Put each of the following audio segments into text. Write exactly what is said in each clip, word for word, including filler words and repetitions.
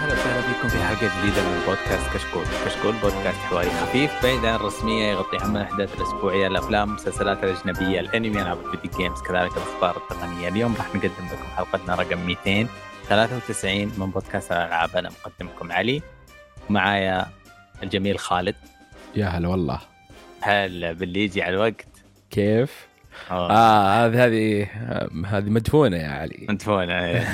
اهلا وسهلا بكم في حلقه جديده من بودكاست كشكول. كشكول بودكاست حواري خفيف بعيد عن الرسميه، يغطي اهم الاحداث الاسبوعيه، الافلام، المسلسلات الاجنبيه، الانمي، العاب الفيديو جيمز، كذلك الاخبار التقنيه. اليوم راح نقدم لكم حلقتنا رقم مئتين وثلاثة وتسعين من بودكاست الالعاب. انا مقدمكم علي، ومعايا الجميل خالد. يا هلا والله. هلا باللي يجي على الوقت. كيف؟ أوه. اه هذه هذه هذه مدفونه يا علي، مدفونه.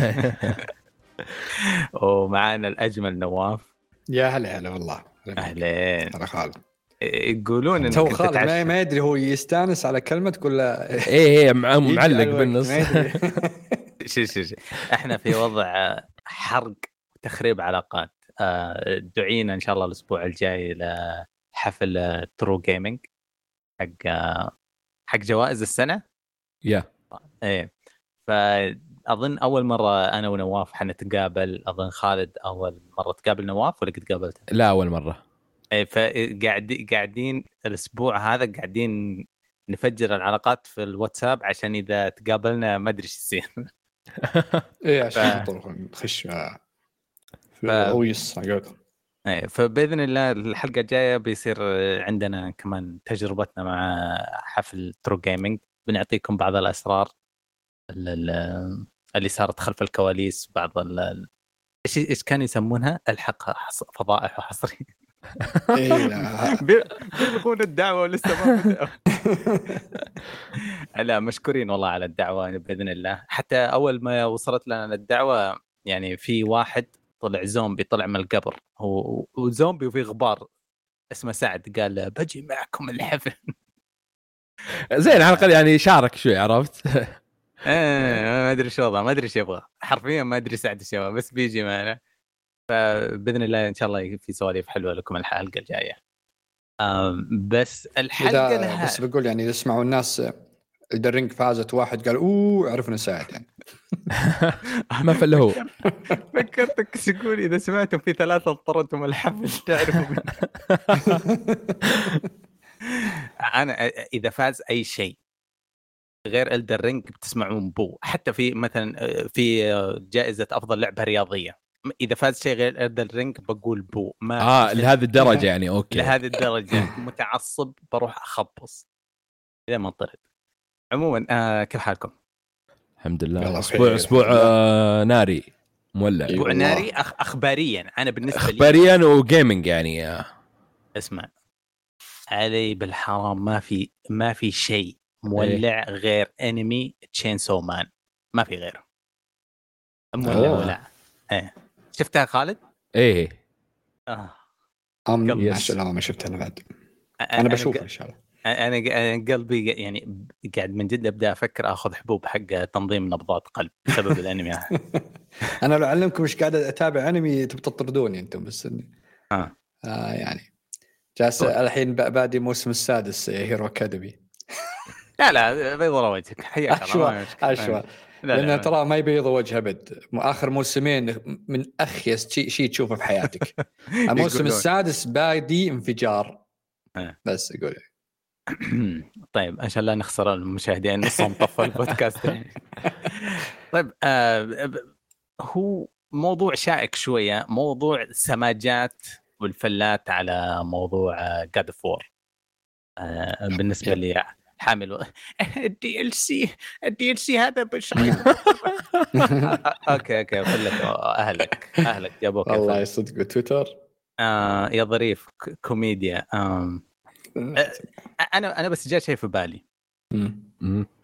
ومعانا الأجمل نواف. يا هلا هلا والله. أهلين. أنا خالد. يقولون إنك خالد ما يدري هو يستانس على كلمة ولا إيه إيه معلق بالنص. شي شي شي إحنا في وضع حرق وتخريب علاقات. دعينا إن شاء الله الأسبوع الجاي لحفل ترو جيمينج حق حق جوائز السنة. يا إيه ف. أظن أول مرة أنا ونواف حنتقابل. أظن خالد أول مرة تقابل نواف ولا قد قابلته؟ لا أول مرة. إيه فقاعد قاعدين الأسبوع هذا قاعدين نفجر العلاقات في الواتساب عشان إذا تقابلنا ما أدري إيش يصير. إيه عشان نطلع نخش ويص حقك. إيه فبإذن الله الحلقة الجاية بيصير عندنا كمان تجربتنا مع حفل ترو جيمينج، بنعطيكم بعض الأسرار ال اللي صارت خلف الكواليس، بعض ال إيش إيش كانوا يسمونها الحق حص... فضائح وحصري. بيلقون الدعوة ولسه ما لا مشكورين والله على الدعوة بإذن الله. حتى أول ما وصلت لنا الدعوة يعني في واحد طلع زومبي، طلع من القبر هو وزومبي وفي غبار، اسمه سعد، قال بجي معكم الحفل. زين على الأقل يعني شارك شوي، عرفت. ايه ما ادري شو وضعه، ما ادري شو يبغى حرفيا، ما ادري سعد الشباب بس بيجي معنا. فباذن الله ان شاء الله في سواليف حلوه لكم الحلقه الجايه. بس الحلقه لها... بس بقول يعني يسمعوا الناس الدرينج فازت، واحد قال اوه عرفنا سعد يعني. ما فله هو. فكرتك تقول اذا سمعتم في ثلاثه اضطرتم الحفل تعرفوا. انا اذا فاز اي شيء غير ألدر رينج بتسمعون بو. حتى في مثلا في جائزة أفضل لعبة رياضية، إذا فاز شيء غير ألدر رينج بقول بو. ما آه لهذه الدرجة يعني. أوكي لهذه الدرجة متعصب، بروح أخبص إذا ما اضطرد. عموما آه كيف حالكم؟ الحمد لله. أسبوع أسبوع آه ناري مولع. أسبوع ناري أخ أخباريا. أنا بالنسبة أخباريا وجيمينج يعني آه. اسمع علي بالحرام، ما في ما في شيء مولع غير انمي تشينسو مان، ما في غيره مولع. ولا ايه شفتها خالد؟ ايه اه ام يا سلام ما شفتها بعد. انا بشوفها ان شاء الله. انا قلبي يعني قاعد من جد ابدا افكر اخذ حبوب حق تنظيم نبضات قلب بسبب الانمي هذا. انا لو اعلمكم مش قاعد اتابع انمي تبي تطردوني انتم، بس اه اه يعني جالس الحين بادي موسم السادس هيرو اكاديمي. لا لا بيض وجهك، حياك الله. اشوى لأن ترى ما يبيض وجهه بد اخر موسمين من اخيس شيء شي تشوفه في حياتك. الموسم السادس بادي انفجار. بس اقول طيب عشان لا نخسر المشاهدين نصهم طفوا البودكاست. طيب آه هو موضوع شائك شويه، موضوع سماجات والفلات على موضوع God of War. آه بالنسبه لي حامل الدي ال سي الدي ال سي هذا بشعيب. اوكي اوكي اقول لك اهلك اهلك جابوك والله صدق. تويتر آه يا ظريف كوميديا. آه انا انا بس جاء شيء في بالي.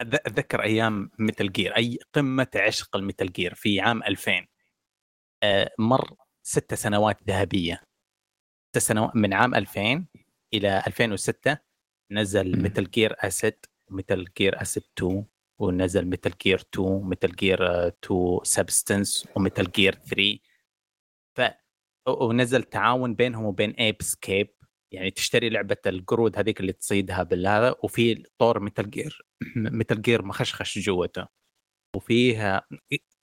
اتذكر ايام ميتل جير، اي قمه عشق الميتل جير في عام ألفين. آه مر ست سنوات ذهبيه، ست سنوات من عام ألفين الى ألفين وستة. نزل ميتل جير أسد، ميتل جير أسد تو، ونزل ميتل جير تو، ميتل جير تو سبستنس، وميتل جير ثري. ف ونزل تعاون بينهم وبين أيبسكيب، يعني تشتري لعبة القرود هذيك اللي تصيدها بالهذا، وفي طور ميتل جير ميتل جير مخشخش جوته. وفيها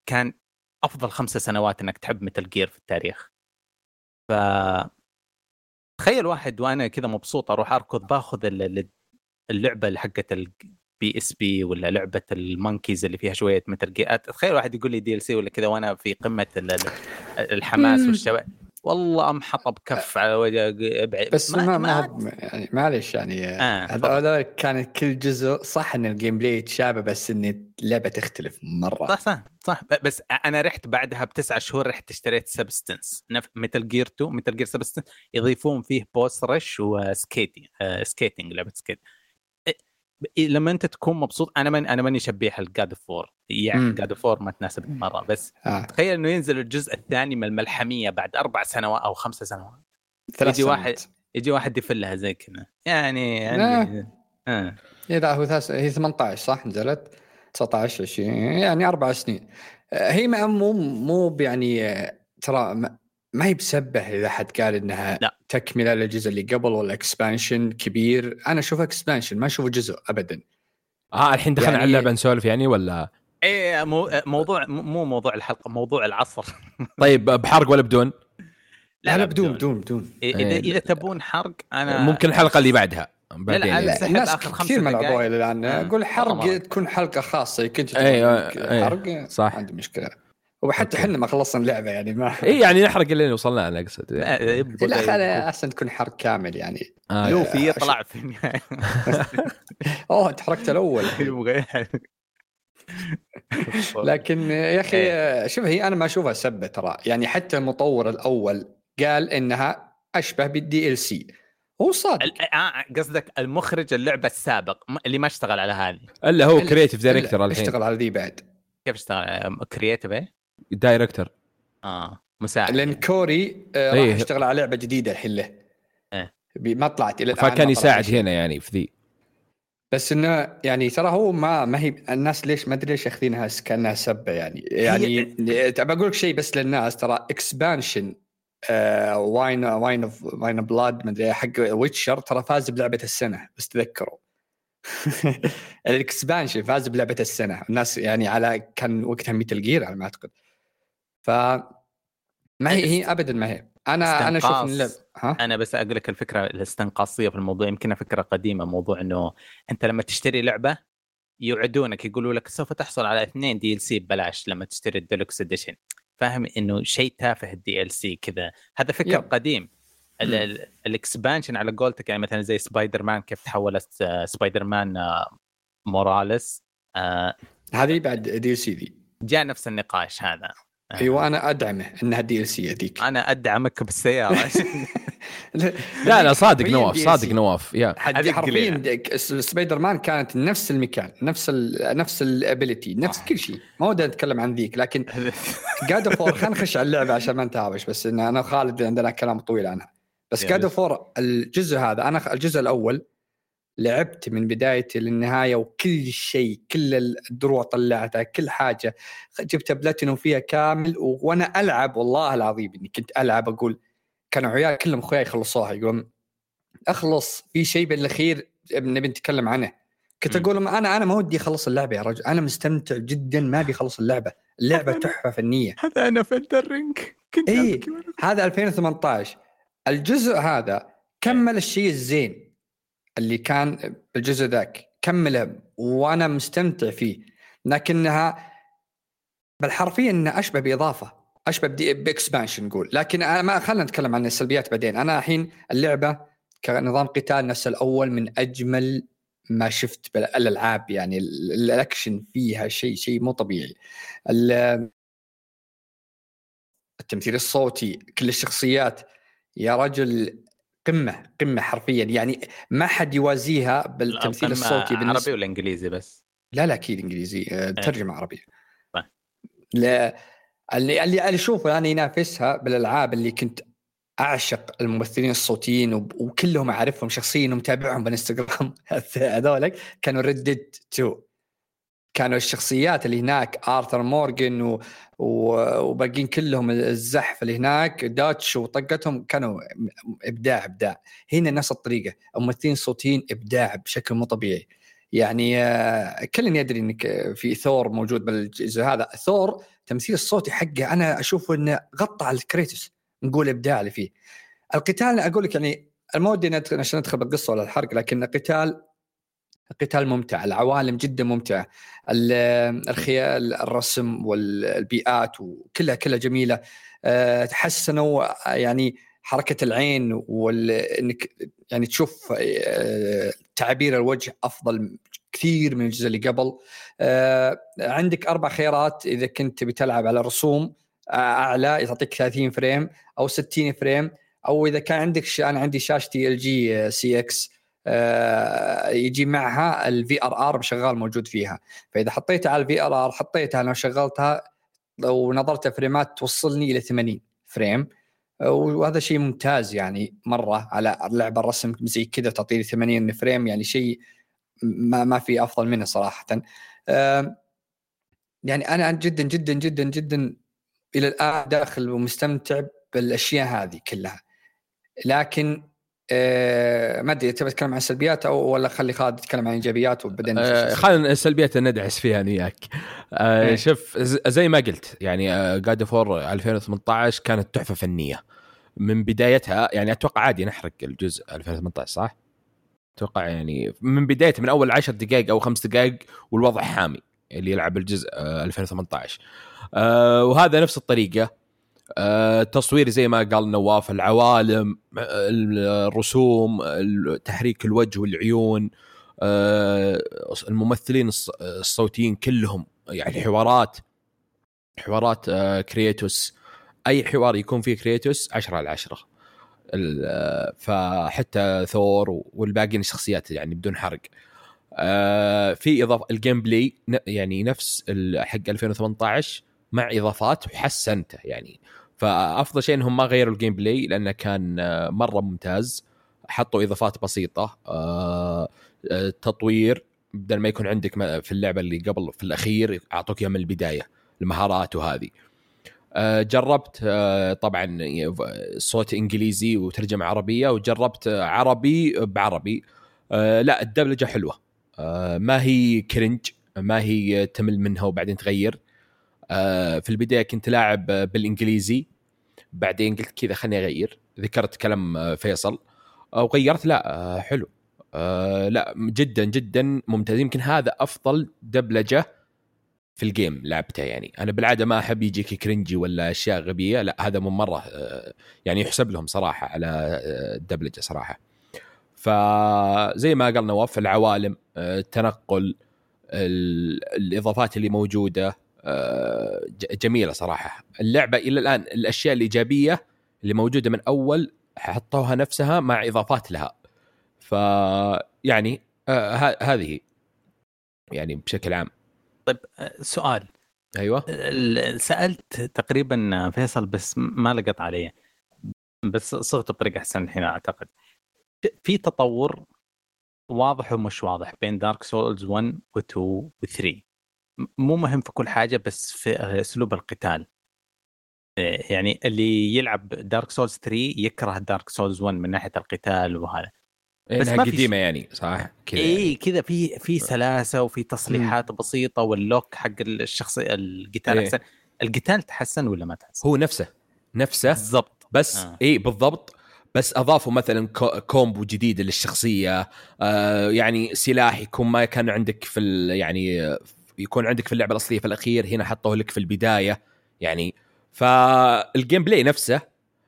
كان أفضل خمسة سنوات إنك تحب ميتل جير في التاريخ. ف تخيل واحد وأنا كذا مبسوط أروح أركض باخذ اللعبة اللي حقت البي اس بي ولا لعبة المونكيز اللي فيها شوية مترقيات. تخيل واحد يقول لي دي ال سي ولا كذا وأنا في قمة الحماس والشباب والله أم حطب كف على وجه بعيد. بس ما ما يعني معلش يعني هذا آه كان كل جزء صح إن الجيم بلاي يتشابه بس إن اللعبة تختلف مرة. صح صح صح. بس أنا رحت بعدها بتسعة شهور رحت اشتريت سبستنس نف ميتل جير تو ميتل جير سبستنس يضيفون فيه بوس رش وسكيتين آه سكيتينج لعبة سكيت. لما أنت تكون مبسوط أنا من أنا ماني شبيه الجاد فور يعني جاد فور ما تناسبني مرة بس آه. تخيل إنه ينزل الجزء الثاني من الملحمية بعد أربع سنوات أو خمسة سنوات يجي واحد يجي واحد يفلها زي كنا يعني يعني آه. لا هو ثاس هي ثمانية عشر صح نزلت تسعة عشر عشرين يعني أربع سنين هي ما مو مو يعني ترى ما, ما يبسبه إذا حد قال إنها لا. تكملة للجزء اللي قبل والإكسبانشن كبير أنا أشوف إكسبانشن ما أشوف جزء أبدا آه الحين دخلنا يعني... على اللعبة نسولف يعني ولا ايه مو موضوع مو موضوع الحلقه موضوع العصر طيب بحرق ولا بدون لا, لا بدون بدون بدون اذا اذا تبون حرق انا ممكن الحلقه اللي بعدها بعدين لا لا يعني. ناس اخر خمسة دقائق الان اقول حرق تكون حلقه خاصه كنت أيه حرق أيه صح عندي مشكله وحتى احنا ما خلصنا اللعبه يعني ما اي يعني نحرق اللي وصلنا انا اقصد يعني. لا احسن تكون حرق كامل يعني آه لو في طلع في النهايه اوه تحركت الاول لكن يا أخي شوف هي أنا ما أشوفها سبة ترى يعني حتى المطور الأول قال إنها أشبه بالدي إل سي هو صادق قصدك المخرج اللعبة السابق اللي ما اشتغل على هذه إلا هو كرياتيف دايركتور الحين اشتغل على ذي بعد كيف اشتغل كرياتيف إيه دايركتور آه مساعد لأن كوري راح يشتغل على لعبة جديدة الحين له ما طلعت إلى الآن فكان يساعد هنا يعني في ذي بس إنه يعني ترى هو ما ما هي الناس ليش ما أدري ليش أخذينها كأنها سبة يعني يعني أبى أقولك شيء بس للناس ترى إكسبانشن واين واين أوف واين أوف بلاد ما أدري حق ويتشر ترى فاز بلعبة السنة بس تذكروا الإكسبانشن فاز بلعبة السنة الناس يعني على كان وقتها ميتل جير على ما أعتقد فما هي هي أبدا ما هي أنا أنا شوف اللعب أنا بس أقول لك الفكرة الاستنقاصية في الموضوع يمكنها فكرة قديمة موضوع إنه أنت لما تشتري لعبة يوعدونك يقولوا لك سوف تحصل على اثنين دي إل سي ببلاش لما تشتري الديلوكس إديشن فاهم إنه شيء تافه الدي إل سي كذا هذا فكر يب. قديم الإكسبانشن على قولتك يعني مثلا زي سبايدر مان كيف تحولت سبايدر مان موراليس هذه بعد دي إل سي دي جاء نفس النقاش هذا أيوة أنا أدعمه إنها دي إل سي هذيك أنا أدعمك بالسيارة لا لا صادق نواف صادق نواف يا حرفيا سبايدر مان كانت نفس المكان نفس ال نفس الابيليتي نفس كل شيء ما ودي أتكلم عن ذيك لكن God of War خلينا نخش على اللعبة عشان ما نتعاوش بس إن أنا خالد عندنا كلام طويل عنها بس God of War الجزء هذا أنا الجزء الأول لعبت من بداية للنهاية وكل شيء كل الدروع طلعتها كل حاجة جبت بلاتينو فيها كامل وأنا ألعب والله العظيم إني كنت ألعب أقول كانوا عيال كلهم أخويا يخلصوها يقولون أخلص في شيء بالأخير نبي نتكلم عنه كنت أقول أنا أنا ما ودي أخلص اللعبة يا رجل أنا مستمتع جدا ما بيخلص اللعبة اللعبة تحفة فنية هذا أنا في الدرينك كنت إيه هذا ألفين وثمانية عشر الجزء هذا كمل الشيء الزين اللي كان بالجزء ذاك كمله وأنا مستمتع فيه لكنها بالحرفية إنها أشبه بإضافة أشبه بإكسبانشن نقول لكن أنا ما خلنا نتكلم عن السلبيات بعدين أنا الحين اللعبة كنظام قتال نفس الأول من أجمل ما شفت بالألعاب يعني الأكشن فيها شيء شيء مو طبيعي التمثيل الصوتي كل الشخصيات يا رجل قمة قمة حرفيا يعني ما حد يوازيها بالتمثيل الصوتي بالعربي والانجليزي بس لا لا اكيد انجليزي ترجمة عربية لا اللي اللي اشوفه يعني ينافسها بالالعاب اللي كنت اعشق الممثلين الصوتيين وكلهم اعرفهم شخصيا ومتابعهم بالانستغرام هذولك كانوا ردد تو كانوا الشخصيات اللي هناك آرثر مورغان و... و... وباقين كلهم الزحف اللي هناك داتش وطقتهم كانوا إبداع إبداع هنا نفس الطريقة ممثلين صوتيين إبداع بشكل مو طبيعي يعني كلن يدري إنك في ثور موجود بالجزء هذا ثور تمثيل الصوتي حقه أنا أشوفه إنه غطى على الكريتوس نقول إبداع اللي فيه القتال أقولك يعني المودي عشان ندخل بالقصة ولا الحرق لكن القتال قتال ممتع، العوالم جدا ممتعة، الخيال، الرسم والبيئات وكلها كلها جميلة. تحسنوا يعني حركة العين وإنك يعني تشوف تعبير الوجه أفضل كثير من الجزء اللي قبل. عندك أربع خيارات إذا كنت بتلعب على رسوم أعلى يعطيك ثلاثين فريم أو ستين فريم، أو إذا كان عندك ش... أنا عندي شاشتي إل جي سي إكس يجي معها الفي ار ار شغال موجود فيها، فإذا حطيتها على الفي ار ار حطيتها لو شغلتها ونظرت فريمات توصلني إلى ثمانين فريم، وهذا شيء ممتاز يعني مرة على لعبة الرسم زي كذا تعطيني ثمانين فريم، يعني شيء ما ما في أفضل منه صراحة. يعني أنا جدا جدا جدا جدا إلى الآن داخل ومستمتع بالأشياء هذه كلها، لكن آه ما أدري تبي تتكلم عن السلبيات أو ولا خلي خالد يتكلم عن إيجابيات وبعدين آه خلينا السلبيات ندعس فيها أنا وياك. آه شوف زي ما قلت يعني آه God of War ألفين وثمانية عشر كانت تحفة فنية من بدايتها، يعني أتوقع عادي نحرق الجزء ألفين وثمانية عشر صح؟ أتوقع يعني من بداية من أول عشر دقائق أو خمس دقائق والوضع حامي اللي يلعب الجزء آه ألفين وثمانية عشر. آه وهذا نفس الطريقة، التصوير زي ما قال نواف، العوالم، الرسوم، تحريك الوجه والعيون، الممثلين الصوتيين كلهم، يعني الحوارات، حوارات كرياتوس، أي حوار يكون فيه كرياتوس عشرة على عشرة، فحتى ثور والباقي الشخصيات يعني بدون حرق. في إضافة الجيم بلاي يعني نفس حق ألفين وثمانية عشر مع إضافات وحسنته، يعني فأفضل شيء أنهم ما غيروا الجيم بلاي لأنه كان مرة ممتاز، حطوا إضافات بسيطة، تطوير بدل ما يكون عندك في اللعبة اللي قبل في الأخير أعطوك من البداية المهارات. وهذه جربت طبعا صوت إنجليزي وترجمة عربية، وجربت عربي بعربي، لا الدبلجة حلوة، ما هي كرنج، ما هي تمل منها وبعدين تغير. في البداية كنت لاعب بالإنجليزي، بعدين قلت كذا خلني أغير، ذكرت كلام فيصل وغيرت، لا حلو، لا جدا جدا ممتاز، يمكن هذا أفضل دبلجة في الجيم لعبتها. يعني أنا بالعادة ما أحب يجيك كرنجي ولا أشياء غبية، لا هذا من مرة يعني يحسب لهم صراحة على الدبلجة صراحة. فزي ما قال نواف، العوالم، التنقل، الإضافات اللي موجودة جميلة صراحة اللعبة إلى الآن. الأشياء الإيجابية اللي موجودة من أول حطوها نفسها مع إضافات لها، فيعني هذه يعني بشكل عام. طيب سؤال، أيوة سألت تقريبا فيصل بس ما لقيت عليه، بس صغته بطريقة أحسن الحين. أعتقد في تطور واضح ومش واضح بين دارك سولز واحد واثنين وثلاثة، مو مهم في كل حاجة بس في أسلوب القتال. يعني اللي يلعب دارك سولز ثلاثة يكره دارك سولز واحد من ناحية القتال وهذا، بس ما قديمة في... يعني صح كذا، إيه كذا في في سلاسة وفي تصليحات م. بسيطة، واللوك حق الشخصية القتال إيه. أحسن القتال تحسن ولا ما تحسن؟ هو نفسه نفسه بالضبط بس آه. إيه بالضبط، بس أضافوا مثلا كومبو جديد للشخصية، آه يعني سلاح يكون ما كان عندك في ال... يعني يكون عندك في اللعبة الأصلية في الأخير، هنا حطوه لك في البداية. يعني فالجيم بلاي نفسه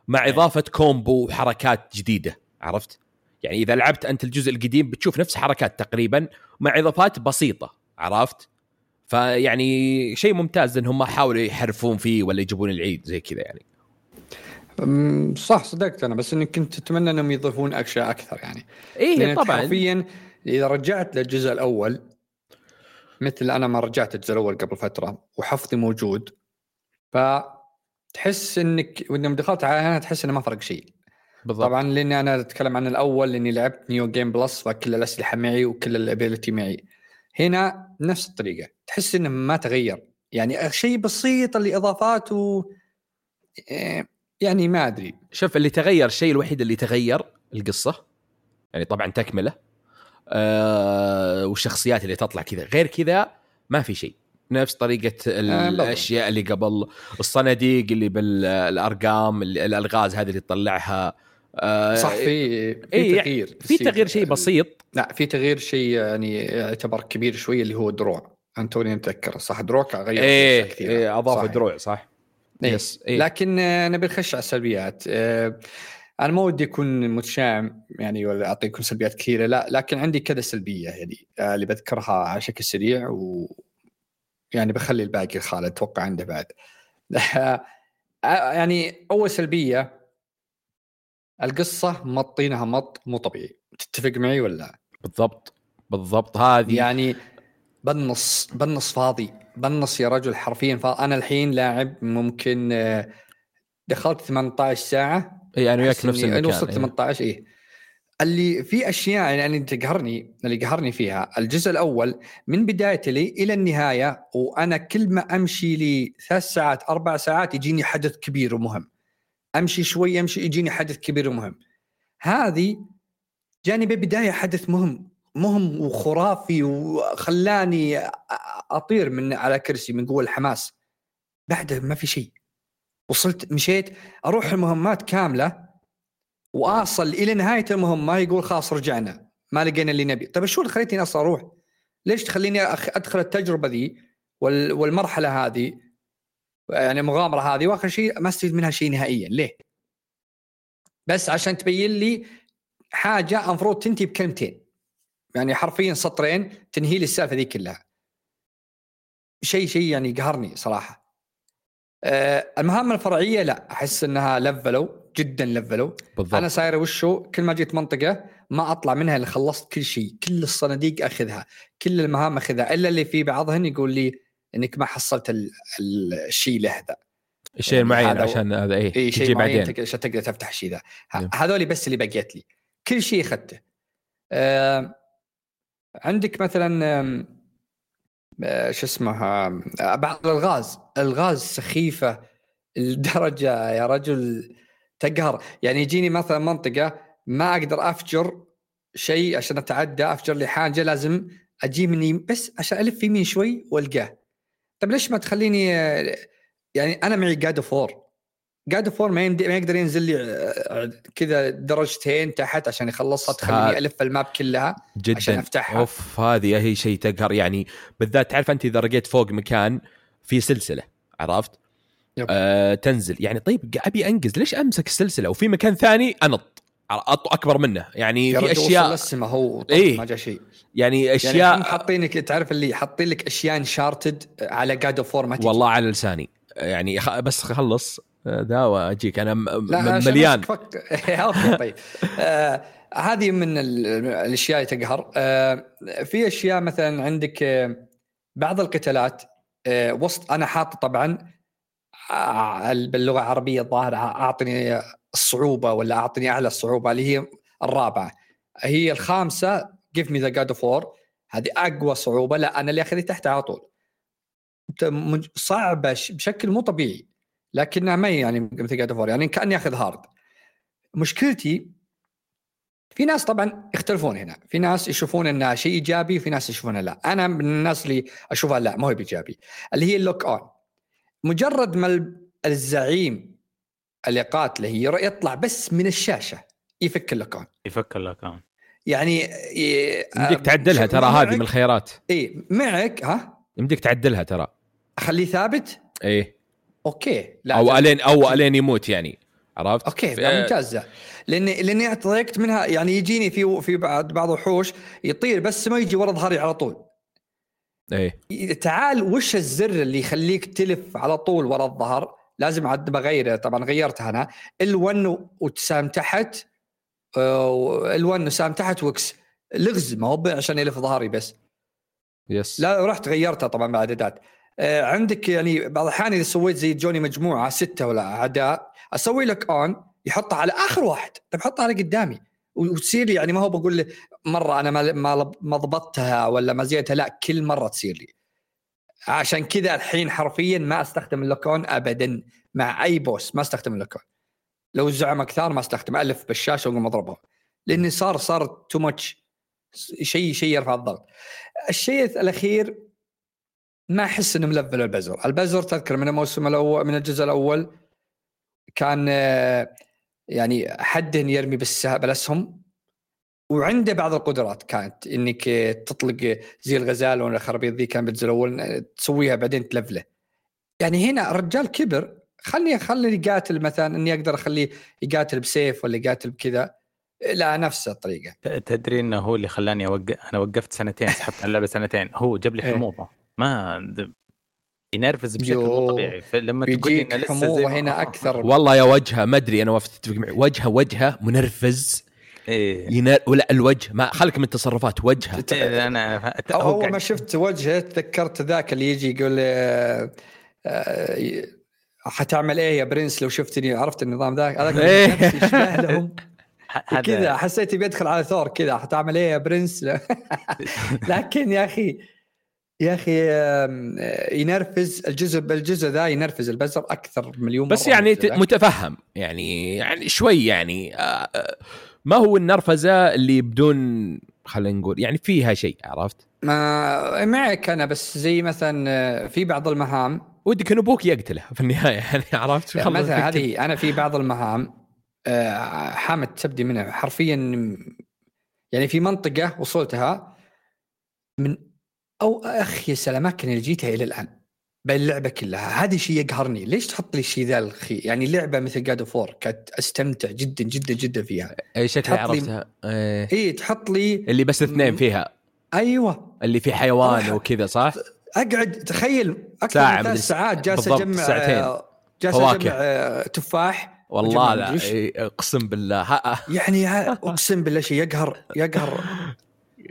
مع إضافة كومبو وحركات جديدة، عرفت؟ يعني إذا لعبت أنت الجزء القديم بتشوف نفس حركات تقريبا مع إضافات بسيطة، عرفت؟ فيعني شيء ممتاز إنهم حاولوا يحرفون فيه ولا يجيبون العيد زي كذا يعني. صح صدقت أنا، بس إني كنت أتمنى إنهم يضيفون أشياء أكثر يعني. إيه طبعا. حرفيا إذا رجعت للجزء الأول، مثل أنا ما رجعت الجزء الأول قبل فترة وحفظي موجود، فتحس أنك وإنما دخلت على هنا تحس أنه ما فرق شيء بالضبط. طبعا لأني أنا أتكلم عن الأول لأني لعبت نيو جيم بلس، فكل الأسلحة معي وكل الأبيلتي معي. هنا نفس الطريقة تحس أنه ما تغير، يعني شيء بسيط اللي إضافات و... يعني ما أدري. شوف اللي تغير، الشيء الوحيد اللي تغير القصة يعني طبعا تكمله، آه والشخصيات اللي تطلع كذا، غير كذا ما في شيء، نفس طريقة الأشياء اللي قبل، الصناديق اللي بالأرقام، الألغاز هذه اللي تطلعها، آه صح في في تغيير في تغيير شيء بسيط. لا في تغيير شيء يعني يعتبر كبير شويه اللي هو دروع أنتوني نتذكر صح دروع غير إيه كثير إيه أضاف دروع صح إيه. إيه. لكن أنا بنخش على السلبيات. أنا ما ودي أكون متشائم يعني ولا أعطيكم سلبيات كثيرة لا، لكن عندي كذا سلبية يعني اللي بذكرها على شكل سريع و يعني بخلي الباقي خالد أتوقع عنده بعد. يعني أول سلبية القصة مطينها مط مو طبيعي، تتفق معي ولا؟ بالضبط بالضبط هذه يعني بالنص بالنص فاضي بالنص يا رجل حرفيا فاضي. أنا الحين لاعب ممكن دخلت ثمانية عشر ساعة اي انا وياك نفس المكان وصلت ثمانية عشر ايه اللي في اشياء يعني تقهرني اللي قهرني فيها الجزء الاول من بدايته لي الى النهايه وانا كل ما امشي لي ثلاث ساعات اربع ساعات يجيني حدث كبير ومهم، امشي شوي امشي يجيني حدث كبير ومهم. هذه جاني ببدايه حدث مهم مهم وخرافي وخلاني اطير من على كرسي من قوه الحماس، بعده ما في شيء. وصلت مشيت اروح المهمات كامله واصل الى نهايه المهمه يقول خلاص رجعنا ما لقينا اللي نبي. طب شو اللي خليتني اصلا اروح؟ ليش تخليني ادخل التجربه ذي والمرحله هذه يعني المغامره هذه واخر شيء ما استفيد منها شيء نهائيا ليه؟ بس عشان تبين لي حاجه المفروض تنتهي بكلمتين يعني حرفيا سطرين تنهي لي السالفه ذي كلها. شيء شيء يعني قهرني صراحه. المهام الفرعيه لا احس انها لفلوا جدا لفلوا بالضبط. انا صايره وشو كل ما جيت منطقه ما اطلع منها اللي خلصت كل شيء، كل الصناديق اخذها كل المهام اخذها الا اللي في بعضهن يقول لي انك ما حصلت الشيء لهذا الشيء المعين يعني عشان هذا ايه, إيه شيء بعدين عشان تقدر تفتح شيء ذا هذول بس اللي بقيت لي كل شيء اخذته. آه عندك مثلا شو اسمها بعض الغاز الغاز سخيفة الدرجة يا رجل تقهر. يعني يجيني مثلا منطقة ما أقدر أفجر شيء عشان أتعدى أفجر لي حاجة لازم أجي مني بس عشان ألف يمين شوي والقاه. طب ليش ما تخليني يعني أنا معي قاد فور قاد فور ما يمدي ما يقدر ينزل لي كذا درجتين تحت عشان يخلصها تخليني ألف الماب كلها جداً. عشان أفتحها أوف هذه هي شيء تقهر يعني بالذات تعرف أنت إذا رقيت فوق مكان في سلسلة عرفت آه تنزل يعني طيب أبي أنجز ليش أمسك السلسلة وفي مكان ثاني أنط أكبر منه يعني في أشياء ما هو إيه؟ ما جاء شيء يعني أشياء يعني حاطينك تعرف اللي حاطين لك أشياء انشارتد على قاد فور ما تجي والله على لساني يعني بس خلص ذا واجيك انا مليان طيب. آه هذه من الاشياء تقهر. آه في اشياء مثلا عندك آه بعض القتالات آه وسط انا حاطه طبعا آه باللغه العربيه الظاهر اعطني الصعوبه ولا اعطني اعلى الصعوبه اللي هي الرابعه هي الخامسه give me the god of war هذه اقوى صعوبه لا انا اللي اخذي تحت على طول صعبه بشكل مو طبيعي لكنها ما يعني مثل قاعد أفور يعني كأني أخذ هارد. مشكلتي في ناس طبعا يختلفون هنا في ناس يشوفون أنها شيء إيجابي في ناس يشوفونها لا. أنا من الناس اللي أشوفها لا ما هو إيجابي اللي هي اللوك أون مجرد ما الزعيم اللي قاتله يطلع بس من الشاشة يفك اللوك أون يفك اللوك أون يعني يمديك تعدلها ترى هذه من الخيارات إيه معك ها يمديك تعدلها ترى أخليه ثابت إيه اوكي لا او الين او الين يموت يعني عرفت اوكي ممتازه لان لاني اعترقت منها يعني يجيني في في بعض بعض وحوش يطير بس ما يجي ورا ظهري على طول ايه تعال وش الزر اللي يخليك تلف على طول ورا الظهر لازم عد بغيره طبعا غيرتها انا ال1 وتسام تحت ال1 وسام تحت وكس لغز ما هو عشان يلف ظهري بس يس لا رحت غيرتها طبعا بعددات. عندك يعني بعض الأحيان إذا سويت زي جوني مجموعة ستة ولا عداء أسوي لك آن يحطها على آخر واحد طب حطها على قدامي وتصير لي يعني ما هو بقول لي مرة أنا ما ما ما ضبطتها ولا ما زيتها لا كل مرة تصير لي. عشان كذا الحين حرفيا ما أستخدم اللوكون أبدا مع أي بوس ما أستخدم اللوكون لو زعم كثار ما أستخدم ألف بالشاشة وقوم أضربه لأني صار صار تو ماتش شيء شيء يرفع الضغط. الشيء الأخير ما أحس إنه ملفل البزر البزر تذكر من الموسم الأول من الجزء الأول كان يعني حد يرمي بالأسهم، وعنده بعض القدرات كانت انك تطلق زي الغزال ولا الخرابيط ذي كان بتزلول تسويها بعدين تلفله. يعني هنا الرجال كبر، خلني خلني يقاتل مثلا، اني اقدر اخليه يقاتل بسيف ولا يقاتل بكذا، لا نفس الطريقه. تدري انه هو اللي خلاني اوقف، انا وقفت سنتين سحبت على اللعبه سنتين، هو جاب لي حموضه ما ينرفز بشكل مو طبيعي. فلما تقول لي انه لسه زي هنا اكثر والله يا وجهه ما ادري، انا وافقت معي وجهه وجهه منرفز إيه. ينال ولا الوجه ما خلك من تصرفات وجهه. إيه أنا أول ما شفت وجهه تذكرت ذاك اللي يجي يقول حتعمل إيه يا برنس لو شفتني، عرفت النظام ذاك يشبه لهم كذا، حسيت بيدخل على ثور كذا، حتعمل إيه يا برنس. لكن يا أخي يا أخي ينرفز الجزء بالجزء ذا، ينرفز البزر أكثر مليون بس مرة، يعني متفهم يعني يعني شوي يعني آآ آآ ما هو النرفزة اللي بدون خلينا نقول يعني فيها شيء، عرفت؟ ما معك أنا بس زي مثلا في بعض المهام ودك أبوك يقتله في النهاية يعني، عرفت؟ يعني مثلا هذه أنا في بعض المهام حامت تبدي منها حرفيا، يعني في منطقة وصلتها من أو أخيس الأماكن اللي جيتها إلى الآن باللعبة كلها. هذا شيء يقهرني، ليش تحط لي شيء ذا الخي؟ يعني لعبة مثل God of War كنت أستمتع جدا جدا جدا فيها. أي شكل عرفتها إيه. إيه تحط لي اللي بس اثنين فيها، أيوة اللي في حيوان أح... وكذا صح. أقعد تخيل أكثر من ثلاث ساعات جالس أجمع آه... جالس أجمع آه... تفاح والله لا إيه. أقسم بالله ها... يعني ها... أقسم بالله شيء يقهر يقهر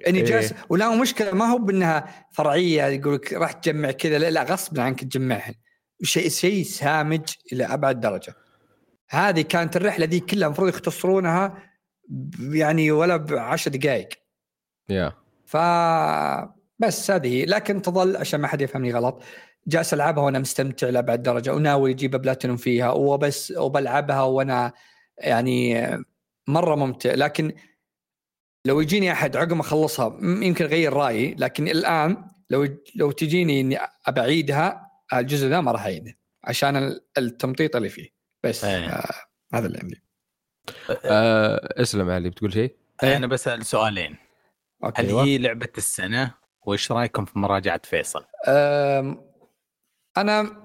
اني إيه. جالس ولا مشكله، ما هو بانها فرعيه يقولك راح تجمع كذا، لا لا غصب عنك تجمعها، شيء شيء سامج الى ابعد درجه. هذه كانت الرحله دي كلها المفروض يختصرونها يعني ولا بعشر دقائق yeah. ف بس هذه، لكن تظل عشان ما حد يفهمني غلط جالس العبها وانا مستمتع لابعد درجه، وناوي اجيب بلاتينوم فيها وبس وبلعبها وانا يعني مره ممتع. لكن لو يجيني أحد عقب ما أخلصها يمكن أغير رأيي، لكن الآن لو لو تجيني إني أبعيدها الجزء ده ما راح أعيده عشان التمطيط اللي فيه بس آه هذا اللي عندي. آه اسلم علي بتقول شيء؟ آه أنا بسأل سؤالين. أوكي. هل هي لعبة السنة وإيش رأيكم في مراجعة فيصل؟ آه أنا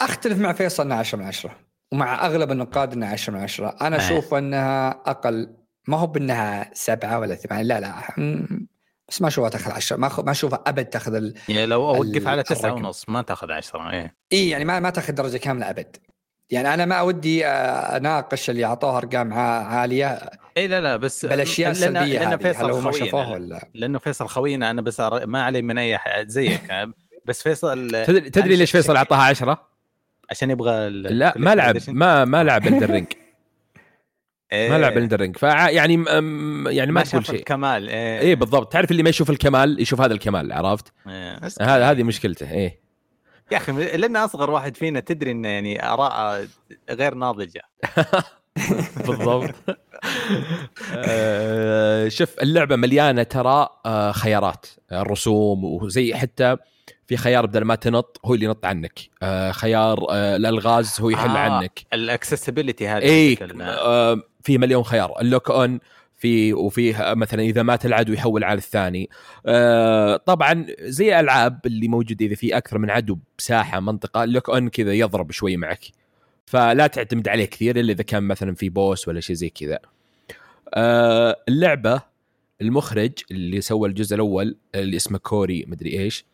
أختلف مع فيصل إنها عشرة من عشرة ومع أغلب النقاد إنها عشرة من عشرة. أنا أشوف آه. إنها أقل، ما هو بأنها سبعة ولا ثمانية لا لا، بس ما شوفها تأخذ عشرة، ما ما شوفها أبد تأخذ ال يعني لو أوقف على تسعة ونص ما تأخذ عشرة إيه إيه يعني ما ما تأخذ درجة كاملة أبد. يعني أنا ما أودي أناقش اللي أعطوها أرقام عالية إيه لا لا بس بالأشياء السلبية لأن فيصل خوينا، لأنه فيصل خوينا أنا بس ما علي من أي أحد زيك بس فيصل تدري تدري ليش فيصل أعطاها عشرة؟ عشان يبغى لا ما لعب ما ما لعب الدرينك إيه. ما لعب الدرينج فع يعني يعني ما تقول شيء الكمال إيه. إيه بالضبط، تعرف اللي ما يشوف الكمال يشوف هذا الكمال، عرفت؟ هذا هذه مشكلته إيه يا أخي، لأن أصغر واحد فينا تدري إنه يعني آراء غير ناضجة بالضبط. آه شوف اللعبة مليانة ترى آه خيارات الرسوم، وزي حتى في خيار بدل ما تنط هو اللي ينط عنك، آه خيار آه الألغاز هو يحل آه عنك، الأكسسبيليتي هذه إيه آه في مليون خيار، اللوك أون في وفيه مثلا إذا مات العدو يحول على الثاني. آه طبعا زي الألعاب اللي موجودة إذا في أكثر من عدو بساحة منطقة اللوك أون كذا يضرب شوي معك، فلا تعتمد عليه كثير إلا إذا كان مثلا في بوس ولا شيء زي كذا. آه اللعبة المخرج اللي سوى الجزء الأول اللي اسمه كوري مدري إيش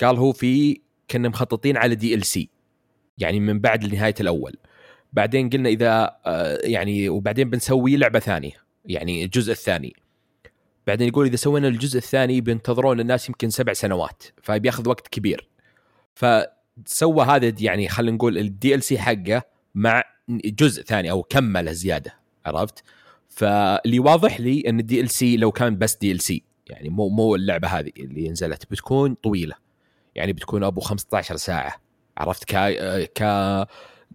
قال هو في كنا مخططين على دي ال سي يعني من بعد نهاية الأول، بعدين قلنا إذا آه يعني وبعدين بنسوي لعبة ثانية يعني الجزء الثاني، بعدين يقول إذا سوينا الجزء الثاني بنتظرون الناس يمكن سبع سنوات فبياخذ وقت كبير، فسوى هذا يعني خلينا نقول الدي ال سي حقه مع جزء ثاني أو كمله زيادة، عرفت؟ فاللي واضح لي أن الدي ال سي لو كان بس دي ال سي يعني مو مو اللعبة هذه اللي نزلت بتكون طويلة، يعني بتكون أبو خمسة عشر ساعة، عرفت؟ ك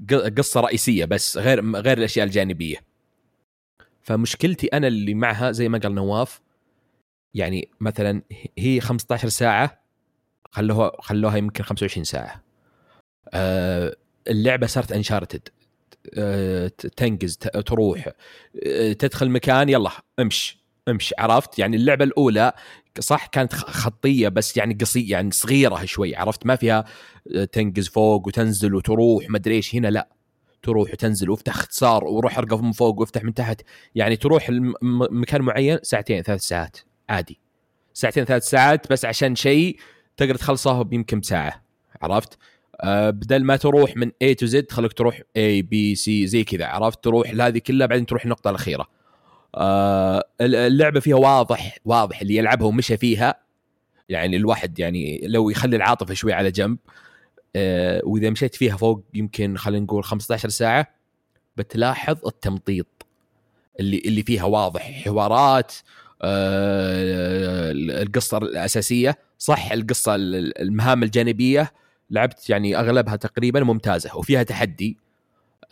كقصة رئيسية بس غير غير الأشياء الجانبية. فمشكلتي أنا اللي معها زي ما قال نواف، يعني مثلا هي خمسة عشر ساعة خلوها خلوها يمكن خمسة وعشرين ساعة. اللعبة صارت أنشارتد تنجز تروح تدخل مكان يلا امش امش عرفت يعني. اللعبة الأولى صح كانت خطية بس يعني قصية يعني صغيرة شوي عرفت، ما فيها تنجز فوق وتنزل وتروح ما أدري إيش. هنا لا، تروح وتنزل وافتح اختصار وروح ارقف من فوق وافتح من تحت، يعني تروح مكان معين ساعتين ثلاث ساعات عادي، ساعتين ثلاث ساعات بس عشان شيء تقدر تخلصها يمكن ساعة عرفت. أه بدل ما تروح من A to Z خليك تروح A B C زي كذا عرفت، تروح لهذه كلها بعدين تروح النقطة الأخيرة. أه اللعبة فيها واضح واضح اللي يلعبها ومشى فيها، يعني الواحد يعني لو يخلي العاطفة شوي على جنب أه وإذا مشيت فيها فوق يمكن خلينا نقول خمسة عشر ساعة بتلاحظ التمطيط اللي اللي فيها واضح. حوارات أه القصة الأساسية صح، القصة المهام الجانبية لعبت يعني أغلبها تقريبا ممتازة وفيها تحدي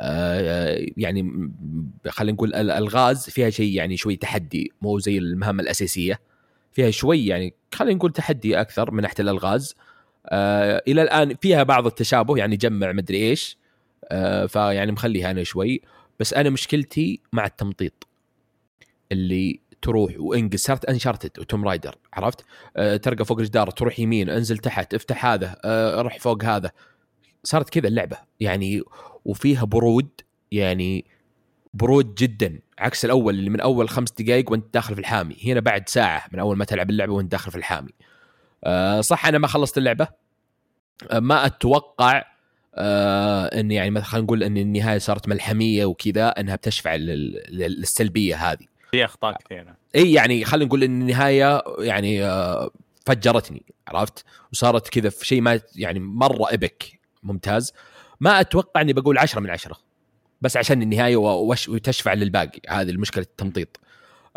أه يعني خلينا نقول الألغاز فيها شيء يعني شوي تحدي، مو زي المهام الأساسية فيها شوي يعني خلينا نقول تحدي أكثر من ناحية الألغاز. أه إلى الآن فيها بعض التشابه يعني جمع مدري إيش أه فيعني مخليها أنا شوي، بس أنا مشكلتي مع التمطيط اللي تروح وانجز. صارت انشارتد وتوم رايدر عرفت، أه ترقى فوق الجدار تروح يمين انزل تحت افتح هذا أه رح فوق هذا، صارت كذا اللعبة يعني، وفيها برود يعني برود جدا عكس الأول اللي من أول خمس دقايق وانت داخل في الحامي. هنا بعد ساعة من أول ما تلعب اللعبة وانت داخل في الحامي. أه صح أنا ما خلصت اللعبة، أه ما أتوقع أه أن يعني مثلا نقول أن النهاية صارت ملحمية وكذا أنها بتشفع لل... للسلبية هذه، في أخطاء كثيرة. إيه يعني خلينا نقول إن النهاية يعني فجرتني عرفت، وصارت كذا في شيء ما يعني مرة إبك ممتاز. ما أتوقع إني بقول عشرة من عشرة بس عشان النهاية وتشفع للباقي، هذه المشكلة التمطيط.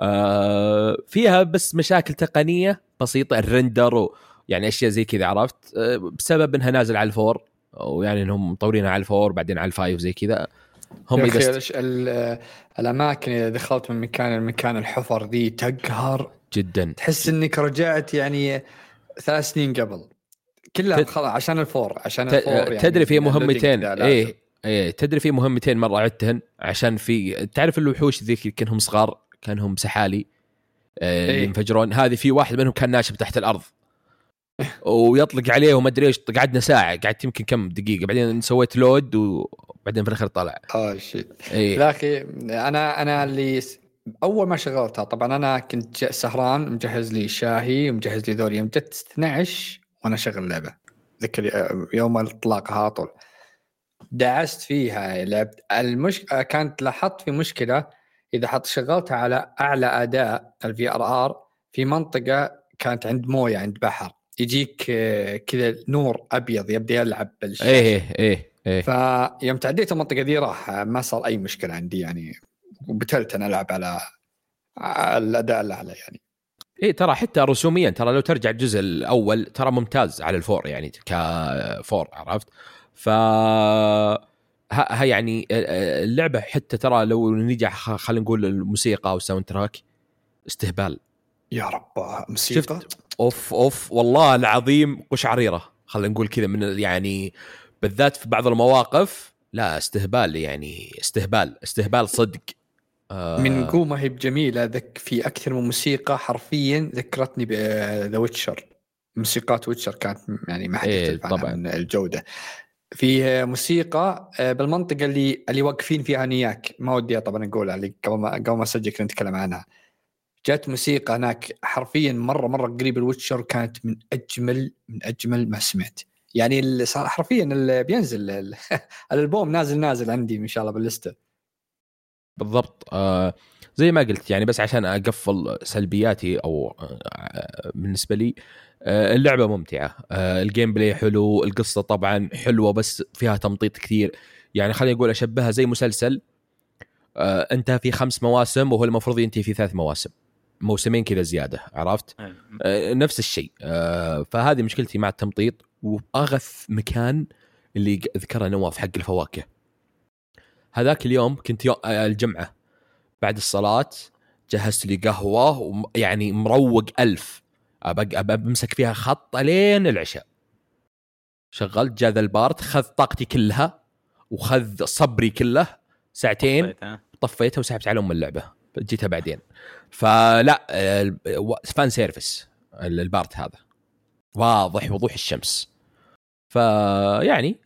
آه فيها بس مشاكل تقنية بسيطة، الرندر يعني أشياء زي كذا عرفت، آه بسبب إنها نازل على الفور ويعني إنهم مطورينها على الفور بعدين على الفايف زي كذا. هم يدش الأماكن إذا دخلت من مكان لمكان الحفر ذي تقهر جدا، تحس إنك رجعت يعني ثلاث سنين قبل كلها ت... خلاص عشان الفور عشان ت... الفور يعني تدري في مهمتين إيه إيه تدري في مهمتين مرة عدتهن عشان في تعرف الوحوش ذيك كانهم صغار كانهم سحالي إيه إيه. ينفجرون، هذه في واحد منهم كان ناشب تحت الأرض ويطلق عليه وما أدري إيش، قعدنا ساعة قعدت يمكن كم دقيقة بعدين سويت لود و بعدين في الأخير طلع اه شيء. لا أخي أنا أنا اللي أول ما شغلتها طبعا أنا كنت سهران مجهز لي شاهي ومجهز لي ذولي، مجت اثنا عشر وأنا شغل لعبة ذكر يوم الإطلاق هاطل دعست فيها لعبت. المش... كانت لاحظت في مشكلة إذا حط شغلتها على أعلى أداء الفي آر آر في منطقة كانت عند موية عند بحر يجيك كذا نور أبيض يبدأ يلعب بالشاشة إيه إيه إيه. فيوم تعديت المنطقة دي راح ما صار أي مشكلة عندي يعني، وبتلت أنا ألعب على الأداء الأعلى يعني إيه. ترى حتى رسوميا ترى لو ترجع الجزء الأول ترى ممتاز على الفور يعني كفور عرفت. ف ها يعني اللعبة حتى ترى لو نيجي خلينا نقول الموسيقى أو ساوند تراك استهبال يا رب موسيقى أوف أوف والله العظيم قشعريرة خلينا نقول كذا من يعني بالذات في بعض المواقف لا استهبال يعني استهبال استهبال صدق. آه من قومه هي بجميلة ذك في أكثر من موسيقى حرفيا ذكرتني بذا ويتشر، موسيقات ويتشر كانت يعني ما حد يختلف عنها من الجودة. في موسيقى بالمنطقة اللي اللي واقفين فيها نياك ما ودي طبعا أقولها اللي قبل ما قبل ما أسجل كنا نتكلم عنها، جات موسيقى هناك حرفيا مرة مرة قريب الويتشر كانت من أجمل من أجمل ما سمعت يعني صار حرفياً اللي بينزل الألبوم نازل نازل عندي إن شاء الله باللستة بالضبط. آه زي ما قلت يعني بس عشان أقفل سلبياتي أو آه بالنسبة لي آه اللعبة ممتعة، آه الجيم بلاي حلو، القصة طبعاً حلوة بس فيها تمطيط كثير يعني خليني أقول أشبهها زي مسلسل آه انتهى في خمس مواسم وهو المفروض ينتهي في ثلاث مواسم موسمين كذا زيادة عرفت آه نفس الشيء. آه فهذه مشكلتي مع التمطيط. وأغث مكان اللي ذكره نواف حق الفواكه هذاك اليوم كنت يوم الجمعة بعد الصلاة جهزت لي قهوة ويعني مروق ألف أبقى بمسك فيها خط لين العشاء، شغلت جاذا البارت خذ طاقتي كلها وخذ صبري كله ساعتين طفيتها وسحبت عليهم اللعبة، جيتها بعدين. فلا فان سيرفيس البارت هذا واضح وضوح الشمس. فيعني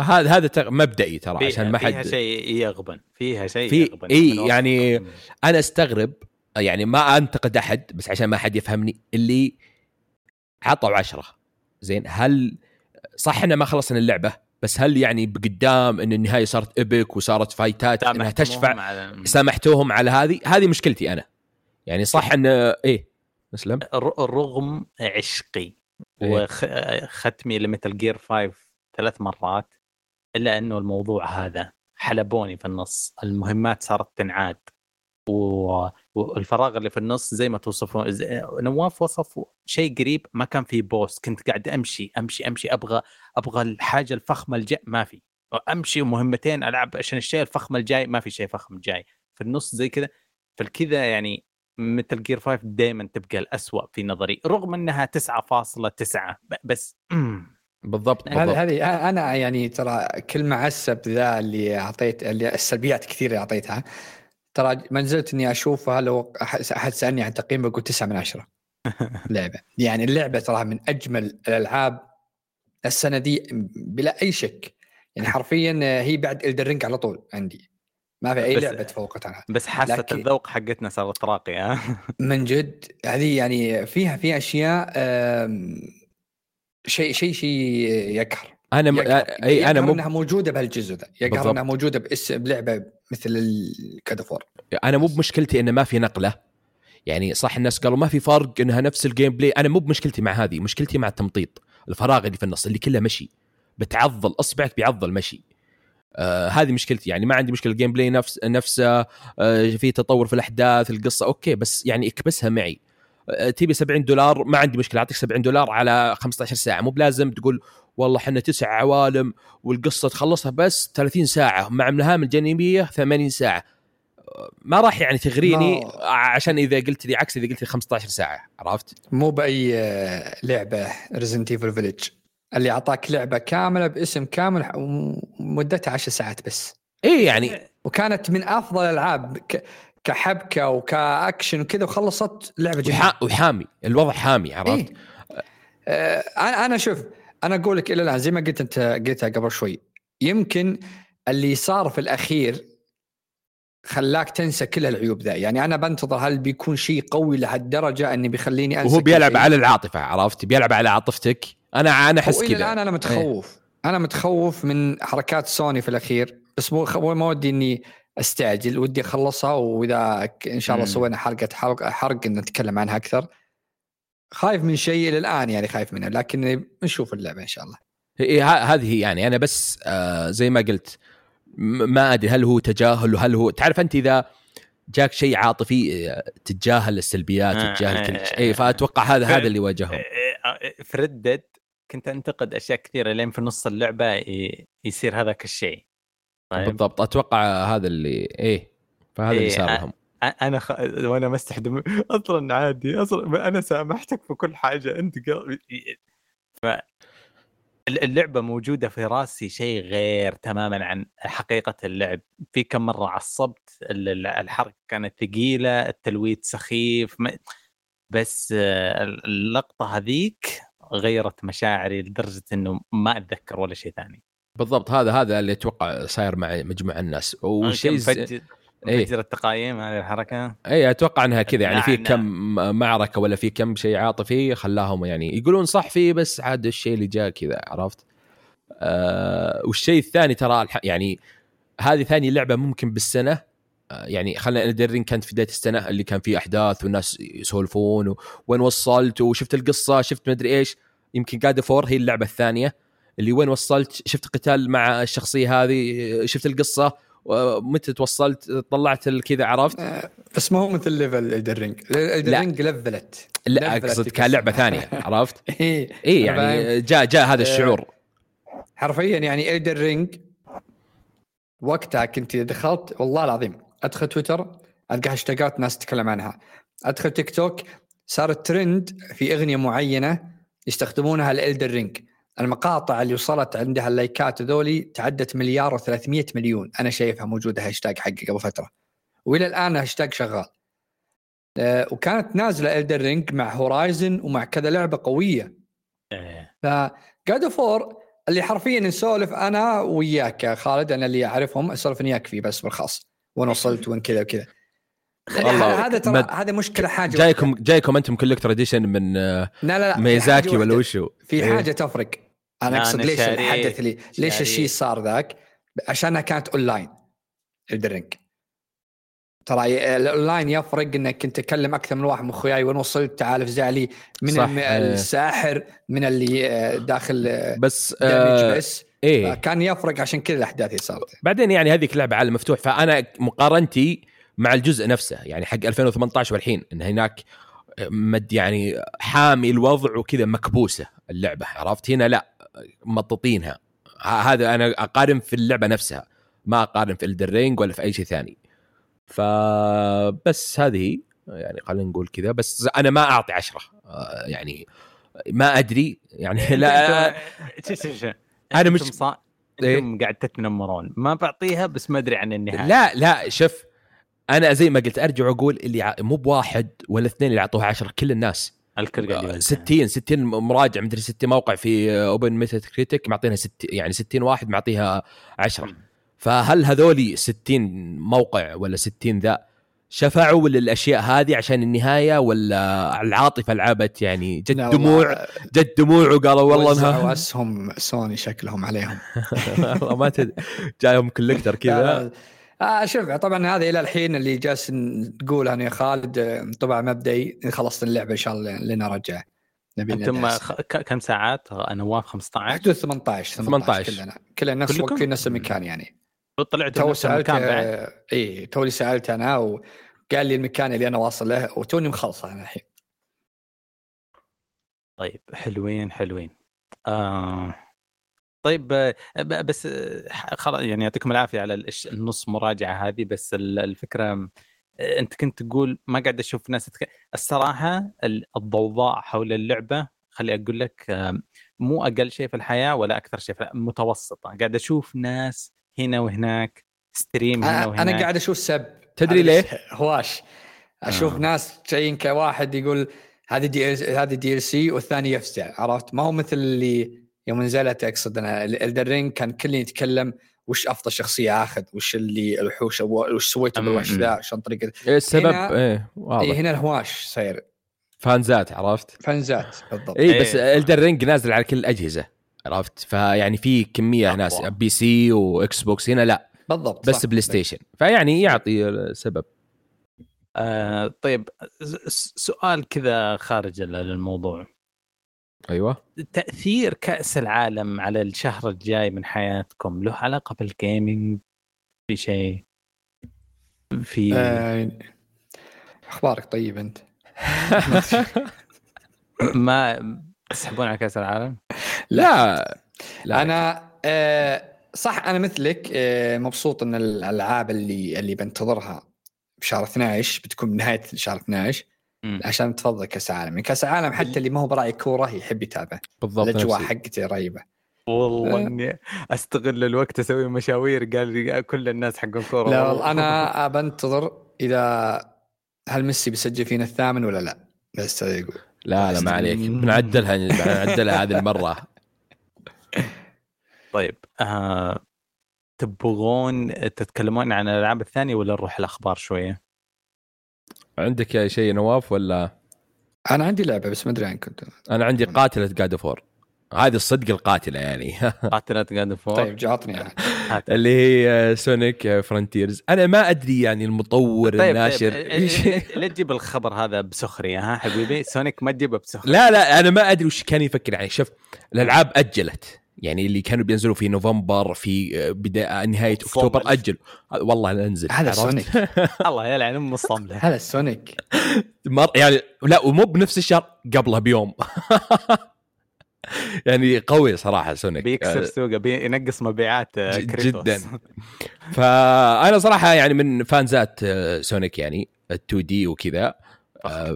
هذا هذا مبدئي ترى، عشان ما حد فيها شيء يغبن فيها شيء في يغبن إيه يعني. انا استغرب يعني، ما انتقد احد بس عشان ما حد يفهمني، اللي عطوا عشرة زين. هل صح إن ما خلصنا اللعبة، بس هل يعني بقدام ان النهاية صارت إبك وصارت فايتات انها تشفع على... سامحتوهم على هذه هذه مشكلتي انا يعني. صح ان ايه مسلم الرغم عشقي وختمي لميتال جير خمسة ثلاث مرات، إلا أنه الموضوع هذا حلبوني في النص. المهمات صارت تنعاد، والفراغ اللي في النص زي ما توصفه نواف وصفه شيء قريب، ما كان فيه بوس. كنت قاعد أمشي أمشي أمشي أبغى أبغى الحاجة الفخمة الجاي ما في، أمشي مهمتين ألعب عشان الشيء الفخم الجاي، ما في شيء فخم جاي في النص زي كذا. فالكذا يعني ميتال جير خمسة دائما تبقى الأسوأ في نظري، رغم أنها تسعة فاصلة تسعة بس. بالضبط هذه أنا يعني ترى كل ما عسب ذا اللي أعطيت اللي السلبيات كثير اللي أعطيتها، ترى ما نزلت إني أشوفها. لو أحد سألني عن تقييم بقول تسعة من عشرة لعبة يعني اللعبة ترى من أجمل الألعاب السنة دي بلا أي شك يعني، حرفيا هي بعد إلدرينج على طول عندي، ما في أي لعبة تفوقت عنها. بس حاسة الذوق حقتنا صارت راقية من جد. هذه يعني فيها فيها أشياء شيء شيء شيء يقهر. أنا م... يقهر. أي أنا مو... أنها موجودة بهالجزء ده، يقهر أنها موجودة بإس... بلعبة مثل الكادفور. أنا مو بمشكلتي إنه ما في نقلة يعني. صح الناس قالوا ما في فرق إنها نفس الجيم بلاي، أنا مو بمشكلتي مع هذه، مشكلتي مع التمطيط، الفراغ اللي في النص اللي كله مشي، بتعضل أصبعك بيعضل مشي. آه هذه مشكلتي يعني. ما عندي مشكلة الجيم بلاي نفس نفسه، آه في تطور في الأحداث القصة أوكي، بس يعني اكبسها معي. آه تبي سبعين دولار ما عندي مشكلة، أعطيك سبعين دولار على خمسة عشر ساعة. مو بلازم تقول والله حنا تسع عوالم والقصة تخلصها بس ثلاثين ساعة مع المهام الجانبية ثمانين ساعة. آه ما راح يعني تغريني مو. عشان إذا قلت لي عكس، إذا قلت لي خمسة عشر ساعة عرفت. مو بأي لعبة Resident Evil Village اللي أعطاك لعبة كاملة باسم كامل ومدتها عشر ساعات بس. إيه يعني وكانت من أفضل الألعاب ك... كحبكة وكأكشن وكذا، وخلصت لعبة جميلة وحامي. الوضع حامي عرفت. إيه؟ آه أنا شوف أنا أقول لك إلا الآن زي ما قلت أنت قلتها قبل شوي، يمكن اللي صار في الأخير خلاك تنسى كل العيوب ذا يعني. أنا بنتظر هل بيكون شيء قوي لهالدرجة أني بيخليني أنسى. وهو بيلعب على العاطفة عرفت، بيلعب على عاطفتك. انا انا احس كذا. انا متخوف ايه. انا متخوف من حركات سوني في الاخير، بس مو ما ودي اني استعجل، ودي اخلصها. واذا ان شاء الله سوينا حلقه حرق حرق نتكلم عنها اكثر. خايف من شيء الان يعني، خايف منه، لكن نشوف اللعبه ان شاء الله. هذه يعني انا بس آه زي ما قلت ما ادري هل هو تجاهل، وهل هو تعرف انت اذا جاك شيء عاطفي تتجاهل السلبيات تتجاهل كل شيء. اي فاتوقع هذا هذا اللي واجههم. فردد كنت أنتقد أشياء كثيرة لين في نص اللعبة يصير هذاك الشيء. طيب. بالضبط أتوقع هذا اللي إيه، فهذا إيه اللي صار لهم. أنا خ... وأنا مستحدم أصلاً عادي أصلاً، أنا سامحتك في كل حاجة أنت قل... ف... اللعبة موجودة في راسي شيء غير تماماً عن حقيقة اللعب. في كم مرة عصبت، الحركة كانت ثقيلة، التلويت سخيف، بس اللقطة هذيك غيرت مشاعري لدرجة إنه ما أتذكر ولا شيء ثاني. بالضبط هذا هذا اللي أتوقع صاير مع مجموعة الناس. وشيء فجر ايه. التقايم هذه الحركة. أي أتوقع أنها كذا يعني، في كم معركة ولا في كم شيء عاطفي خلاهم يعني يقولون صح فيه، بس عاد الشيء اللي جاء كذا عرفت. آه والشيء الثاني ترى يعني هذه ثاني لعبة ممكن بالسنة يعني. خلنا ندرين كانت في بداية السنة اللي كان فيه أحداث والناس يسولفون وين وصلت وشفت القصة شفت مدري إيش. يمكن God of War هي اللعبة الثانية اللي وين وصلت، شفت قتال مع الشخصية هذه، شفت القصة ومتى توصلت، طلعت كذا عرفت. بس ما هو مثل ليفل الدرينج الدرينج لفلت. لا أقصد كان لعبة ثانية عرفت. إيه يعني جاء جاء هذا الشعور حرفيا يعني. الدرينج وقتها كنت دخلت والله العظيم أدخل تويتر ألقى هاشتاقات ناس تتكلم عنها، أدخل تيك توك صار الترند في أغنية معينة يستخدمونها لإلدر رينج، المقاطع اللي وصلت عندها اللايكات ذولي تعدت مليار وثلاثمية مليون. أنا شايفها موجودة هاشتاج حقي قبل فترة وإلى الآن هاشتاج شغال. أه وكانت نازلة إلدر رينج مع هورايزن ومع كذا لعبة قوية. فقادو فور اللي حرفيا نسولف أنا وياك خالد، أنا اللي أعرفهم أسولف إياك فيه بس بالخاص، وين وصلت وين كذا وكذا. هذا ترى مد... هذا مشكله حاجه جايكم وقت. جايكم انتم كلك تراديشن من لا لا لا ميزاكي ولا وشو في حاجه إيه؟ تفرق. انا اقصد ليش حدث لي ليش الشيء صار ذاك، عشانها كانت اونلاين الدرينك. ترى الاونلاين يفرق انك انت تكلم اكثر من واحد من اخوياي وين وصلت تعال فزعلي من الم... الساحر من اللي داخل بس آه... بس إيه؟ كان يفرق، عشان كذا الاحداث صارت بعدين. يعني هذيك لعبه عالم مفتوح، فانا مقارنتي مع الجزء نفسه يعني حق ألفين وثمانية عشر والحين ان هناك مد يعني حامي الوضع وكذا مكبوسه اللعبه، عرفت؟ هنا لا مططينها. هذا انا اقارن في اللعبه نفسها، ما اقارن في إلدر رينج ولا في اي شيء ثاني. فبس هذه يعني خلينا نقول كذا. بس انا ما اعطي عشرة يعني، ما ادري يعني لا انا مش انتم قاعد تتنمرون ما بعطيها، بس ما ادري عن النهايه. لا لا شوف أنا زي ما قلت أرجع أقول اللي مو بواحد ولا اثنين اللي عطوها عشرة، كل الناس ستين ستين مراجع مدري ستين موقع في أوبن ميتا كريتيك معطينها ست يعني ستين واحد معطيها عشرة. فهل هذولي ستين موقع ولا ستين ذا شفعوا للأشياء هذه عشان النهاية، ولا العاطفة لعبت يعني جد دموع جد دموع وقالوا والله انها أسهم سوني شكلهم عليهم والله ما تد جايهم كولكتر كذا. آه شوف طبعا هذا إلى الحين اللي جالس نقول أنا يا خالد طبعا مبدئي خلصت اللعبة إن شاء الله لنا رجع. أنتم خ... كم ساعات نواف؟ خمسة عشر حدود ثمانية عشر كلنا كلنا نفس وقت في نفس المكان يعني. طلعت نفس المكان بعد إيه تولي سألت أنا وقال لي المكان اللي أنا واصل له وتوني مخلصة أنا الحين. طيب حلوين حلوين آه. طيب بس خلاص يعني يعطيكم العافية على النص مراجعة هذه. بس الفكرة أنت كنت تقول ما قاعد أشوف ناس تك... الصراحة الضوضاء حول اللعبة خلي أقول لك مو أقل شيء في الحياة ولا أكثر شيء في متوسطة. قاعد أشوف ناس هنا وهناك ستريم هنا وهناك. أنا قاعد أشوف سب تدري ليه هواش أشوف آه. ناس جايين كواحد يقول هذه دي هذه دي ال سي والثاني يفزع، عرفت؟ ما هو مثل اللي يوم نزلت أقصد أنا إلدر رينج كان كل يتكلم وش أفضل شخصية آخذ وش اللي الوحوش وش سويت بالوحش ذا عشان طريقة السبب هنا, إيه إيه هنا الهواش صاير فانزات، عرفت؟ فانزات بالضبط إيه بس إيه. إلدر رينج نازل على كل الأجهزة، عرفت؟ فيعني في كمية ناس بي سي وإكس بوكس، هنا لا بالضبط بس بلاي ستيشن. فيعني يعطي سبب آه. طيب سؤال كذا خارج للموضوع، أيوة، تأثير كأس العالم على الشهر الجاي من حياتكم له علاقة بالجيمينج في شيء في آه... أخبارك طيب أنت ما تسحبون على كأس العالم؟ لا, لا. أنا آه صح أنا مثلك آه مبسوط أن الألعاب اللي اللي بنتظرها بشهر اثنا عشر بتكون نهاية شهر اثنا عشر عشان تفضل كاس العالم. كاس العالم حتى اللي ما هو براي كوره يحب يتابع بالضبط، الاجواء حقته رهيبه والله. اني استغل الوقت اسوي مشاوير قال كل الناس حقهم كوره. لا والله انا بنتظر اذا هل ميسي بيسجل فينا الثامن ولا لا. بس يقول لا لا ما عليك بنعدلها بنعدلها هذه المره. طيب آه، تبغون تتكلمون عن الالعاب الثانيه ولا نروح الاخبار شويه؟ عندك شيء نواف ولا؟ أنا عندي لعبة بس ما أدري عن كنت أنا عندي قاتلة قاد فور، هذه الصدق القاتلة يعني قاتلة قاد فور. طيب جعطني يعني. اللي هي سونيك فرونتيرز. أنا ما أدري يعني المطور طيب الناشر طيب. لا تجيب الخبر هذا بسخرية ها حبيبي، سونيك ما تجيبه بسخرية. لا لا أنا ما أدري وش كان يفكر يعني. شوف الألعاب أجلت يعني اللي كانوا بينزلوا في نوفمبر في بداية نهاية أكتوبر أجل والله ننزل هذا سونيك الله يلعن أم الصملة هذا سونيك يعني لا ومو بنفس الشهر قبلها بيوم يعني قوي صراحة سونيك بيكسر سوقه بينقص مبيعات كريتوس جدا. فأنا صراحة يعني من فانزات سونيك يعني تو دي وكذا،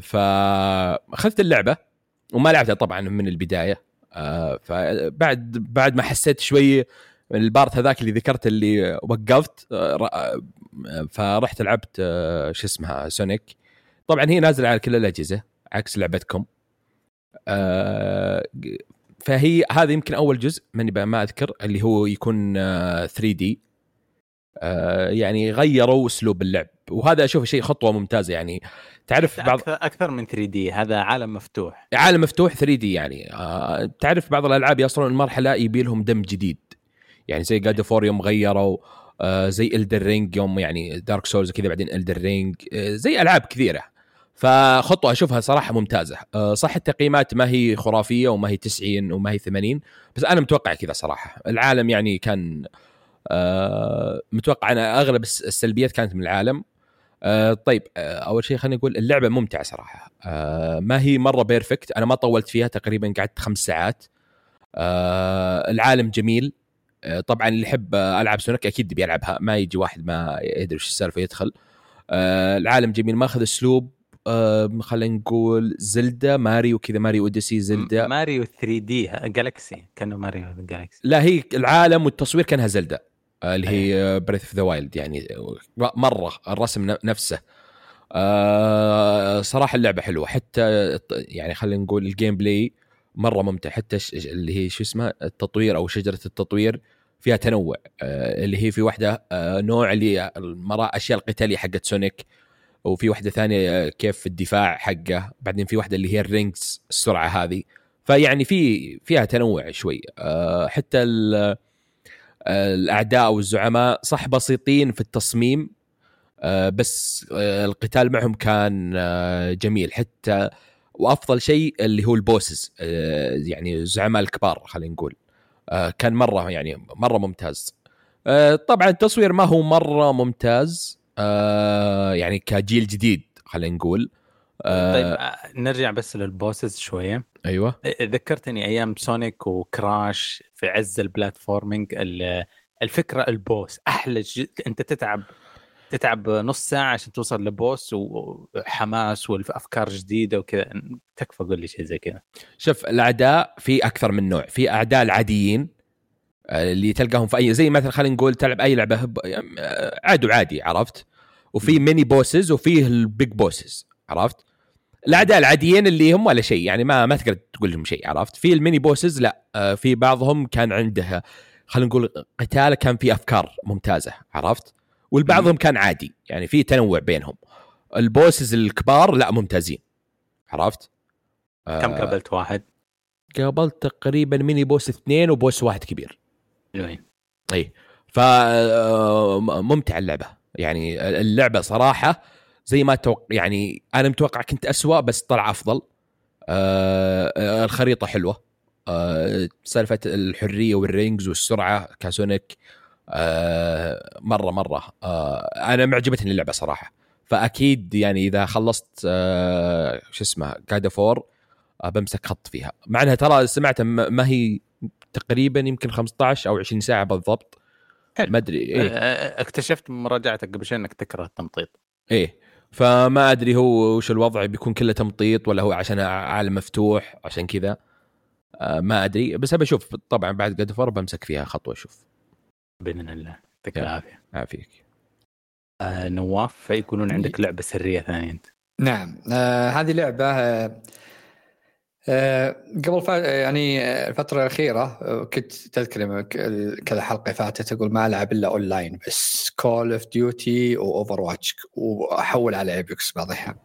فأخذت اللعبة وما لعبتها طبعا من البداية آه فبعد بعد ما حسيت شوي البارت هذاك اللي ذكرت اللي وقفت آه فرحت لعبت آه شو اسمها سونيك. طبعا هي نازله على كل الاجهزه عكس لعبتكم آه فهي هذا يمكن اول جزء ماني ما اذكر اللي هو يكون آه ثري دي آه يعني غيروا اسلوب اللعب وهذا اشوفه شيء خطوه ممتازه. يعني تعرف بعض اكثر من ثري دي هذا عالم مفتوح عالم مفتوح ثري دي يعني آه تعرف بعض الالعاب يصلون المرحله يبيلهم دم جديد يعني زي God of War يوم غيروا آه زي Elden Ring يوم يعني Dark Souls كذا بعدين Elden Ring آه زي العاب كثيره فخطوه اشوفها صراحه ممتازه. آه صح التقييمات ما هي خرافيه وما هي تسعين وما هي ثمانين بس انا متوقع كذا صراحه. العالم يعني كان آه متوقع أنا أغلب السلبيات كانت من العالم. آه طيب آه أول شيء خليني أقول اللعبة ممتعة صراحة آه ما هي مرة بيرفكت أنا ما طولت فيها تقريبا قعدت خمس ساعات. آه العالم جميل آه طبعا اللي يحب ألعب سونيك أكيد بيلعبها ما يجي واحد ما يدري وش السالفة يدخل. آه العالم جميل ماخذ أسلوب آه خلينا نقول زلدة ماريو كذا ماريو أوديسي زلدة ماريو ثري دي جالكسي كانوا ماريو جالكسي لا هي العالم والتصوير كانها زلدة اللي هي بريث اوف ذا وايلد يعني مرة الرسم نفسه. أه صراحة اللعبة حلوة حتى يعني خلينا نقول الجيم بلاي مرة ممتع حتى اللي هي شو اسمها التطوير أو شجرة التطوير فيها تنوع أه اللي هي في واحدة أه نوع اللي المرأة أشياء القتالية حقت سونيك وفي واحدة ثانية كيف الدفاع حقه بعدين في واحدة اللي هي الرينجز السرعة هذه فيعني في فيها تنوع شوي. أه حتى ال الأعداء والزعماء صح بسيطين في التصميم بس القتال معهم كان جميل حتى وأفضل شيء اللي هو البوسز يعني الزعماء الكبار خلينا نقول كان مرة يعني مرة ممتاز. طبعا التصوير ما هو مرة ممتاز يعني كجيل جديد خلينا نقول. طيب نرجع بس للبوسز شوية. أيوة ذكرتني أيام سونيك وكراش في عز البلاتفورمينج الفكرة البوس أحلى جد. أنت تتعب تتعب نص ساعة عشان توصل لبوس وحماس والأفكار جديدة وكذا. تكفى قول لي شيء زي كذا. شوف الأعداء في أكثر من نوع في أعداء العاديين اللي تلقاهم في أي زي مثلا خلينا نقول تلعب أي لعبة عادي عادي عرفت وفي ميني بوسز وفيه البيج بوسز عرفت. الأعداء العاديين اللي هم ولا شيء يعني ما ما تقدر تقول لهم شيء عرفت. في الميني بوسز لا في بعضهم كان عندها خلينا نقول قتال كان في أفكار ممتازة عرفت والبعضهم كان عادي يعني في تنوع بينهم. البوسز الكبار لا ممتازين عرفت. كم قابلت واحد؟ قابلت تقريبا ميني بوس اثنين وبوس واحد كبير. جميل أي فممتع اللعبة يعني اللعبة صراحة زي ما توقع يعني أنا متوقع كنت أسوأ بس طلع أفضل. آه الخريطة حلوة آه سالفة الحرية والرينجز والسرعة كاسونيك آه مرة مرة آه أنا معجبتني اللعبة صراحة. فأكيد يعني إذا خلصت آه شو اسمها God of War آه بمسك خط فيها مع أنها ترى سمعت ما هي تقريبا يمكن خمسة عشر أو عشرين ساعة بالضبط ما أدري إيه؟ اكتشفت من مراجعتك قبل شيء أنك تكره التمطيط إيه فما أدري هو وش الوضع بيكون كله تمطيط ولا هو عشان عالم مفتوح عشان كذا آه ما أدري بس بشوف طبعا بعد قد فر بمسك فيها خطوة أشوف بإذن الله. تك العافية عافيك آه نواف فيكونون عندك لعبة سرية ثانية أنت. نعم آه هذه لعبة آه آه قبل ف... يعني الفترة الأخيرة كنت تذكر كذا حلقة فاتت أقول ما ألعب إلا أونلاين بس كول أوف ديوتي وأوفر واتش وأحول على إيبكس بعضها.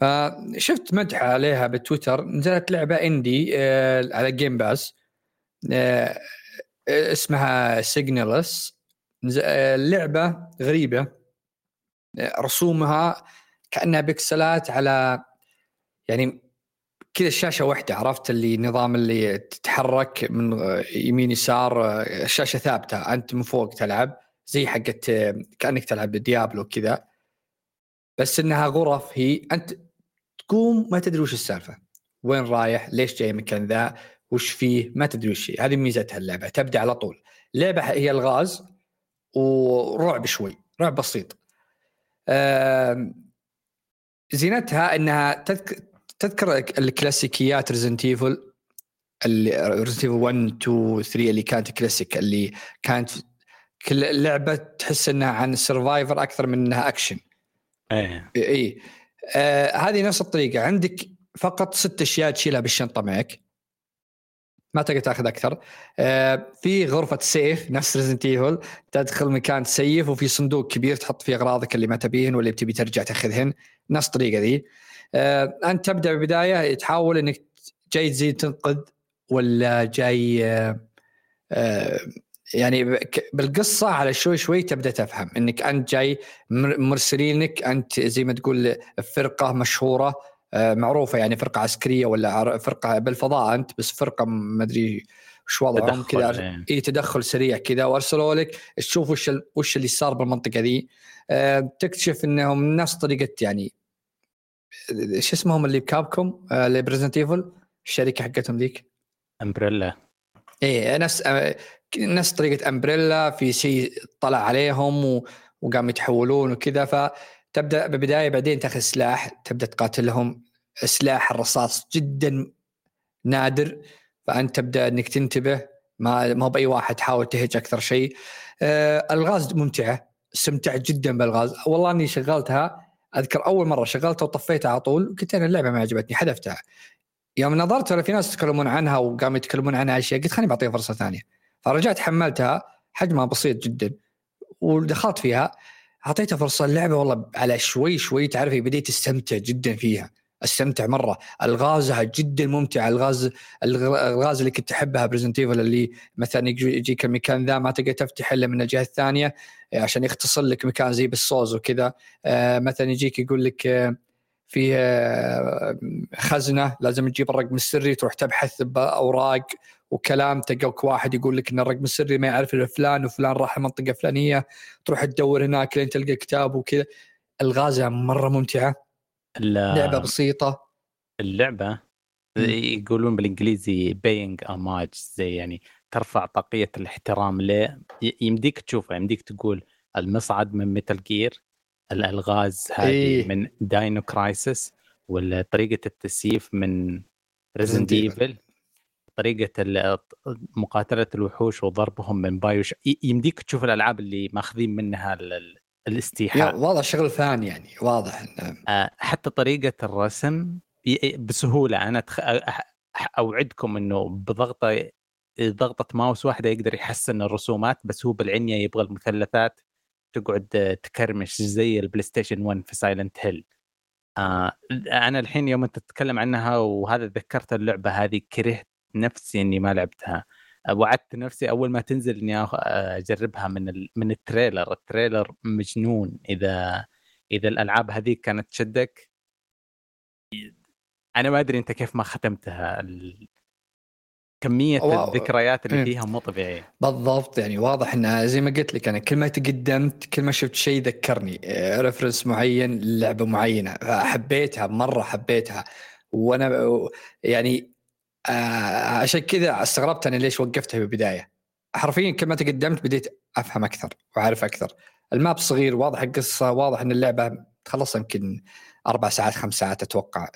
فشفت مدح عليها بالتويتر نزلت لعبة إندي آه على جيم باس آه اسمها سيجنالس. آه لعبة غريبة آه رسومها كأنها بكسلات على يعني كذا الشاشة واحدة عرفت اللي نظام اللي تتحرك من يمين يسار الشاشة ثابتة أنت من فوق تلعب زي حقت كأنك تلعب ديابلو كذا بس إنها غرف هي أنت تقوم ما تدري وش السالفة وين رايح ليش جاي مكان ذا وش فيه ما تدري وش هذه ميزتها اللعبة تبدأ على طول. لعبة هي الغاز ورعب شوي رعب بسيط زينتها إنها تذكر تذكر الكلاسيكيات ريزنت ايفل Resident Evil واحد اثنين ثلاثة اللي كانت كلاسيك، اللي كانت كل اللعبة تحس انها عن السرفايفر اكثر من انها اكشن. ايه ايه آه هذه نفس الطريقة، عندك فقط ست اشياء تشيلها بالشنطة معك، ما تقدر تاخذ اكثر. آه في غرفة سيف نفس Resident Evil، تدخل مكان سيف وفي صندوق كبير تحط فيه اغراضك اللي ما تبيهن واللي بتبي ترجع تاخذهن، نفس الطريقة دي. آه انت تبدأ بداية تحاول انك جاي تزيد تنقذ ولا جاي آه آه يعني بالقصة على شوي شوي تبدأ تفهم انك انت جاي مرسلينك انت زي ما تقول فرقة مشهورة معروفة، يعني فرقة عسكرية ولا فرقة بالفضاء انت، بس فرقة ما ادري شو وضعهم كذا، اي تدخل سريع كذا، وارسلوا لك تشوف وش وش اللي صار بالمنطقة دي. آه تكتشف انهم نفس طريقة يعني ايش اسمهم اللي بكابكم آه اللي بريزنت ايفل، الشركة حقتهم ذيك امبريلا، ايه نفس آه نفس طريقة أمبريلا، في شيء طلع عليهم و... وقام يتحولون وكذا. فتبدأ ببداية بعدين تأخذ سلاح تبدأ تقاتلهم، سلاح الرصاص جدا نادر، فأنت تبدأ أنك تنتبه ما ما بأي واحد حاول تهج أكثر شيء. آه الغاز ممتعة، استمتعت جدا بالغاز والله، أني شغلتها أذكر أول مرة شغلتها وطفيتها على طول، قلت أنا اللعبة ما عجبتني حذفتها. يوم نظرت ولا في ناس يتكلمون عنها وقام يتكلمون عنها أشياء، قلت خليني بعطيها فرصة ثانية، فرجعت حملتها حجمها بسيط جدا ودخلت فيها، أعطيتها فرصة اللعبة والله على شوي شوي تعرفي بديت استمتع جدا فيها، استمتع مرة. الغازها جدا ممتع، الغاز الغاز اللي كنت أحبها بريزنت إيفل، اللي مثلا يجيك المكان ذا ما تقدر تفتح إلا من الجهة الثانية عشان يختصر لك مكان زي بالصوز وكذا، مثلا يجيك يقول لك في خزنة لازم تجيب الرقم السري، تروح تبحث بأوراق وكلام، تلقاك واحد يقول لك ان الرقم السري ما يعرف الا فلان وفلان راح المنطقه فلانيه، تروح تدور هناك لين تلقى كتاب وكذا. الغازه مره ممتعه، لعبه بسيطه. اللعبه يقولون بالانجليزي paying homage، زي يعني ترفع طاقيه الاحترام له، يمديك تشوفه، يمديك تقول المصعد من ميتال جير، الالغاز هذه إيه. من داينو كرايسس، ولا طريقه التسييف من ريزنت ايفل، طريقة مقاتلة الوحوش وضربهم من بايوش، يمديك تشوف الألعاب اللي ماخذين منها الاستيحاء، واضح شغل ثاني يعني واضح. حتى طريقة الرسم بسهولة، أنا أوعدكم أنه بضغطة ضغطة ماوس واحدة يقدر يحسن الرسومات، بس هو بالعنية يبغى المثلثات تقعد تكرمش زي البلايستيشن واحد في سايلنت هيل. أنا الحين يوم أنت تتكلم عنها وهذا ذكرت اللعبة هذه، كرهت نفسي اني ما لعبتها، وعدت نفسي اول ما تنزل اني اجربها من من التريلر. التريلر مجنون، اذا اذا الالعاب هذه كانت تشدك، انا ما ادري انت كيف ما ختمتها، كميه أوه. الذكريات اللي فيها مو طبيعيه. بالضبط، يعني واضح انها زي ما قلت لك انا كل ما تقدمت كل ما شفت شيء ذكرني ريفرنس معين لعبه معينه، حبيتها مره حبيتها. وانا يعني آه عشان كذا استغربت أنا ليش وقفتها بالبداية، حرفيا كما تقدمت بديت أفهم أكثر وأعرف أكثر. الماب صغير، واضح القصة، واضح أن اللعبة تخلص يمكن أربع ساعات خمس ساعات أتوقع،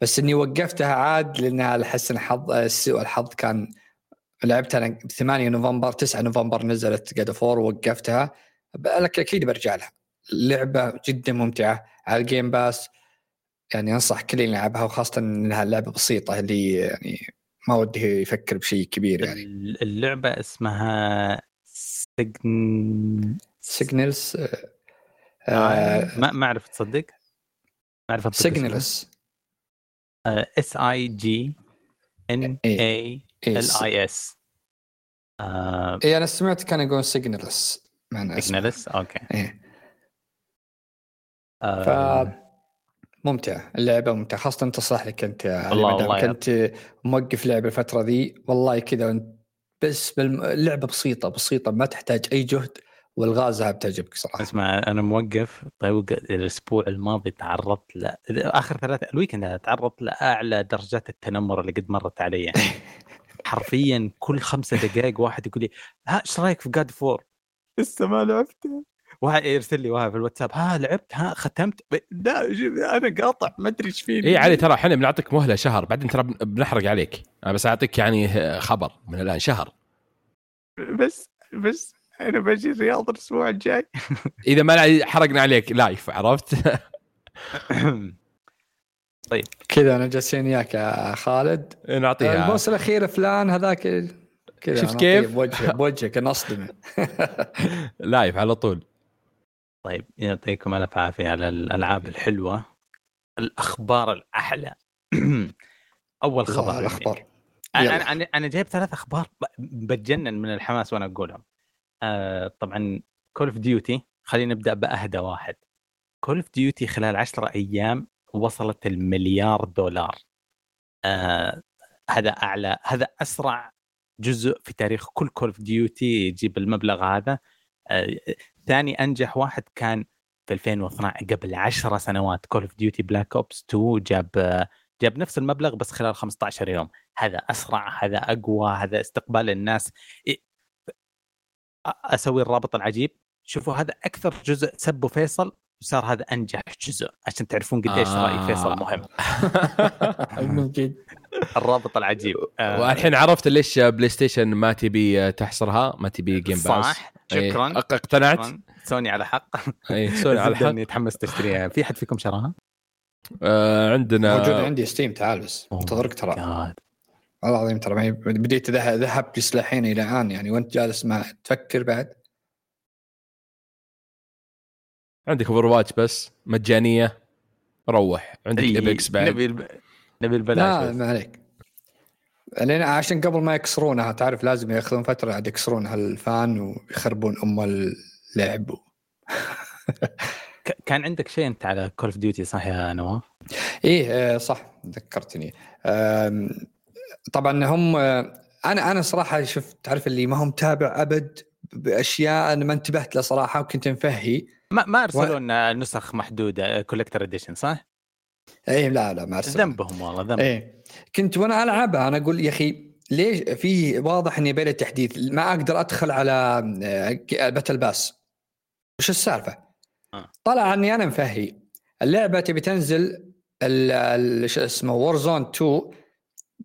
بس أني وقفتها عاد لأنها لحسن حظ السوء الحظ كان لعبتها أنا ثمانية نوفمبر تسعة نوفمبر نزلت God of War ووقفتها، لك أكيد برجع لها. لعبة جدا ممتعة على الجيم باس، يعني أنصح كل اللي يلعبها، وخاصة إنها لعبة بسيطة اللي يعني ما وده يفكر بشيء كبير. يعني اللعبة اسمها سيجن سيجنلز آه... ما ما أعرف تصدق ما أعرف سيجنلز S I G N A L I S. إيه أنا سمعت كان يقول سيجنلز سيجنلز أوكي إيه. ف ممتع اللعبة، ممتع خاصة تصلح لك أنت والله كنت موقف لعبة الفترة ذي والله كذا، بس باللعبة بسيطة بسيطة ما تحتاج أي جهد، والغازها بتعجبك صراحة. اسمع أنا موقف طيب الأسبوع الماضي تعرضت ل آخر ثلاثة الويكند تعرضت لأعلى درجات التنمر اللي قد مرت علي يعني. حرفيا كل خمسة دقائق واحد يقول لي ها إيش رأيك في God of War؟ لسه ما لعبته وها يرسل لي وها في الواتساب، ها لعبت، ها ختمت، لا انا قاطع ما ادري ايش فيني. اي علي ترى احنا بنعطيك مهله شهر، بعدين ترى بنحرق عليك. انا بس اعطيك يعني خبر من الان شهر بس. بس انا بجي الرياض الاسبوع الجاي اذا ما حرقنا عليك لايف، عرفت؟ طيب كذا انا جالسين وياك يا خالد نعطيها البوس الاخير فلان هذاك كذا. شفت كيف بوجهك بوجهك نصدمه لايف على طول. طيب يعطيكم الف عافيه على الالعاب الحلوه، الاخبار الاحلى. اول خبر اخبار انا انا انا جايب ثلاث اخبار بتجنن من الحماس وانا اقولهم. آه طبعا كول اوف ديوتي، خلينا نبدا باهدى واحد. كول اوف ديوتي خلال عشرة ايام وصلت المليار دولار. آه هذا اعلى، هذا اسرع جزء في تاريخ كل كول اوف ديوتي يجيب المبلغ هذا. آه ثاني انجح واحد كان في ألفين واثناشر قبل عشر سنوات، كول اوف ديوتي بلاك اوبس تو جاب آه جاب نفس المبلغ بس خلال خمسة عشر يوم. هذا اسرع، هذا اقوى، هذا استقبال الناس. اسوي الرابط العجيب، شوفوا هذا اكثر جزء سبوا فيصل وصار هذا انجح جزء عشان تعرفون قديش آه. راي فيصل مهم. الرابط العجيب. والحين عرفت ليش بلاي ستيشن ما تبي تحصرها، ما تبي جيم باس. صح، شكرا. أيه. اقتنعت. شكرا. سوني على حق. اي سوني على حق. اني تحمس تشتريها. في حد فيكم شراها؟ آه عندنا موجود عندي ستيم، تعال بس انتظرك. ترى والله العظيم ترى معي بديت ذهب لسلاحين الى الان يعني، وانت جالس ما تفكر بعد. عندك اوفرواتش بس مجانيه، روح. عندك ايبكس بعد، نبي الب... نبي البلاش. لا ما عليك، لان عشان قبل ما يكسرونها تعرف لازم ياخذون فتره عاد يكسرون هالفان ويخربون ام اللعب. كان عندك شيء انت على كول اوف ديوتي صح يا نواف؟ ايه صح ذكرتني. طبعا هم انا انا صراحه شفت، تعرف اللي ما هم تابع ابد باشياء انا ما انتبهت لها صراحه، وكنت مفهي. ما ما ارسلوا لنا و... نسخ محدوده كولكتر اديشن صح؟ اي لا لا ما ارسلوا، ذنبهم والله ذنب. اي كنت وانا العبها انا اقول يا اخي ليش في، واضح اني بين التحديث ما اقدر ادخل على باتل باس، وش السالفه؟ آه. طلع اني انا مفهي اللعبه تبي تنزل ايش اسمه وورزون تو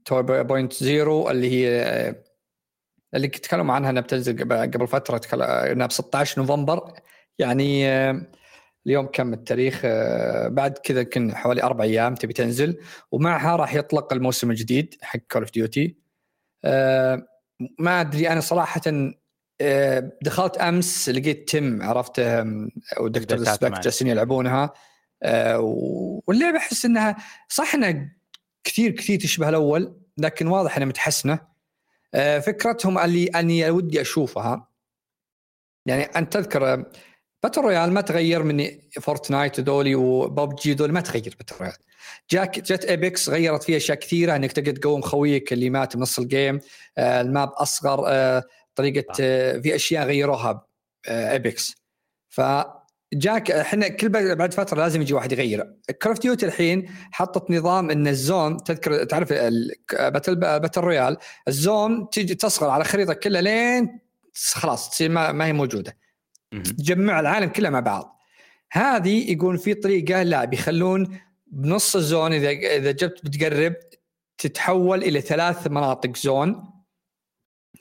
صفر اللي هي اللي تكلموا عنها انها بتنزل قبل فتره، تكلم انها ب ستة عشر نوفمبر يعني اليوم كم التاريخ؟ بعد كذا كن حوالي أربع أيام تبي تنزل، ومعها راح يطلق الموسم الجديد حق كول اوف ديوتي. ما أدري أنا صراحة، دخلت أمس لقيت تيم عرفته والدكتور سباك جالسين يلعبونها، واللعبة أحس أنها صح أنها كثير كثير تشبه الأول، لكن واضح أنها متحسنة. فكرتهم اللي أني ودي أشوفها يعني، أن تذكر باتل رويال ما تغير من فورتنايت دولي وببجي دول ما تغير باتل رويال. جاك جت ايبكس غيرت فيها اشياء كثيره، انك تقدر تقوم خويك اللي مات بنص الجيم، آه الماب اصغر، آه طريقه، آه في اشياء غيروها آه ايبكس. فجاك احنا كل بعد فتره لازم يجي واحد يغير. كول اوف ديوتي الحين حطت نظام ان الزون، تذكر تعرف باتل باتل رويال الزون تيجي تصغر على خريطه كلها لين خلاص تصير ما هي موجوده، تجمع العالم كله مع بعض. هذه يقول في طريقة لا بيخلون بنص الزون، إذا إذا جبت بتقرب تتحول إلى ثلاث مناطق زون.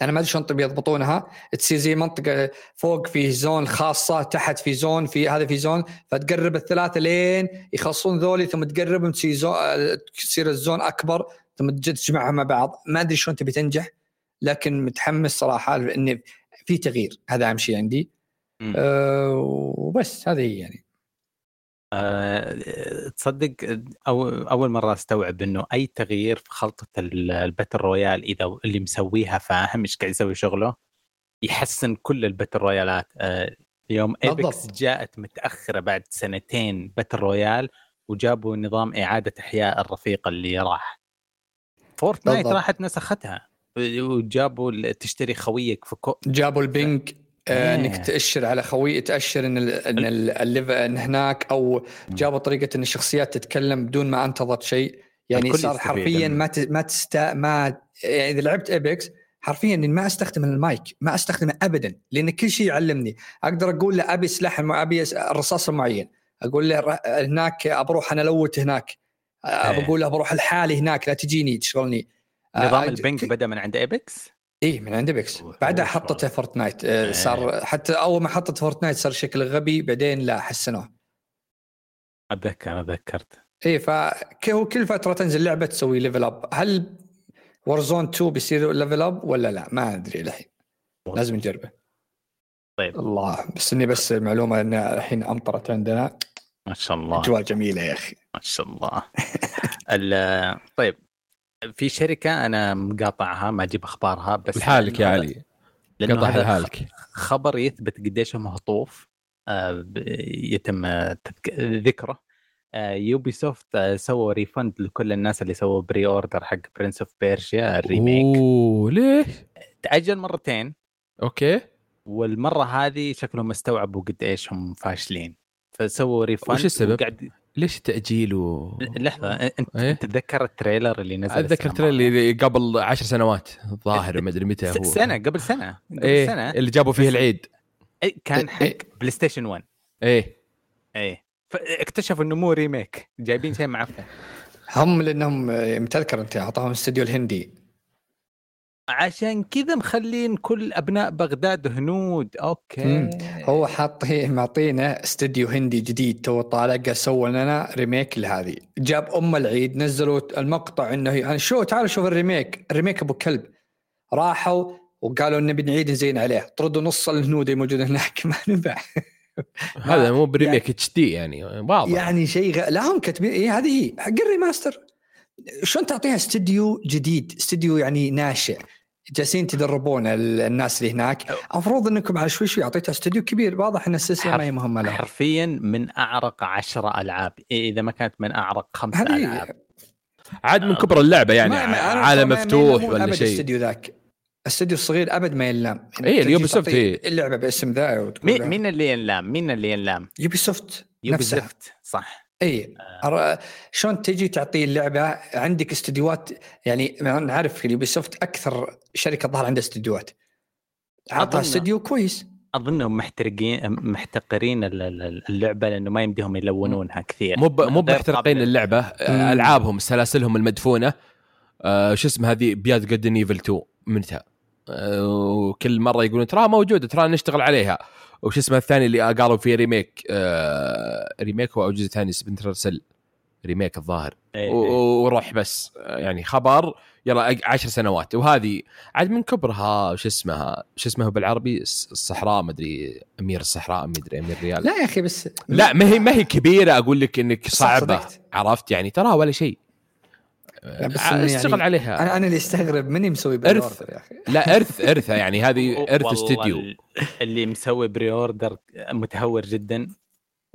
أنا ما أدري شلون بيضبطونها، تصير زي منطقة فوق في زون خاصة، تحت في زون، في هذا في زون، فتقرب الثلاثة لين يخلصون ذولي، ثم تقرب تصير الزون أكبر، ثم تجمعها مع بعض. ما أدري شلون تبي تنجح، لكن متحمس صراحة إن في تغيير، هذا أهم شيء عندي. أه وبس هذه هي يعني. أه تصدق أول مرة استوعب إنه أي تغيير في خلطة الباتل رويال إذا اللي مسويها فاهم إيش قاعد يسوي شغله يحسن كل الباتل رويالات. أه اليوم إيبكس جاءت متأخرة بعد سنتين باتل رويال، وجابوا نظام إعادة إحياء الرفيق اللي راح. فورتنايت راحت نسختها، وجابوا تشتري خويك في كو... جابوا البينج انك تأشر على خوي، تأشر ان ان الليفل هناك، او جابوا طريقه ان الشخصيات تتكلم بدون ما انتظر شيء يعني. صار حرفيا ما ما تست ما يعني اذا لعبت ايبكس حرفيا إن ما أستخدم المايك، ما أستخدمه أبدا، لأن كل شيء يعلمني. أقدر أقول له أبي سلاح، أبي الرصاص معين، أقول له هناك أبروح أنا لوت هناك، أقول له بروح الحالي هناك لا تجيني تشغلني. نظام أه البنك بدأ من عند إبكس. إيه من عند إبكس، بعدها حطته فورتنايت. أه صار حتى أول ما حطت فورتنايت صار شكل غبي، بعدين لا حسنوه. أتذكر أتذكرت. إيه فكه كل فترة تنزل لعبة تسوي ليفل أب. هل وارزون اثنين بيصير ليفل أب ولا لا؟ ما أدري الحين، لازم نجربه. طيب الله بس إني بس معلومة إن الحين أمطرت عندنا ما شاء الله، أجواء جميلة يا أخي ما شاء الله. طيب في شركة أنا مقاطعها ما أجيب أخبارها بس الحالك يا علي، قطع الحالك خبر يثبت قديش مهطوف يتم ذكره. يوبي سوفت سووا ريفند لكل الناس اللي سووا بري اوردر حق برنس اوف بيرشيا الريميك. اوه ليه تأجل مرتين؟ اوكي والمرة هذه شكلهم استوعبوا قد ايش هم فاشلين فسووا ريفند. وش السبب؟ وقعد... ليش تأجيل و... لحظة انت إيه؟ تتذكر التريلر اللي نزل؟ اتذكر التريلر اللي قبل عشر سنوات الظاهر، ما ادري متى هو سنة قبل سنة قبل إيه؟ سنة اللي جابوا فيه العيد كان حق إيه؟ بلاي ستيشن واحد. ايه ايه فاكتشفوا انه مو ريميك، جايبين شيء معفن هم لانهم متذكر انت اعطاهم استوديو الهندي عشان كذا مخلين كل ابناء بغداد هنود. اوكي مم. هو حاط معطينا استوديو هندي جديد تو طالع قال سووا لنا ريميك لهذه، جاب ام العيد نزلوا المقطع انه انا يعني شو تعالوا شوف الريميك، ريميك ابو كلب. راحوا وقالوا انه بنعيده زين عليه، طردوا نص الهنود الموجود هناك ما نبع. هذا مو بريميك اتش دي يعني بعض يعني شيء غ... لا هم كاتبين ايه هذه هي حق الريماستر، شلون تعطيها استديو جديد استديو يعني ناشئ جالسين تدربون الناس اللي هناك، المفروض انكم على شوي شوي اعطيتها استديو كبير. واضح ان السلسله ما هي مهمه لها. حرفيا من اعرق عشرة العاب اذا ما كانت من اعرق خمسة العاب، عاد من كبر اللعبه يعني عالم مفتوح ولا شيء. الاستديو ذاك السديو الصغير أبد ما ينلام. إيه اليوبي سوفت إيه اللعبة باسم ذا. مين اللي ينلام؟ مين اللي ينلام؟ يوبي سوفت. يوبي سوفت صح. إيه آه. شون تجي تعطي اللعبة عندك استديوات يعني نعرف يوبي سوفت أكثر شركة ظهر عندها استديوات، عطها استديو كويس. أظنهم محترقين محتقرين اللعبة لأنه ما يمديهم يلونونها كثير. مو مو محترقين اللعبة آه. ألعابهم سلاسلهم المدفونة آه شو اسم هذه بياد جودن إيفل اثنين منتهى، وكل مره يقولون ترى موجوده ترى نشتغل عليها. وش اسمه الثاني اللي قالوا فيه ريميك آه ريميك او جزء ثاني سبنترسل ريميك الظاهر أيه. وروح بس يعني خبر يلا عشر سنوات وهذه عاد من كبرها. وش اسمها وش اسمه بالعربي الصحراء مدري امير الصحراء مدري امير ريال. لا يا اخي بس لا ما هي ما هي كبيره اقول لك انك صعبه عرفت يعني ترى ولا شيء اشتغل يعني عليها. انا انا اللي استغرب مني مسوي بري اوردر يا اخي. لا ارث ارثها يعني هذه ارث استوديو اللي مسوي بري اوردر متهور جدا.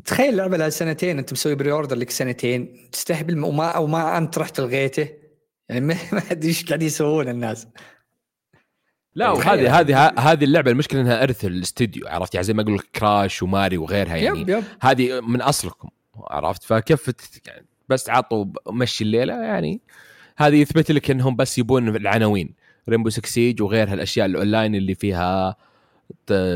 تخيل لعبه لها سنتين انت مسوي بري اوردر لك سنتين تستهبل وما او ما انت رحت لغيته يعني ما ادري ايش قاعد يسوون الناس. لا وهذه هذه هذه اللعبه المشكله انها ارث الاستوديو عرفت يعني زي ما اقول كراش وماري وغيرها يعني يب يب. هذه من اصلكم عرفت فكيف يعني بس عطوا مشي الليلة يعني. هذه يثبت لك أنهم بس يبون العناوين ريمبو سكسيج وغير هالأشياء الأونلاين اللي فيها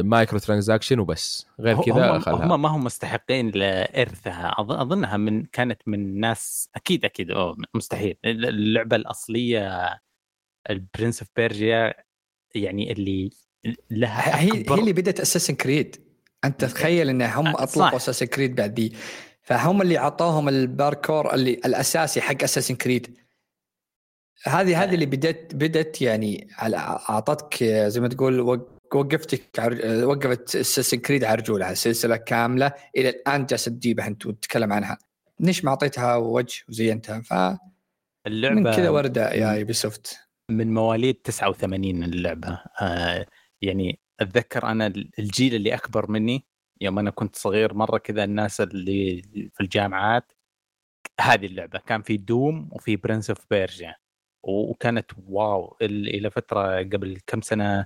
مايكرو ترانزاكشن وبس غير كذا. هم ما هم مستحقين لإرثها أظنها من كانت من ناس أكيد أكيد أو مستحيل. اللعبة الأصلية البرنس اوف بيرجيا يعني اللي لها هي, هي اللي بدأت أساسن كريد. أنت تخيل أن هم أطلقوا أساسن كريد بعد دي فهم اللي عطاهم الباركور اللي الأساسي حق أساسن كريد. هذه هذه اللي بدت بدت يعني على أعطتك زي ما تقول وقفتك عر... وقفت أساسن كريد على رجولها سلسلة كاملة إلى الآن جالسة تجيبها أنت وتتكلم عنها ليش ما أعطيتها وجه وزينتها. ف من كذا وردة يا يوبي سوفت من مواليد تسعة وثمانين اللعبة آه يعني أتذكر أنا الجيل اللي أكبر مني يوم أنا كنت صغير مرة كذا الناس اللي في الجامعات هذه اللعبة كان في دوم وفي برنس اوف بيرجيا وكانت واو. إلى فترة قبل كم سنة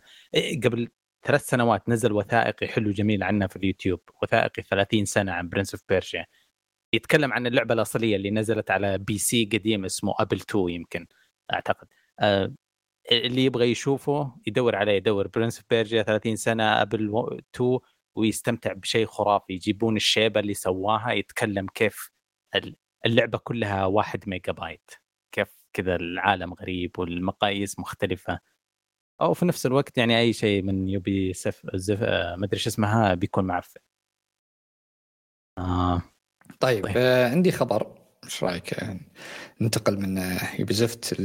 قبل ثلاث سنوات نزل وثائقي حلو جميل عنها في اليوتيوب، وثائقي ثلاثين سنة عن برنس اوف بيرجيا يتكلم عن اللعبة الأصلية اللي نزلت على بي سي قديم اسمه أبل تو يمكن أعتقد. اللي يبغى يشوفه يدور عليه، يدور برنس اوف بيرجيا ثلاثين سنة قبل تو ويستمتع بشيء خرافي. يجيبون الشيبة اللي سواها يتكلم كيف اللعبة كلها واحد ميجا بايت، كيف كذا العالم غريب والمقاييس مختلفة. أو في نفس الوقت يعني أي شيء من يوبي سف زف... ما أدري شو اسمها بيكون معفن. آه. طيب, طيب. آه عندي خبر، ايش رايك ننتقل من يوبيزفت؟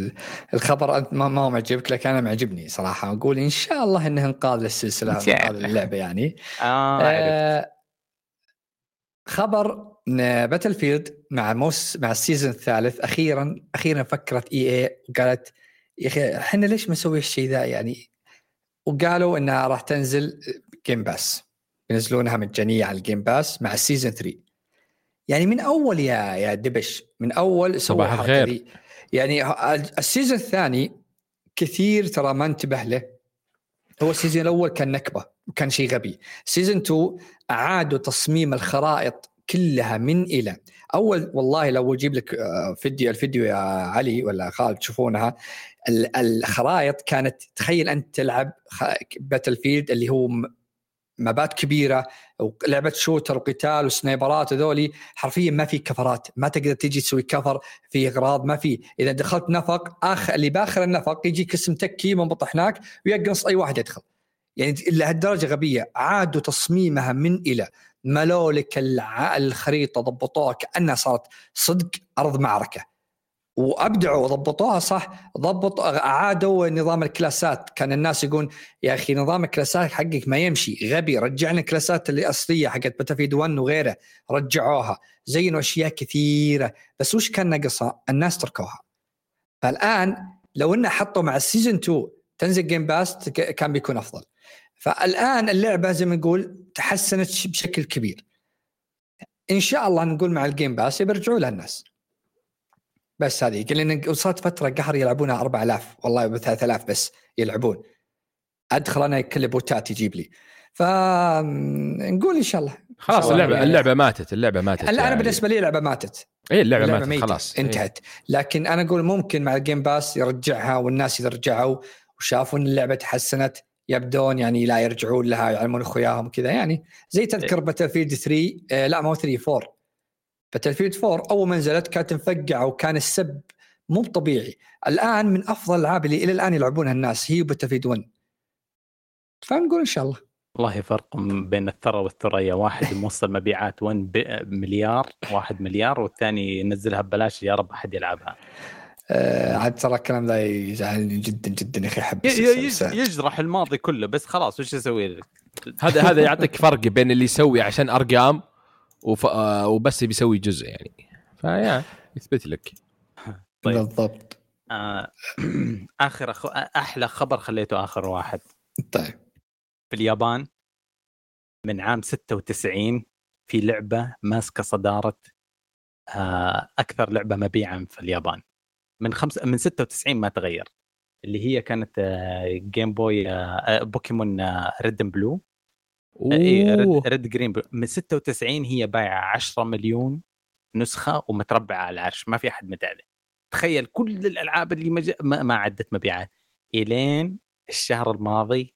الخبر انت ما ما معجبك لك، انا معجبني صراحه. اقول ان شاء الله انها انقاذ للسلسله، انقاذ اللعبه يعني. آه آه خبر باتل فيلد مع موس مع السيزون الثالث اخيرا اخيرا فكرت اي اي وقالت يا اخي احنا ليش ما نسوي الشيء ذا يعني. وقالوا انها راح تنزل جيم باس، بينزلونها مجانيه على الجيم باس مع السيزون ثلاثة يعني من أول يا يا دبش من أول صباح الخير يعني. السيزون الثاني كثير ترى ما انتبه له. هو السيزون الأول كان نكبة وكان شيء غبي. سيزون اثنين أعادوا تصميم الخرائط كلها من إلى أول. والله لو أجيب لك فيديو الفيديو يا علي ولا خالد تشوفونها، الخرائط كانت تخيل أنت تلعب باتل فيلد اللي هو مبات كبيرة ولعبة شوتر وقتال وسنايبرات، هذولي حرفيا ما في كفرات، ما تقدر تيجي تسوي كفر في أغراض، ما في. إذا دخلت نفق آخر اللي باخر النفق يجي قسم تكي منبطح هناك ويقنص أي واحد يدخل يعني. لهالدرجة غبية عادوا تصميمها من إلى ملولك الخريطة ضبطوها كأنها صارت صدق أرض معركة، وأبدعوا وضبطوها صح. ضبط أعادوا نظام الكلاسات. كان الناس يقول يا أخي نظام الكلاسات حقك ما يمشي غبي، رجعنا الكلاسات اللي أصلية حقت بتفيد واحد وغيره رجعوها، زينوا أشياء كثيرة. بس وش كان نقصها؟ الناس تركوها. فالآن لو إنه حطوا مع السيزن اثنين تنزل جيم باست كان بيكون أفضل. فالآن اللعبة زي ما نقول تحسنت بشكل كبير. إن شاء الله نقول مع الجيم باست يرجعوا لها الناس. بس هذه قلنا وصلت فترة قهر يلعبونها أربعة آلاف والله ثلاثة آلاف بس يلعبون. أدخل أنا كل بوتات يجيب لي. فنقول إن شاء الله خلاص اللعبة اللعبة ماتت اللعبة ماتت أنا يعني. بالنسبة لي اللعبة ماتت إيه اللعبة, اللعبة ماتت خلاص انتهت إيه. لكن أنا أقول ممكن مع الجيم باس يرجعها والناس يرجعوا وشافوا إن اللعبة تحسنت يبدون يعني لا يرجعون لها يعلمون أخوياهم كذا يعني. زي تذكر إيه. باتلفيلد ثلاثة آه لا مو ثلاثة أربعة باتلفيلد أربعة أول ما نزلت كانت تنفقع وكان السب مو طبيعي. الآن من أفضل الألعاب اللي إلى الآن يلعبونها الناس هي باتلفيلد واحد. فنقول إن شاء الله والله فرق بين الثرى والثريا، واحد موصل مبيعات واحد مليار واحد مليار والثاني ينزلها ببلاش يا رب أحد يلعبها. آه عاد ترى الكلام ذا يزعلني جدا جدا يا أخي. حب يجرح الماضي كله بس خلاص وش يسوي لك. هذا هذا يعطيك فرق بين اللي يسوي عشان أرقام وف... وبس بيسوي جزء يعني فيا يثبت لك. طيب بالضبط. آه... آخر أخ... أحلى خبر خليته آخر واحد. طيب في اليابان من عام ستة وتسعين في لعبة ماسكة صدارة آه... أكثر لعبة مبيعا في اليابان من خمس... من ستة وتسعين ما تغير، اللي هي كانت آه... جيم بوي آه... بوكيمون آه... ريد اند بلو اي ريد جرين من ستة وتسعين هي بايعه عشرة مليون نسخه ومتربعه على العرش ما في احد متعلق. تخيل كل الالعاب اللي مج... ما... ما عدت مبيعات الين الشهر الماضي.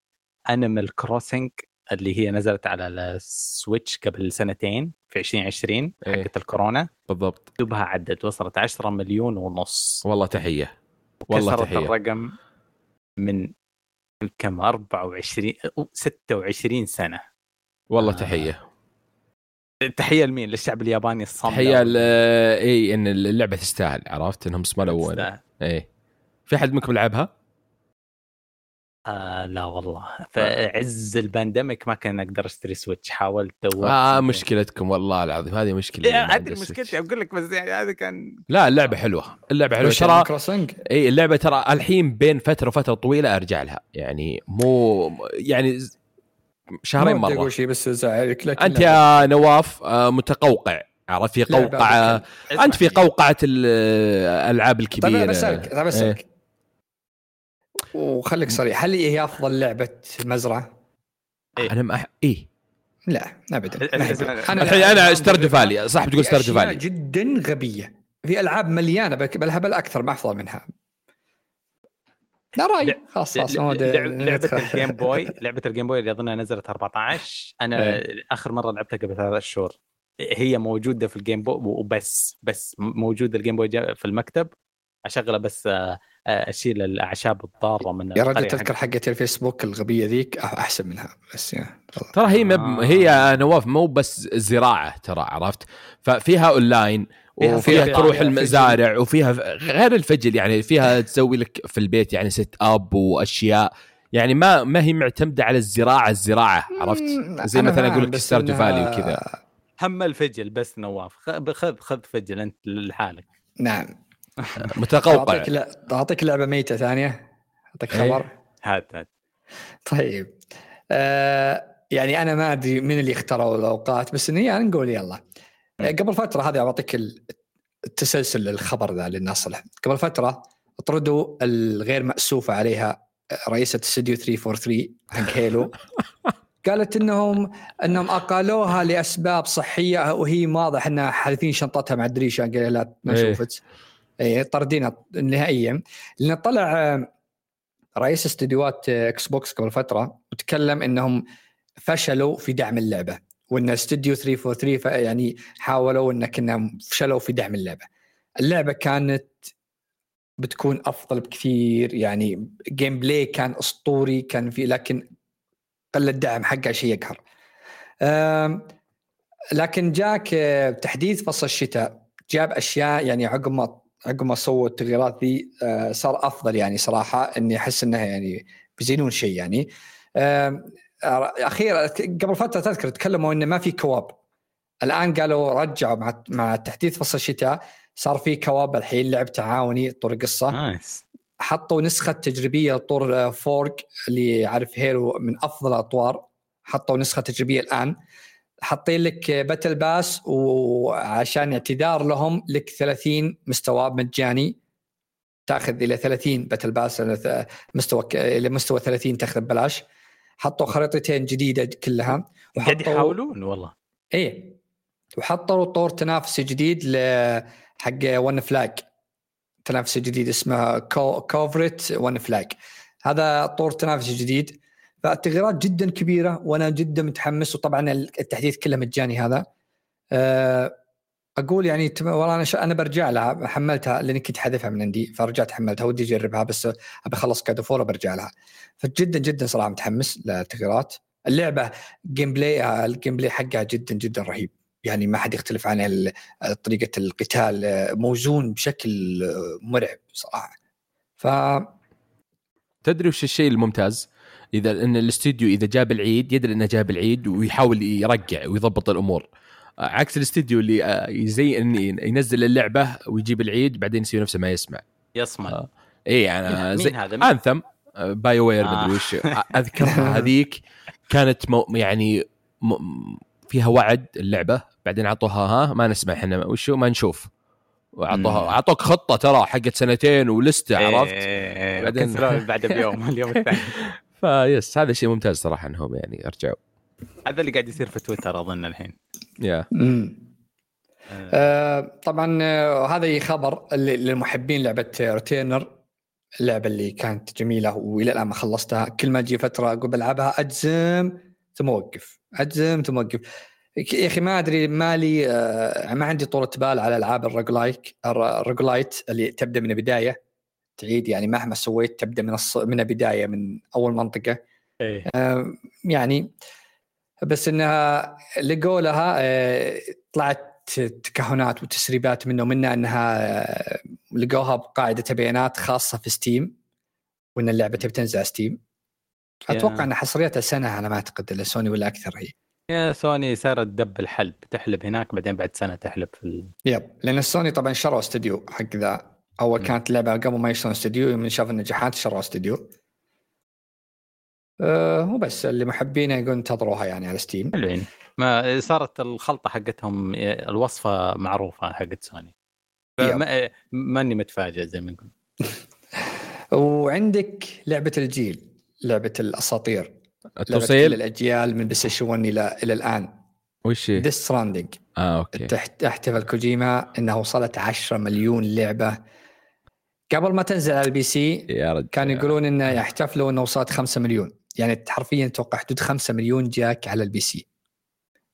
انيمال كروسنج اللي هي نزلت على السويتش قبل سنتين في عشرين عشرين حقت إيه. الكورونا بالضبط دوبها عدت وصلت عشرة مليون ونص. والله تحيه والله تحيه. الرقم من كم أربعة وعشرين ستة وعشرين سنه. والله آه. تحيه تحيه لمين؟ للشعب الياباني الصامد. تحيه اي ان اللعبه تستاهل. عرفت انهم سملوا اي. في حد منكم لعبها؟ آه لا والله فعز البانديميك ما كان اقدر اشتري سويتش حاولت اه مشكلتكم والله العظيم هذه مشكله. عندي مشكلتي اقول لك بس يعني هذا كان لا اللعبه حلوه اللعبه حلوه ترى اي اللعبه ترى الحين بين فتره وفتره طويله ارجع لها يعني مو يعني شهرين مره تقول شيء بس زعلك لك انت يا نواف متقوقع عرفت في قوقعه انت في قوقعه الالعاب الكبيره. طيب بسالك طيب بسالك وخليك صريح هل هي افضل لعبه مزرعه؟ إيه؟ انا مح... ايه لا ابدا. انا انا استردفالي صح بتقول استردفالي جدا غبيه. في العاب مليانه بلها بل اكثر ما افضل منها. لا راي خاص خاص لعبة الجيم بوي لعبة الجيم بوي اللي أظنها نزلت أربعة عشر أنا آخر مرة لعبتها قبل ثلاث شهور هي موجودة في الجيم بوي وبس بس موجودة الجيم بوي في المكتب أشغلها بس أشيل الأعشاب الضارة من يا رجل تذكر حقة الفيسبوك الغبية ذيك أحسن منها بس يعني. ترى هي مب... هي نواف مو بس زراعة ترى عرفت ففيها أونلاين وفيها تروح المزارع وفيها غير الفجل يعني فيها تسوي لك في البيت يعني ست أب وأشياء يعني ما ما هي معتمدة على الزراعة الزراعة عرفت زي مثلا أقول لك ستارتو فالي وكذا هم الفجل بس نواف خذ خذ فجل أنت لحالك نعم متقوقع أعطيك لعبة ميتة ثانية أعطيك خبر هات هات طيب آه يعني أنا ما أدري من اللي اخترعوا الأوقات بس إني يعني نقول يلا قبل فترة هذه أعطيك التسلسل الخبر ذا للناس صلح قبل فترة طردوا الغير مأسوفة عليها رئيسة استوديو ثلاثمية وثلاثة وأربعين حق هيلو قالت إنهم إنهم أقالوها لأسباب صحية وهي واضح إنها حالفين شنطتها مع الدريشة قال لا ما شوفت إيه طردينا نهائيا لأن طلع رئيس استوديوات إكس بوكس قبل فترة وتكلم إنهم فشلوا في دعم اللعبة وإن استوديو ثلاثمية وثلاثة وأربعين يعني حاولوا إن كنا فشلوا في دعم اللعبة اللعبة كانت بتكون أفضل بكثير يعني جيم بلاي كان أسطوري كان في لكن قل الدعم حقها شيء يقهر لكن جاك تحديث فصل الشتاء جاب أشياء يعني عقب ما عقب ما سووا التغييرات دي صار أفضل يعني صراحة إني أحس إنها يعني بيزينون شيء يعني أخيرا قبل فترة تذكر تكلموا إنه ما في كواب الآن قالوا رجعوا مع مع تحديث فصل الشتاء صار في كواب الحين لعب تعاوني طور قصة nice. حطوا نسخة تجريبية طور فورك اللي عارف هيلو من أفضل أطوار حطوا نسخة تجريبية الآن حطين لك باتل باس وعشان اعتذار لهم لك ثلاثين مستوى مجاني تأخذ إلى ثلاثين باتل باس مستوى إلى مستوى ثلاثين تأخذ ببلاش حطوا خريطتين جديدة كلها قاعد يحاولون والله ايه وحطوا طور تنافسي جديد حق ون فلاك تنافسي جديد اسمها كوفرت ون فلاك هذا طور تنافسي جديد فالتغييرات جدا كبيرة وانا جدا متحمس وطبعا التحديث كله مجاني هذا اقول يعني والله انا انا برجع لها حملتها لاني كنت حذفها من عندي فرجعت حملتها ودي اجربها بس ابي اخلص كادفور برجع لها فجدا جدا صراحه متحمس للتغييرات اللعبه جيم بلاي الجيم بلاي حقها جدا جدا رهيب يعني ما حد يختلف عنها طريقه القتال موزون بشكل مرعب صراحه ف تدري وش الشيء الممتاز اذا ان الاستوديو اذا جاب العيد يدري انه جاب العيد ويحاول يرجع ويضبط الامور عكس الاستديو اللي زي اني ينزل اللعبه ويجيب العيد بعدين يسوي نفسه ما يسمع يصمد آه. اي انا زي انثم باي وير آه. مدري وش اذكر هذيك كانت مو يعني م... فيها وعد اللعبه بعدين عطوها ها ما نسمع احنا وشو ما نشوف وعطوها عطوك خطه ترى حقت سنتين ولسته عرفت إيه. بعدين بعد بيوم اليوم الثاني فيس هذا شيء ممتاز صراحه انهم يعني ارجعوا هذا اللي قاعد يصير في تويتر اظن الحين yeah. آه طبعا آه هذا خبر للمحبين لعبه ريتينر اللعبه اللي كانت جميله والى الان ما خلصتها كل ما تجي فتره اقول بلعبها اجزم ثم اوقف اجزم ثم اوقف يا اخي ما ادري مالي آه ما عندي طولة بال على العاب الرجلايك الرجلايت اللي تبدا من البدايه تعيد يعني مهما سويت تبدا من الص... من البدايه من اول منطقه آه يعني بس إنها لقوا لها طلعت تكهنات وتسريبات منه منها إنها لقوها بقاعدة بيانات خاصة في ستيم وإن اللعبة بتنزل ستيم أتوقع أن حصريتها سنة على ما أعتقد إلا سوني ولا أكثر هي يا سوني صارت دب الحلب تحلب هناك بعدين بعد سنة تحلب في ال... يب لأن السوني طبعا شروا استديو حق ذا أول م. كانت لعبة قبل ما يشترون استديو من شاف النجاحات شروا استديو مو بس اللي محبينه يقولون انتظروها يعني على ستيم حلوين ما صارت الخلطة حقتهم الوصفة معروفة حقت سوني ما ماني متفاجئ زي ما نقول وعندك لعبة الجيل لعبة الأساطير توصيل الأجيال من بسشون إلى إلى الآن وش هي ديث ستراندينج اه اوكي تحتفل كوجيما انه وصلت عشرة مليون لعبة قبل ما تنزل على البي سي كان يقولون إنه يحتفلوا إنه وصلت خمسة مليون، يعني حرفياً توقع حدود خمسة مليون جاك على البي سي،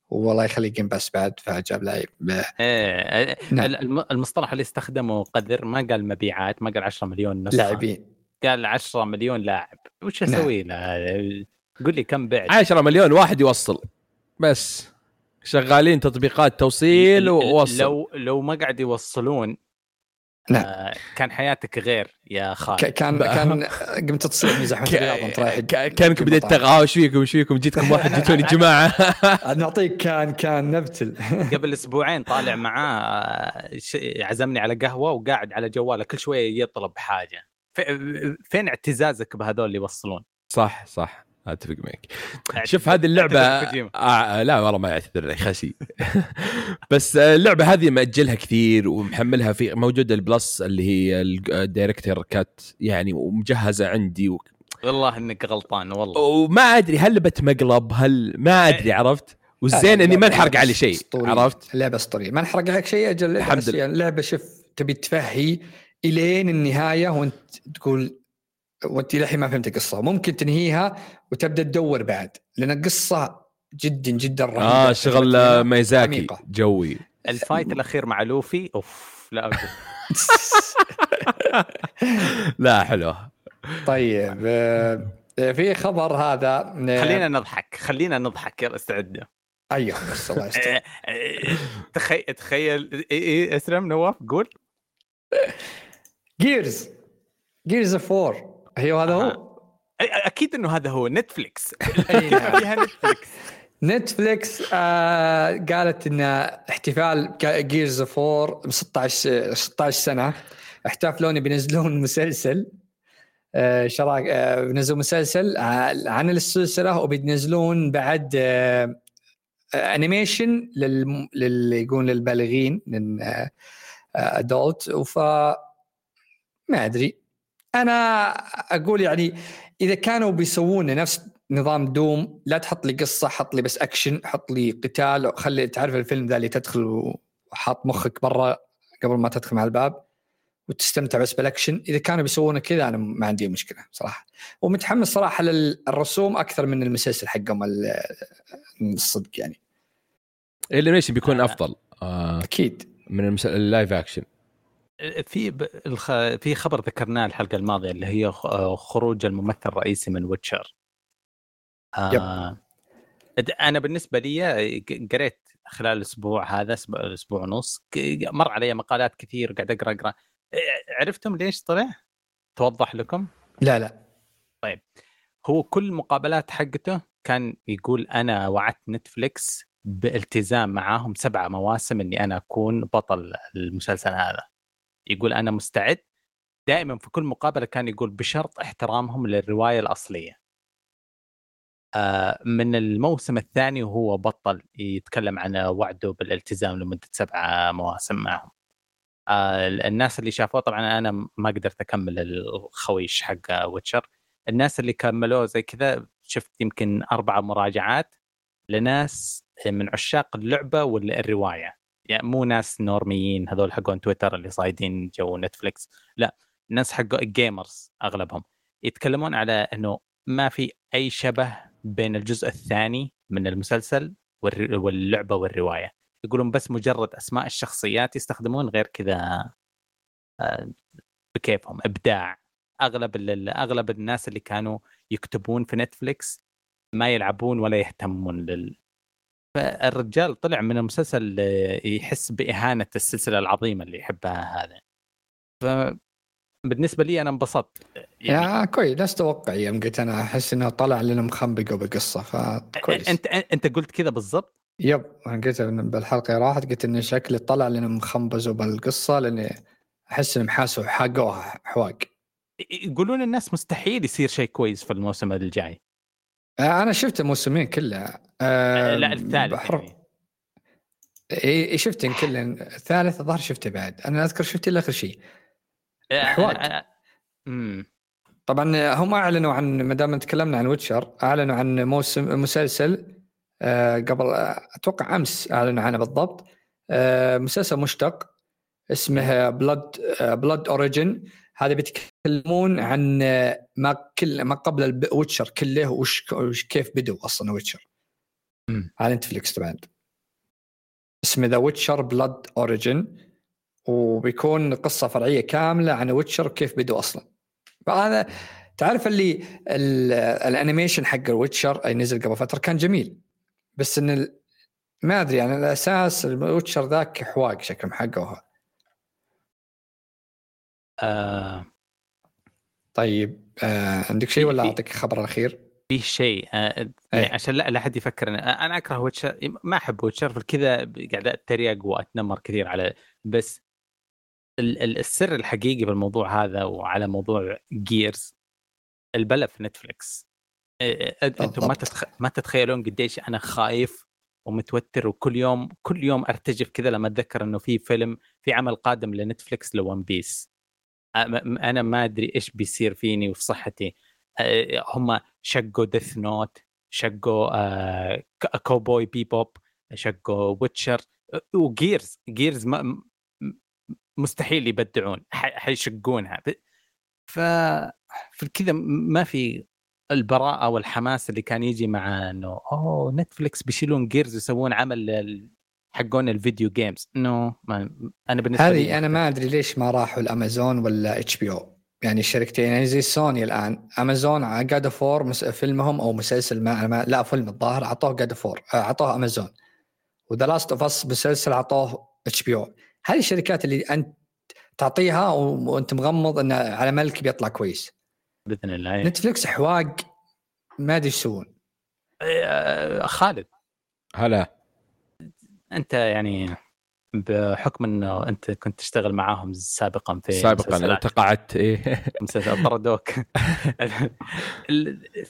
والله يخلي جيم باس بعد فجاب لعيب. إيه نعم. المصطلح اللي استخدمه قدر ما قال مبيعات، ما قال عشرة مليون نسخة لاعبين، قال عشرة مليون لاعب. وش أسوي له؟ قل لي كم بعد عشرة مليون واحد يوصل، بس شغالين تطبيقات توصيل ووصل. لو لو ما قاعد يوصلون آه كان حياتك غير يا خالد. كان كان قمت تصير مزح في الرياض تروح كانك بديت تغاوش فيكم وش فيكم جيتكم واحد جيتوني جماعه نعطيك كان كان نبتل قبل اسبوعين طالع معاه عزمني على قهوه وقاعد على جواله كل شويه يطلب حاجه. فين اعتزازك بهذول اللي يوصلون؟ صح صح اتفق معك. شوف هذه اللعبه آه لا والله ما اعتذر خسي بس اللعبه هذه ماجلها كثير ومحملها في موجوده البلس اللي هي الدايركتور كات يعني ومجهزه عندي و... والله انك غلطان والله، وما ادري هل بتمقلب هل ما ادري عرفت. والزين اني ما انحرق على شيء عرفت، لعبه اسطوريه ما انحرق عليك شيء. اجل اللعبه شوف تبي تفهي الين النهايه وانت تقول وانت لحين ما فهمت القصة، ممكن تنهيها وتبدأ تدور بعد لأن القصة جدا جدا رهيبة. آه شغل ميزاكي جوي الفايت الأخير مع لوفي أوف لا لا حلو. طيب في خبر هذا خلينا نضحك خلينا نضحك يلا استعدنا. أيوه الله يستر. تخيل تخيل اسلم نواف قول جيرز جيرز فور هي هذا آه. هو اكيد انه هذا هو نتفليكس نتفليكس نتفليكس آه قالت ان احتفال جيرز فور ستة عشر سنه احتفلون بينزلون مسلسل آه شراك آه بينزلون مسلسل آه عن السلسله وبينزلون بعد آه آه انيميشن لل اللي يقول للبالغين من آه آه ادولت. وف ما ادري أنا أقول يعني إذا كانوا بيسوون نفس نظام دوم لا تحط لي قصة، حط لي بس أكشن، حط لي قتال، خلي تعرف الفيلم ذا اللي تدخل وحط مخك برا قبل ما تدخل مع الباب وتستمتع بس بالأكشن. إذا كانوا بيسوونه كذا أنا ما عندي مشكلة صراحة، ومتحمس صراحة للرسوم أكثر من المسلسل حقهم الصدق يعني. الانيميشن بيكون أفضل آه أكيد من اللايف أكشن. في الخ... في خبر ذكرناه الحلقه الماضيه اللي هي خروج الممثل الرئيسي من ويتشر. آه... انا بالنسبه لي قريت خلال الاسبوع هذا اسبوع ونص مر علي مقالات كثير قاعد اقرا اقرا عرفتم ليش طلع؟ توضح لكم؟ لا لا طيب. هو كل مقابلات حقته كان يقول انا وعدت نتفليكس بالتزام معاهم سبعه مواسم اني انا اكون بطل المسلسل هذا، يقول أنا مستعد. دائما في كل مقابلة كان يقول بشرط احترامهم للرواية الأصلية. آه من الموسم الثاني وهو بطل يتكلم عن وعده بالالتزام لمدة سبعة مواسم معهم. آه الناس اللي شافوه طبعا أنا ما قدرت أكمل الخويش حق ويتشر، الناس اللي كملوه زي كذا شفت يمكن أربعة مراجعات لناس من عشاق اللعبة والرواية، يعني مو ناس نورميين هذول حقون تويتر اللي صايدين جو نتفليكس، لا ناس حقون الجيمرز أغلبهم يتكلمون على أنه ما في أي شبه بين الجزء الثاني من المسلسل واللعبة والرواية. يقولون بس مجرد أسماء الشخصيات يستخدمون غير كذا بكيفهم إبداع. أغلب أغلب الناس اللي كانوا يكتبون في نتفليكس ما يلعبون ولا يهتمون لل فالرجال طلع من المسلسل يحس بإهانة السلسلة العظيمة اللي يحبها هذا. فبالنسبة لي أنا انبسطت يعني يا كويس ناس توقعي أمقيت أنا أحس أنه طلع لنا مخنبقه بقصة فكويس. أنت أنت قلت كذا بالضبط؟ يب أنا قلت بالحلقة راحت قلت أنه شكل طلع لنا مخنبزه بالقصة لأنه أحس أنه محاسه حقوها حواق. يقولون الناس مستحيل يصير شيء كويس في الموسم الجاي. أنا شفت الموسمين كلها أه لا الثالث إيه شفتين كلهن الثالث ظهر شفته بعد أنا أذكر شفت الآخر شيء أحوال. طبعا هم أعلنوا عن مدام تكلمنا عن ويتشر أعلنوا عن موسم مسلسل أه قبل أتوقع أمس أعلنوا عنه بالضبط أه مسلسل مشتق اسمه بلاد بلاد أوريجين. هذا بيتكلمون عن ما كل ما قبل الويتشر كله وش كيف بدوا أصلاً ويتشر على نتفليكس طبعاً. اسمه ذا ويتشر بلاد أوريجين، وبيكون قصة فرعية كاملة عن ويتشر وكيف بدوا أصلاً. فهذا تعرف اللي الأنيميشن حق الويتشر اللي نزل قبل فترة كان جميل، بس إن ال... ما أدري يعني الأساس الويتشر ذاك حواق شكل حقه. آه طيب آه عندك شيء ولا أعطيك خبر الأخير؟ فيه شيء آه يعني عشان لا لا حد يفكر أنا, أنا أكره ويتشر، ما أحب ويتشر فكذا قاعد أتريق وأتنمر كثير على، بس ال- السر الحقيقي بالموضوع هذا وعلى موضوع جيرز البلف في نتفليكس. أنتم ما تتخ... ما تتخيلون قديش أنا خايف ومتوتر، وكل يوم كل يوم أرتجف كذا لما أتذكر إنه في فيلم في عمل قادم لنتفليكس لون بيس. أنا ما أدري إيش بيصير فيني وفي صحتي. هم شقوا ديث نوت، شقوا كوبوي بيبوب، شقوا ويتشر وجيرز. جيرز ما مستحيل يبدعون، حيشقونها. فكذا ما في البراءة والحماس اللي كان يجي مع إنه أوه نتفليكس بيشيلون جيرز ويسوون عمل حقون الفيديو جيمز. نو no. ما أنا بالنسبة لي أنا ما أدري ليش ما راحوا الأمازون ولا اتش بي او، يعني الشركتين يعني زي سوني الآن. أمازون قاعدة فور مس... فيلمهم أو مسلسل ما... ما لا فيلم الظاهر عطوه قاعدة فور عطوه أمازون، وذا لاست أوف أس مسلسل عطوه اتش بي او. هذه الشركات اللي أنت تعطيها و... وأنت مغمض إن على ملك بيطلع كويس بإذن الله. نتفليكس حواق ما أدري يسوون. خالد هلا أنت يعني بحكم أنه أنت كنت تشتغل معاهم سابقاً في سابقاً تقعدت إيه مسلسل طردوك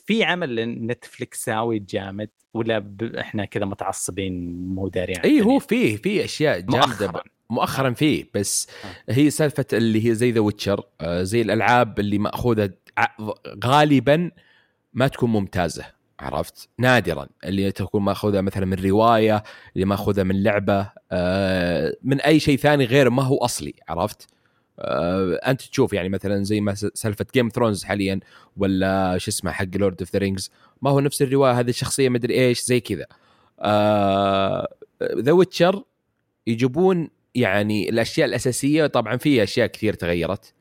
في عمل نتفليكساوي جامد ولا ب... إحنا كذا متعصبين مو دارين إيه هو فيه فيه أشياء جامدة مؤخراً, مؤخراً فيه بس آه. هي سالفة اللي هي زي ذا ويتشر زي الألعاب اللي مأخوذة غالباً ما تكون ممتازة، عرفت؟ نادرا اللي تكون ماخذها مثلا من روايه، اللي ماخذها من لعبه، آه من اي شيء ثاني غير ما هو اصلي، عرفت؟ آه انت تشوف يعني مثلا زي ما سالفه جيم ثرونز حاليا ولا شو اسمه حق لورد اوف ذا رينجز، ما هو نفس الروايه هذه الشخصيه مدري ايش زي كذا. ذا ويتشر يجيبون يعني الاشياء الاساسيه، طبعا فيها اشياء كثير تغيرت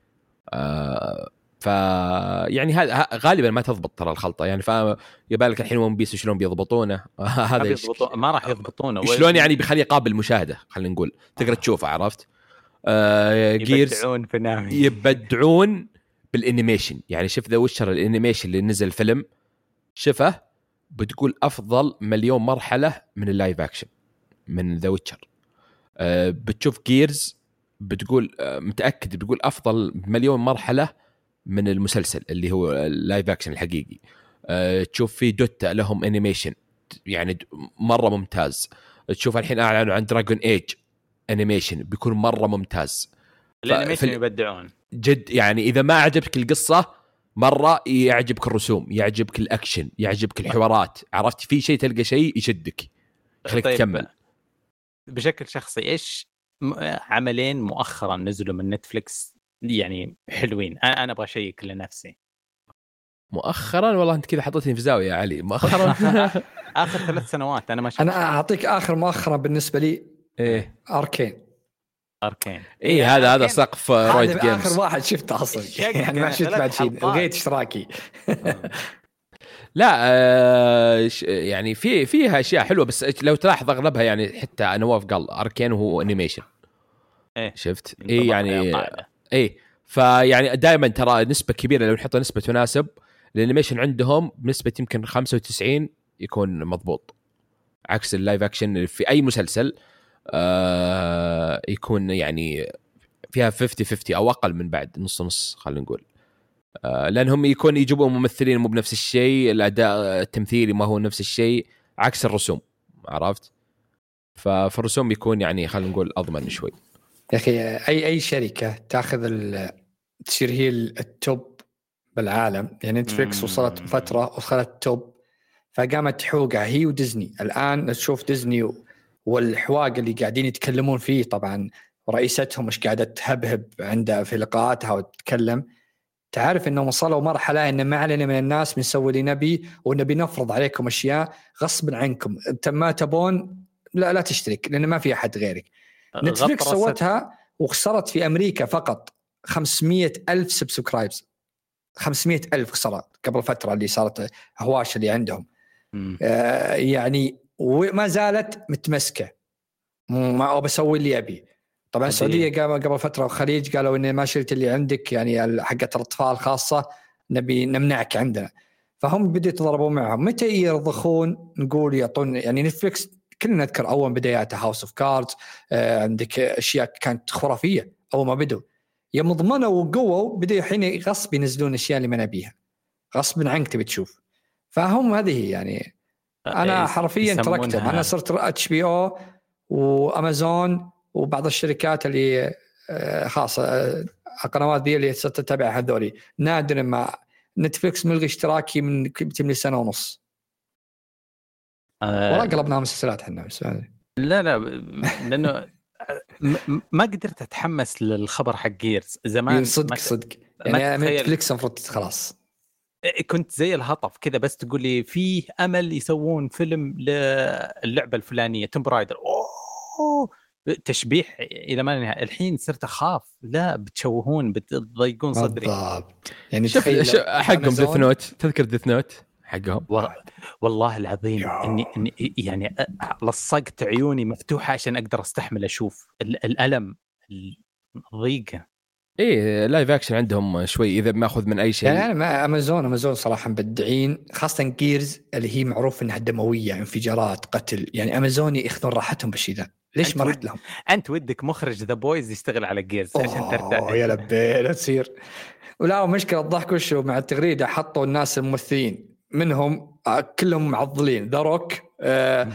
آه فيعني هذا غالبا ما تضبط ترى الخلطه يعني. فيبالك الحين ون بيس شلون بيضبطونه هذا يضبطون ما راح يضبطونه شلون يعني بيخليه قابل مشاهده، خلينا نقول تقدر تشوفه، عرفت؟ آه يبدعون فنامي يبدعون بالانيميشن يعني. شوف ذا ويتشر الانيميشن اللي نزل فيلم شفه بتقول افضل مليون مرحله من اللايف اكشن من ذا ويتشر. آه بتشوف جيرز بتقول آه متاكد بتقول افضل مليون مرحله من المسلسل اللي هو اللايف اكشن الحقيقي. أه، تشوف في دوتا لهم انيميشن يعني مره ممتاز. تشوف الحين اعلنوا عن دراجون ايج انيميشن بيكون مره ممتاز. الانيميشن يبدعون جد يعني. اذا ما عجبك القصه مره يعجبك الرسوم، يعجبك الاكشن، يعجبك الحوارات، عرفت؟ في شيء تلقى شيء يشدك خليك طيب. تكمل. بشكل شخصي ايش عملين مؤخرا نزلوا من نتفليكس يعني حلوين انا ابغى شيء لنفسي مؤخرا؟ والله انت كذا حطيتني في زاويه يا علي. مؤخرا اخر ثلاث سنوات انا ما شفت. انا اعطيك اخر مؤخرا بالنسبه لي ايه اركين. اركين ايه يعني هذا هذا سقف رايت جيمز، هذا اخر واحد شفته اصلا يعني ما شفت بعد شيء، لقيت اشتراكي لا آه يعني في فيها اشياء حلوه بس لو تلاحظ اغلبها يعني حتى نواف قال اركين هو انيميشن ايه شفت ايه يعني ايه فيعني دائما ترى نسبه كبيره لو نحط نسبه تناسب الانيميشن عندهم بنسبه يمكن خمسة وتسعين يكون مضبوط، عكس اللايف اكشن في اي مسلسل آه يكون يعني فيها خمسين خمسين او اقل من بعد نص نص خلينا نقول آه لانهم يكون يجيبوا ممثلين مو بنفس الشيء، الاداء التمثيلي ما هو نفس الشيء عكس الرسوم، عرفت؟ فالرسوم يكون يعني خلينا نقول اضمن شوي. يا أخي أي أي شركة تأخذ تصير هي التوب بالعالم يعني نتفليكس وصلت فترة وصلت توب فقامت تحوقها هي وديزني. الآن نشوف ديزني والحواق اللي قاعدين يتكلمون فيه طبعا رئيستهم مش قاعدة تهبهب عندها في لقاءاتها وتتكلم. تعرف إنهم وصلوا مرحلة إن معلنة من الناس بنسوي اللي نبي ونبي نفرض عليكم أشياء غصبا عنكم، أنت ما تبون لا لا تشترك لأن ما في أحد غيرك. نتفليكس سوتها وخسرت في أمريكا فقط خمسمية ألف سبسكرايبز، خمسمية ألف خسرت قبل فترة اللي صارت هواش اللي عندهم آه يعني، وما زالت متمسكة ما بسوي اللي أبي. طبعا السعودية قام قبل فترة والخليج قالوا إن ما شريت اللي عندك يعني حقة الأطفال الخاصة نبي نمنعك عندنا، فهم بدأوا يتضربوا معهم. متى يرضخون نقول يعطون يعني نتفليكس كلنا نذكر أول بداياتها هاوس أوف كاردز آه عندك أشياء كانت خرافية أول ما بدوا يمضمنوا وقووا، بدأوا الحين غصب ينزلون أشياء اللي ما نبيها غصب عنك تبي تشوف. فهم هذه يعني أنا حرفيا تركتهم، أنا صرت اتش بي او وأمازون وبعض الشركات اللي خاصة القنوات دي اللي ستتابع هذولي. نادر ما نتفليكس ملغي اشتراكي من تملي سنة ونص أه ولا قلبنا مسلسلات حنا بس لا لا لأنه ما قدرت أتحمس للخبر حق جيرز زمان صدق صدق يعني نتفليكس المفروض خلاص كنت زي الهطف كذا، بس تقول لي فيه أمل يسوون فيلم للعبة الفلانية توم برايدر أوه تشبيح إلى ما نهاية. الحين صرت أخاف لا بتشوهون بتضيقون صدري يعني حقهم ديث نوت، تذكر ديث نوت حقهم و... والله العظيم إني, إني يعني لصقت عيوني مفتوحة عشان أقدر أستحمل أشوف ال... الألم الضيقة. إيه لايف أكشن عندهم شوي إذا ما أخذ من أي شيء يعني. ما أمازون أمازون صراحة بدعين، خاصة جيرز اللي هي معروف إنها دموية انفجارات قتل يعني. أمازون يأخذون راحتهم بالشيء ذا، ليش ما رحت لهم؟ أنت ودك مخرج ذا بويز يشتغل على جيرز عشان ترتاح يا لبي لا تصير. ولا مشكلة الضحك وشو مع التغريدة حطوا الناس الممثلين منهم كلهم معضلين داروك آه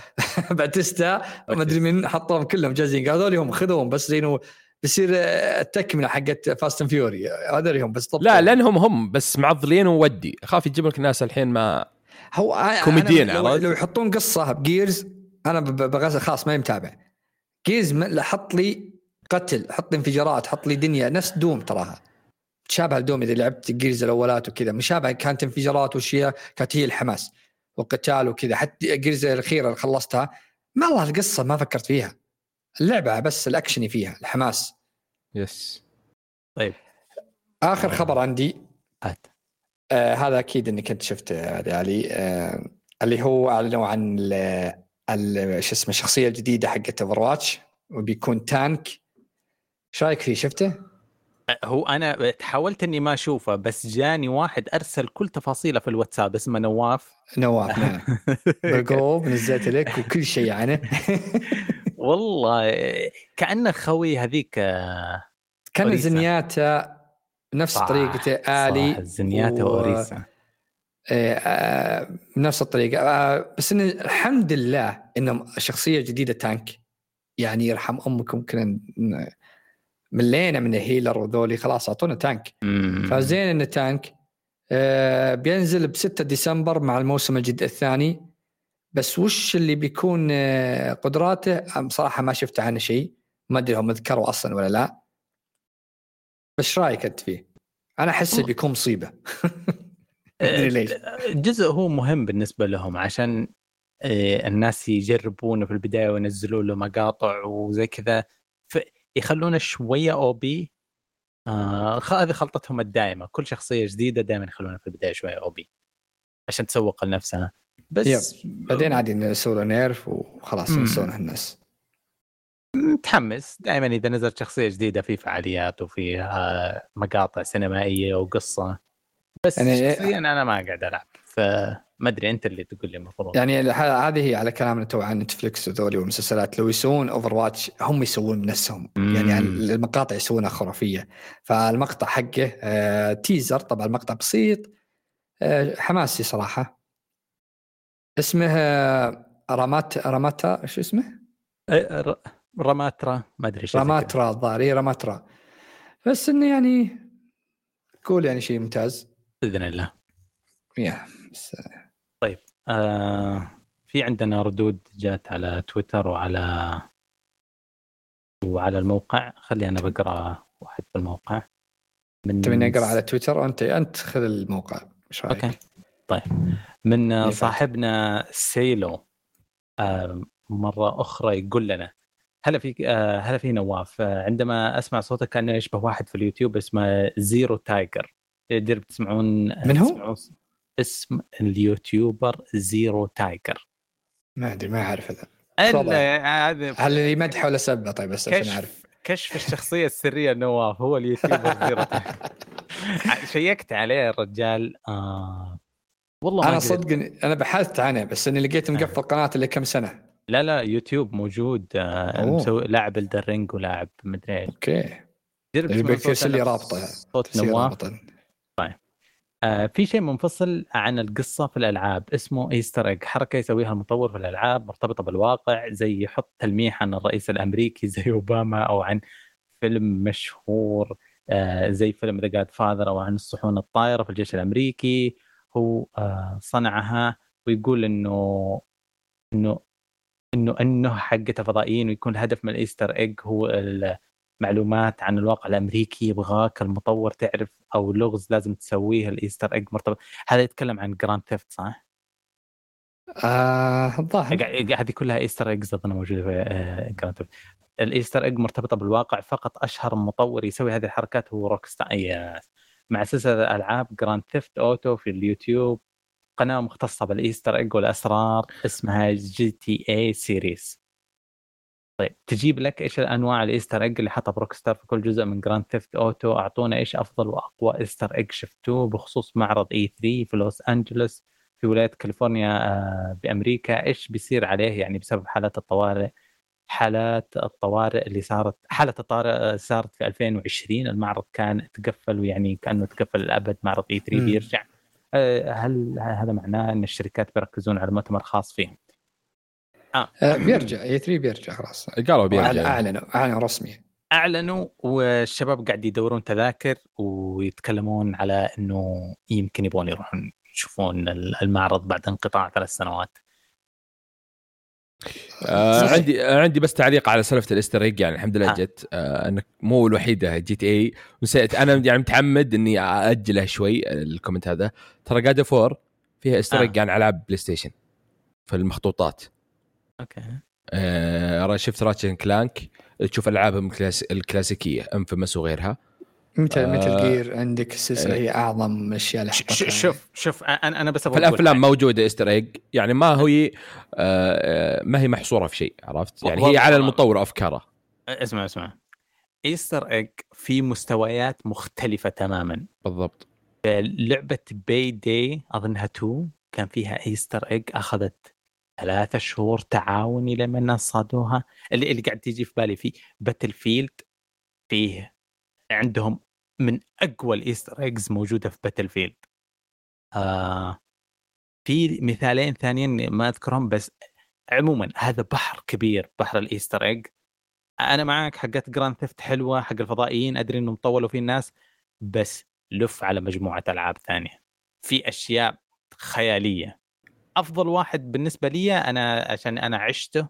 باتيستا ما أدري من حطوهم كلهم جازين هذول هم خذوهم بس زينو بيصير التكملة حقت فاستن فيوري هذول هم بس طب لا لأنهم هم بس معضلين وودي خاف يجيب لك ناس الحين ما هو كوميديين لو, لو يحطون قصة بجيرز أنا بغاز خاص ما يمتابع جيز حط لي قتل حط لي انفجارات حط لي دنيا نفس دوم تراها تشابه دوم إذا لعبت جيز الأولات وكذا مشابه كانت انفجارات وشيء كانت هي الحماس والقتال وكذا. حتى جيز الأخيرة اللي خلصتها ما الله القصة ما فكرت فيها اللعبة بس الأكشن فيها الحماس يس. طيب آخر خبر عندي هات آه هذا أكيد إنك أنت شفت هذا علي آه اللي هو أعلنوا عن ايش اسمه الشخصيه الجديده حقت اوفرواتش وبيكون تانك. ايش رايك فيه؟ شفته؟ هو انا تحاولت اني ما اشوفه بس جاني واحد ارسل كل تفاصيله في الواتساب اسمه نواف نواف نعم بالجروب نزلت لك وكل شيء عنه والله كانه خوي هذيك كان زنياته نفس طريقته آلي زنياته وأوريسا و... بنفس الطريقة بس إن الحمد لله إنهم شخصية جديدة تانك يعني يرحم أمكم كنا ملينا من الهيلر وذولي خلاص أعطونا تانك فزين إن تانك بينزل بستة ديسمبر مع الموسم الجديد الثاني. بس وش اللي بيكون قدراته بصراحة ما شفت عنه شيء ما أدري هم ذكروا أصلا ولا لا. بس رأيك أنت فيه؟ أنا أحس بيكون مصيبة الجزء هو مهم بالنسبة لهم عشان الناس يجربونه في البداية وينزلوا له مقاطع وزي كذا يخلونه شوية أو بي آه هذه خلطتهم الدائمة كل شخصية جديدة دائما يخلونه في البداية شوية أو بي عشان تسوق لنفسها بس بعدين عادي نسوله نيرف وخلاص نسوله الناس متحمس دائما إذا نزلت شخصية جديدة في فعاليات وفي آه مقاطع سينمائية وقصة بس يعني شخصياً أنا ما قاعد ألعب فما أدري أنت اللي تقول لي مفروض يعني هذه على كلامنا تو عن نتفليكس وذولي والمسلسلات لو يسوون أوفرواتش هم يسوون من نفسهم يعني المقاطع يسوونها خرافية. فالمقطع حقه آه تيزر طبعا المقطع بسيط آه حماسي صراحة اسمه رامات راماتا شو اسمه راماترا ما أدري شو راماترا الظاهر راماترا بس إنه يعني كول يعني شيء ممتاز بإذن الله يا بس... طيب آه في عندنا ردود جات على تويتر وعلى وعلى الموقع. خلي أنا بقرأ واحد في الموقع. من تبيني أقرأ على تويتر أنت أنت خذ الموقع مش رأيك؟ أوكي طيب. من صاحبنا سيلو مرة أخرى يقول لنا هلا فيك هلا في نواف. عندما أسمع صوتك كأنه يشبه واحد في اليوتيوب اسمه زيرو تايجر. تقدر بتسمعون من هو؟ اسم اليوتيوبر زيرو تايجر. ما أدري ما أعرف هذا. هل اللي مدح ولا سبه؟ طيب بس عشان أعرف. كشف الشخصية السرية نواف هو اليوتيوبر زيرو تايجر. شيكت عليه الرجال. آه. والله أنا صدق أنا بحثت عنه بس إني لقيت مقفل قناة اللي كم سنة. لا لا يوتيوب موجود. مسوي لاعب الدرينج ولاعب مدري. اوكي بيكسل لي رابطه صوت نواف. طيب آه في شيء منفصل عن القصه في الالعاب اسمه ايستر ايج، حركه يسويها المطور في الالعاب مرتبطه بالواقع، زي يحط تلميح عن الرئيس الامريكي زي اوباما، او عن فيلم مشهور آه زي فيلم ذا جاد فاذر، او عن الصحون الطائره في الجيش الامريكي. هو آه صنعها ويقول انه انه انه انه حقته فضائيين، ويكون الهدف من الايستر ايج هو المعلومات عن الواقع الامريكي يبغاك المطور تعرف، او لغز لازم تسويه. الايستر ايج مرتبط، هذا يتكلم عن جراند ثيفت صح؟ اه الظاهر هذه كلها ايستر ايجز اظن موجوده في آه جراند ثيفت. الايستر ايج مرتبطه بالواقع فقط. اشهر مطور يسوي هذه الحركات هو روكستار مع سلسله العاب جراند ثيفت اوتو في اليوتيوب، قناة مختصة بالإيستر إيج والأسرار اسمها جي تي اي سيريز. طيب تجيب لك إيش الأنواع الإيستر إيج اللي حطها بروكستار في كل جزء من جراند ثيفت أوتو. أعطونا إيش أفضل وأقوى إيستر إيج شفتوه بخصوص معرض إي ثري في لوس أنجلوس في ولاية كاليفورنيا بأمريكا. إيش بيصير عليه يعني بسبب حالات الطوارئ حالات الطوارئ اللي صارت حالة الطوارئ صارت في ألفين وعشرين. المعرض كان تقفل ويعني كأنه تقفل الأبد. معرض إي ثري بيرجع. هل هذا معناه أن الشركات بيركزون على مؤتمر خاص فيهم؟ آه. بيرجع إي ثري بيرجع خلاص. قالوا بيرجع. أعلنوا أعلنوا رسميا. أعلنوا والشباب قاعد يدورون تذاكر ويتكلمون على إنه يمكن يبغون يروحون يشوفون المعرض بعد انقطاع ثلاث سنوات. آه عندي عندي بس تعليق على سلفة الإيستر إيج. يعني الحمد لله آه. جت آه انك مو الوحيده جي تي اي نسيت انا يعني متعمد اني ااجله شوي الكومنت هذا. ترى قاعده فور فيها إيستر إيج آه. عن العاب بلاي ستيشن في المخطوطات. اوكي آه شفت راتشن كلانك تشوف العابهم الكلاسيكيه انفمس وغيرها مثل آه. مثل جير عندك السلسله آه. هي اعظم اشياء اللي حطتها. شوف شوف انا انا بس ابغى الافلام موجوده إيستر إيج يعني ما هي آه ما هي محصوره في شيء عرفت يعني هي على المطور افكاره. اسمع اسمع إيستر إيج في مستويات مختلفه تماما بالضبط. لعبه باي داي اظنها اتنين كان فيها إيستر إيج اخذت ثلاثة شهور تعاوني لما صادوها. اللي, اللي قاعد تيجي في بالي في باتل فيلد فيه عندهم من أقوى الإيستر إيجز موجودة في باتل فيلد. آه في مثالين ثانيين ما أذكرهم بس عموما هذا بحر كبير بحر الإيستر إيج. أنا معاك حقت جراند ثيفت حلوة حق الفضائيين أدري إنهم طولوا فيه الناس بس لف على مجموعة ألعاب ثانية في أشياء خيالية. أفضل واحد بالنسبة لي أنا عشان أنا عشته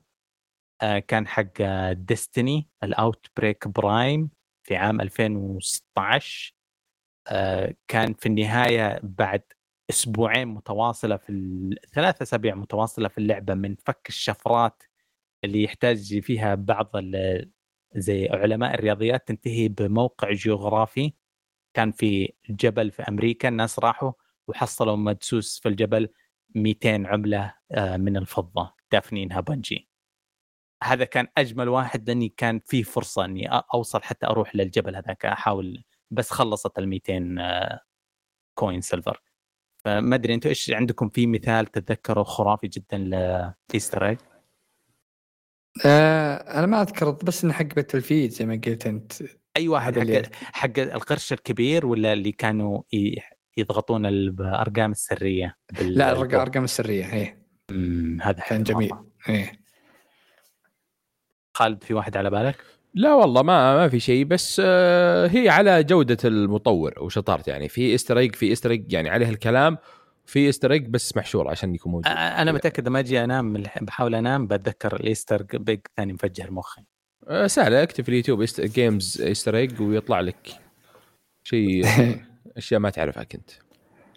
آه كان حق ديستني الأوتبريك برايم في عام ألفين وستة عشر. آه كان في النهاية بعد أسبوعين متواصلة في ثلاثة أسابيع متواصلة في اللعبة من فك الشفرات اللي يحتاج فيها بعض زي علماء الرياضيات تنتهي بموقع جغرافي كان في جبل في أمريكا. الناس راحوا وحصلوا مدسوس في الجبل مئتين عملة آه من الفضة دافنينها بنجي. هذا كان أجمل واحد لأني كان فيه فرصة أني أوصل حتى أروح للجبل هذاك أحاول بس خلصت الميتين كوين سيلفر. فما أدري أنتوا إيش عندكم في مثال تتذكره خرافي جدا لإيستر إيج؟ آه أنا ما أذكر بس إن حق باتلفيلد زي ما قلت أنت. أي واحد حق, حق القرش الكبير ولا اللي كانوا يضغطون الأرقام السرية؟ لا الأرقام السرية إيه. هذا كان جميل إيه. خالد في واحد على بالك؟ لا والله ما ما في شيء بس آه هي على جودة المطور وشطارته. يعني في إيستر إيج في إيستر إيج يعني عليه الكلام في إيستر إيج بس محشور عشان يكون موجود. أنا متأكد ما أجي أنام بحاول أنام بتذكر الإيستر بيج ثاني مفجر مخي. سهلة، اكتب في اليوتيوب است... جيمز إيستريج ويطلع لك شيء أشياء ما تعرفها كنت.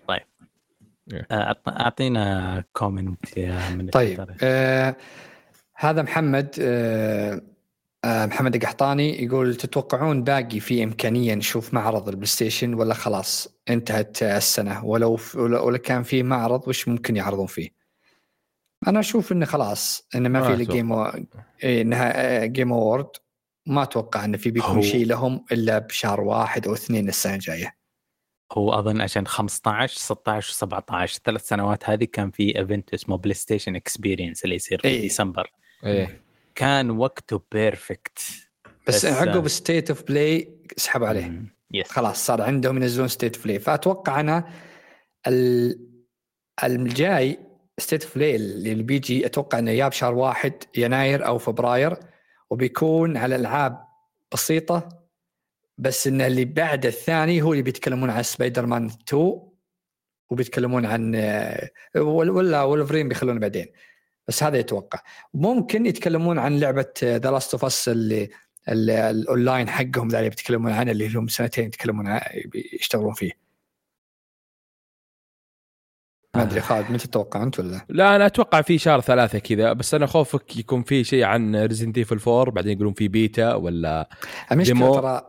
طيب أعطينا كومنت من طيب آه... هذا محمد آه... آه محمد القحطاني يقول تتوقعون باقي في إمكانية نشوف معرض البلاي ستيشن ولا خلاص انتهت السنة؟ ولو ف... ولا كان فيه معرض وش ممكن يعرضون فيه؟ أنا أشوف إنه خلاص إنه ما في لجيمو إنها جيمو وورد، ما أتوقع إنه في بيكون شيء لهم إلا بشهر واحد أو اثنين السنة الجاية. هو أظن عشان خمسة عشر ستة عشر سبعة عشر ثلاث سنوات هذه كان في إيفنت اسمه بلاي ستيشن إكسبيرينس اللي يصير في إيه. ديسمبر إيه. كان وقته بيرفكت، بس عقب ستيت أوف بلاي سحب عليه خلاص، صار عندهم ينزلون ستيت أوف بلاي. فأتوقع أنا الجاي ستيت فلي اللي بيجي أتوقع إنه ياب شهر واحد يناير أو فبراير، وبيكون على ألعاب بسيطة، بس إنه اللي بعد الثاني هو اللي بيتكلمون عن سبايدر مان اثنين وبيتكلمون عن ولا ولفرين بيخلونه بعدين، بس هذا يتوقع. ممكن يتكلمون عن لعبة ذا لاست اوف اس اللي الأونلاين حقهم اللي بيتكلمون عنه اللي هم سنتين يتكلمون عنه بيشتغلون فيه. ما أدري خالد متى تتوقع أنت ولا؟ لا أنا أتوقع في شهر ثلاثة كذا، بس أنا خوفك يكون في شيء عن ريزيدنت إيفل فور بعدين يقولون في بيتا ولا ديمو. ترى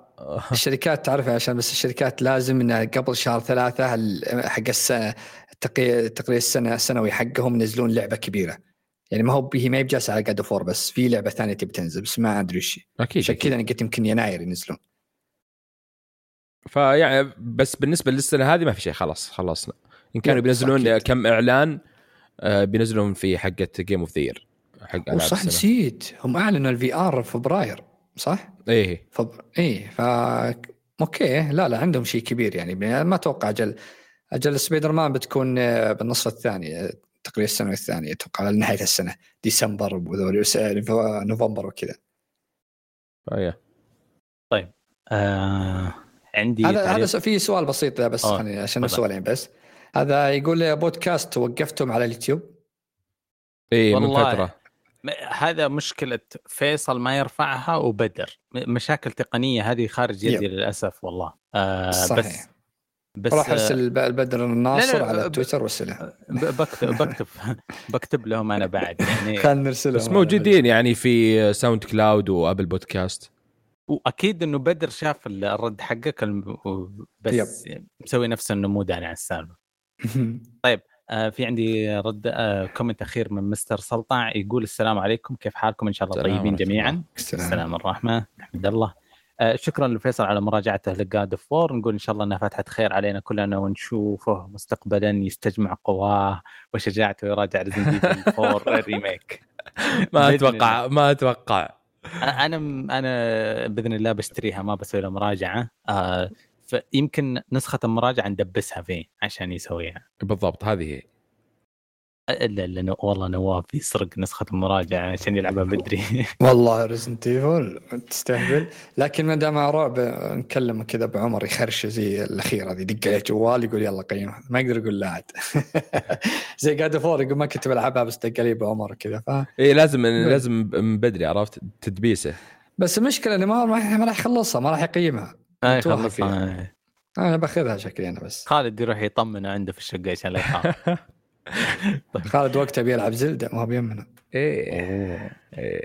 الشركات تعرف عشان بس الشركات لازم إنه قبل شهر ثلاثة حق التقرير السنة السنوي حقهم نزلون لعبة كبيرة، يعني ما هو به ما يبجاس على قد فور، بس في لعبة ثانية تبي تنزل بس ما أدري شيء. عشان كذا أنا قلت يمكن يناير ينزلون. فيعني بس بالنسبة للسنة هذه ما في شيء، خلاص خلصنا. إن كانوا بينزلون كم إعلان بينزلون في حقة Game of the Year حق ألعاب السنة. نسيت هم أعلنوا ال في آر في فبراير صح؟ إيه فب... إيه فا أوكي لا لا عندهم شيء كبير، يعني ما أتوقع أجل أجل سبايدر مان بتكون بالنصف الثاني تقريبا السنة الثانية، أتوقع لنهاية السنة ديسمبر ونوفمبر وكذا. أيه طيب آه... عندي هذا هذا في سؤال بسيط بس خليني عشان السؤالين بس. هذا يقول بودكاست وقفتهم على اليوتيوب. اي من فتره هذا مشكله فيصل ما يرفعها وبدر، مشاكل تقنيه هذه خارج يدي للاسف والله. آه بس بس راح ارسل آه البدر الناصر لا لا على تويتر وارسله بكتب بكتب بكتب لهم انا بعد يعني خلينا نرسلهم، بس موجودين يعني في ساوند كلاود وابل بودكاست، واكيد انه بدر شاف الرد حقك بس يب. مسوي نفسه انه مو داري عن السالفه. طيب آه في عندي رد آه كومنت أخير من مستر سلطع يقول السلام عليكم، كيف حالكم؟ إن شاء الله طيبين جميعا. السلام الرحمة الحمد لله. آه شكرا لفيصل على مراجعته لقاد فور، نقول إن شاء الله أنها فتحت خير علينا كلنا، ونشوفه مستقبلا يستجمع قواه وشجاعته ويراجع ريزيدنت فور الريميك. ما أتوقع ما أتوقع أنا أنا بإذن الله بشتريها، ما بسوي لها مراجعة. آه فيمكن نسخة المراجعة ندبسها فيه عشان يسويها بالضبط هذه. إلا لأنه والله نواف يسرق نسخة المراجعة عشان يلعبها بدري. والله ريزيدنت إيفل تستهبل، لكن ما دام رعب نكلم كذا بعمر يخرش زي الأخيرة هذه، دق عليه جوال يقول يلا قيمها، ما يقدر يقول لا عاد. زي قاعد فور يقول ما كنت بلعبها بس دق عليه بعمر كذا ف... إيه لازم لازم بدري عرفت تدبيسه، بس المشكلة إنه ما ما راح يخلصها ما راح يقيمها. اي خلاص انا باخذها شكلي انا، بس خالد يروح يطمن عنده في الشقه عشان لا يخاف. طيب خالد وقتها بيلعب زلدة ما بيمنه. ايه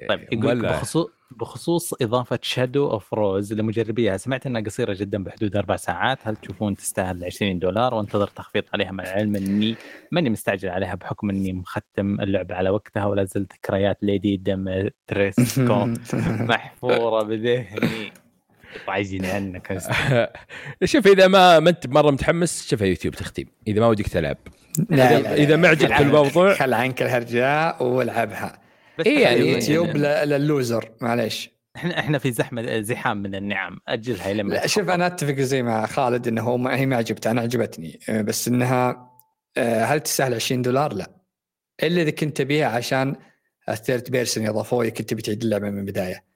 طيب يقول بخصوص بخصوص اضافه شادو اوف روز لمجربيها، سمعت انها قصيره جدا بحدود اربع ساعات، هل تشوفون تستاهل عشرين دولار؟ وانتظر تخفيض عليها، مع العلم اني ماني مستعجل عليها بحكم اني مختم اللعبه على وقتها، ولا زلت ذكريات ليدي دم تريسكو محفوره بذهني. عايزين عنك شوف اذا ما ما انت مره متحمس شوفها يوتيوب تختيم، اذا ما ودك تلعب لا اذا, إذا معجبك الموضوع خل عنك الهرجاء والعبها. اي يعني يوتيوب لللوزر معليش، احنا احنا في زحمه زحام من النعم، اجلها لما لا شوف انا اتفق زي مع خالد انه هو ما هي ما عجبتني، انا عجبتني بس انها هل تستاهل عشرين دولار؟ لا الا اذا كنت بيها عشان الثيرد بيرسون يضافوه كنت بتعيد اللعبه من البدايه،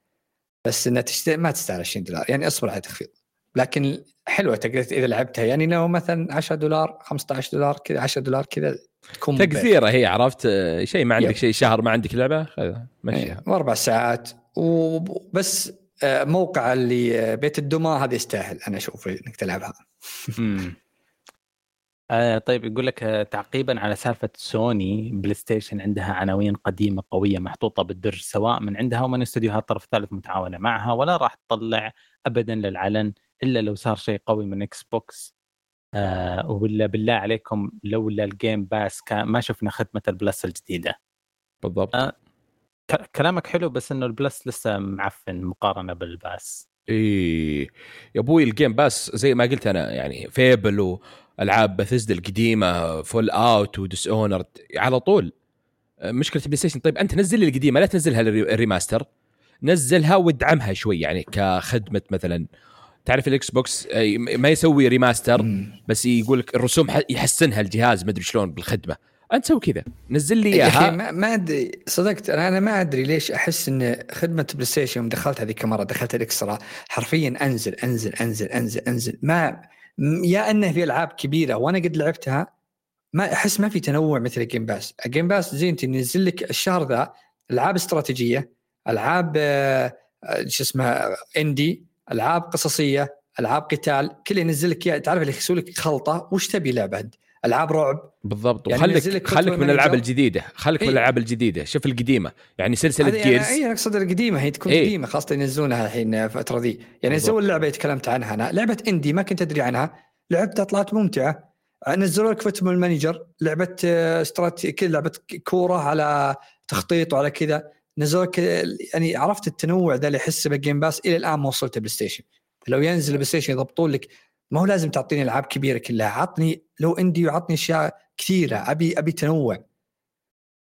بس انها تشتري ما تستاهل عشرين دولار يعني اصبر على تخفيض، لكن حلوه تقدر اذا لعبتها يعني لو مثلا عشرة دولار خمسة عشر دولار كذا عشرة دولار كذا تكون تقزيره هي عرفت شيء ما عندك يب. شيء شهر ما عندك لعبه خذها مشيها اربع ساعات وبس موقع اللي بيت الدمى هذا يستاهل أنا أشوف إنك تلعبها. آه طيب يقول لك تعقيبا على سالفة سوني بلاي ستيشن عندها عناوين قديمة قوية محطوطة بالدرج سواء من عندها ومن استوديوهات طرف ثالث متعاونة معها، ولا راح تطلع أبدا للعلن إلا لو صار شيء قوي من إكس بوكس. آه ولا بالله عليكم لولا الجيم باس ما شفنا خدمة البلس الجديدة بالضبط. آه كلامك حلو بس إنه البلس لسه معفن مقارنة بالباس. إيه يا أبوي الجيم باس زي ما قلت أنا يعني فيبل والألعاب بثزدا القديمة فول آوت وديس أونر على طول مشكلة بلاي ستيشن. طيب أنت نزل لي القديمة لا تنزلها الريماستر، نزلها وادعمها شوي يعني كخدمة. مثلا تعرف الإكس بوكس ما يسوي ريماستر بس يقولك الرسوم يحسنها الجهاز ما أدري شلون بالخدمة، أنت سوي كذا نزل لي إياها. ما ما أدري صدقت أنا أنا ما أدري ليش أحس إن خدمة بلاي ستيشن يوم دخلت هذه الكاميرا دخلت الإكسرا حرفيا أنزل أنزل أنزل أنزل أنزل ما يا أنه في ألعاب كبيرة وأنا قد لعبتها ما أحس ما في تنوع مثل الجيم باس. الجيم باس زين تنزل لك الشهر ذا ألعاب استراتيجية، ألعاب شو اسمها إندي، ألعاب قصصية، ألعاب قتال، كله ينزل لك إياه تعرف اللي يسوي لك خلطة وش تبي لعبة ألعاب رعب بالضبط. يعني خلك خلك من الألعاب الجديدة، خلك إيه؟ من الألعاب الجديدة شوف القديمة يعني سلسلة جيرز. أي أقصد القديمة هي تكون إيه؟ قديمة خاصة ينزلونها الحين فترة ذي يعني نزلوا اللعبة تكلمت عنها أنا لعبة إندي ما كنت أدري عنها لعبتها طلعت ممتعة. نزلوا لك فوتبول مانجر لعبة استراتيجية كل لعبة كورة على تخطيط وعلى كذا نزلوا يعني عرفت التنوع ذا اللي أحس بالجيم باس إلى الآن ما وصلت بلاي ستيشن. لو ينزل بلاي ستيشن يضبطون لك ما هو لازم تعطيني ألعاب كبيرة كلها، عطني لو إندي وعطني أشياء كثيرة أبي أبي تنوع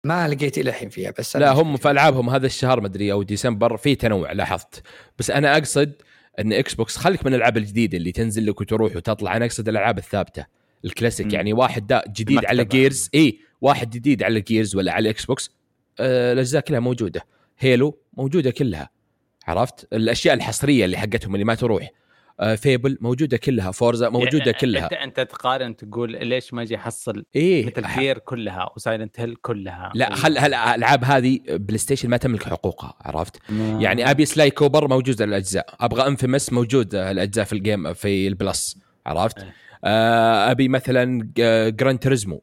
ما لقيت إلى الحين فيها. بس لا هم في ألعابهم هذا الشهر مدري أو ديسمبر في تنوع لاحظت، بس أنا أقصد أن إكس بوكس خلك من الألعاب الجديدة اللي تنزل لك وتروح وتطلع. أنا أقصد الألعاب الثابتة الكلاسيك م. يعني واحد دا جديد المكتبة. على جيرز إيه واحد جديد على جيرز ولا على إكس بوكس أه الأجزاء كلها موجودة، هيلو موجودة كلها عرفت الأشياء الحصرية اللي حقتهم اللي ما تروح، فيبل موجودة كلها، فورزا موجودة يعني كلها. أنت أنت تقارن تقول ليش ما أجي حصل إيه؟ مثل فير كلها وسايلنت هيل كلها. لا خل هالألعاب هذه بلاي ستيشن ما تملك حقوقها عرفت مم. يعني أبي سلاي كوبر موجود الأجزاء، أبغى أنفيمس موجود الأجزاء في الجيم في البلس عرفت إيه. أبي مثلا جراند تريزمو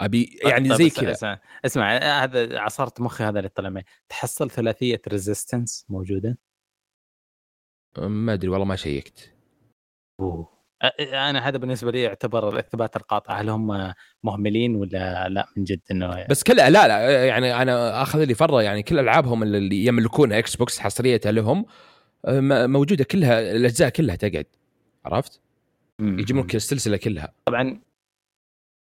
أبي يعني زي كذا. اسمع هذا عصرت مخي هذا اللي طلع معي. تحصل ثلاثية ريزيستنس موجودة ما أدري والله ما شيكت. أوه. أنا هذا بالنسبة لي يعتبر الإثبات القاطع. هل هم مهملين ولا لا من جد إنه بس كل لا لا يعني أنا أخذ لي فرة يعني كل ألعابهم اللي يملكونها إكس بوكس حصريتها لهم موجودة كلها الأجزاء كلها تقعد عرفت يجيبون كل السلسلة كلها. طبعا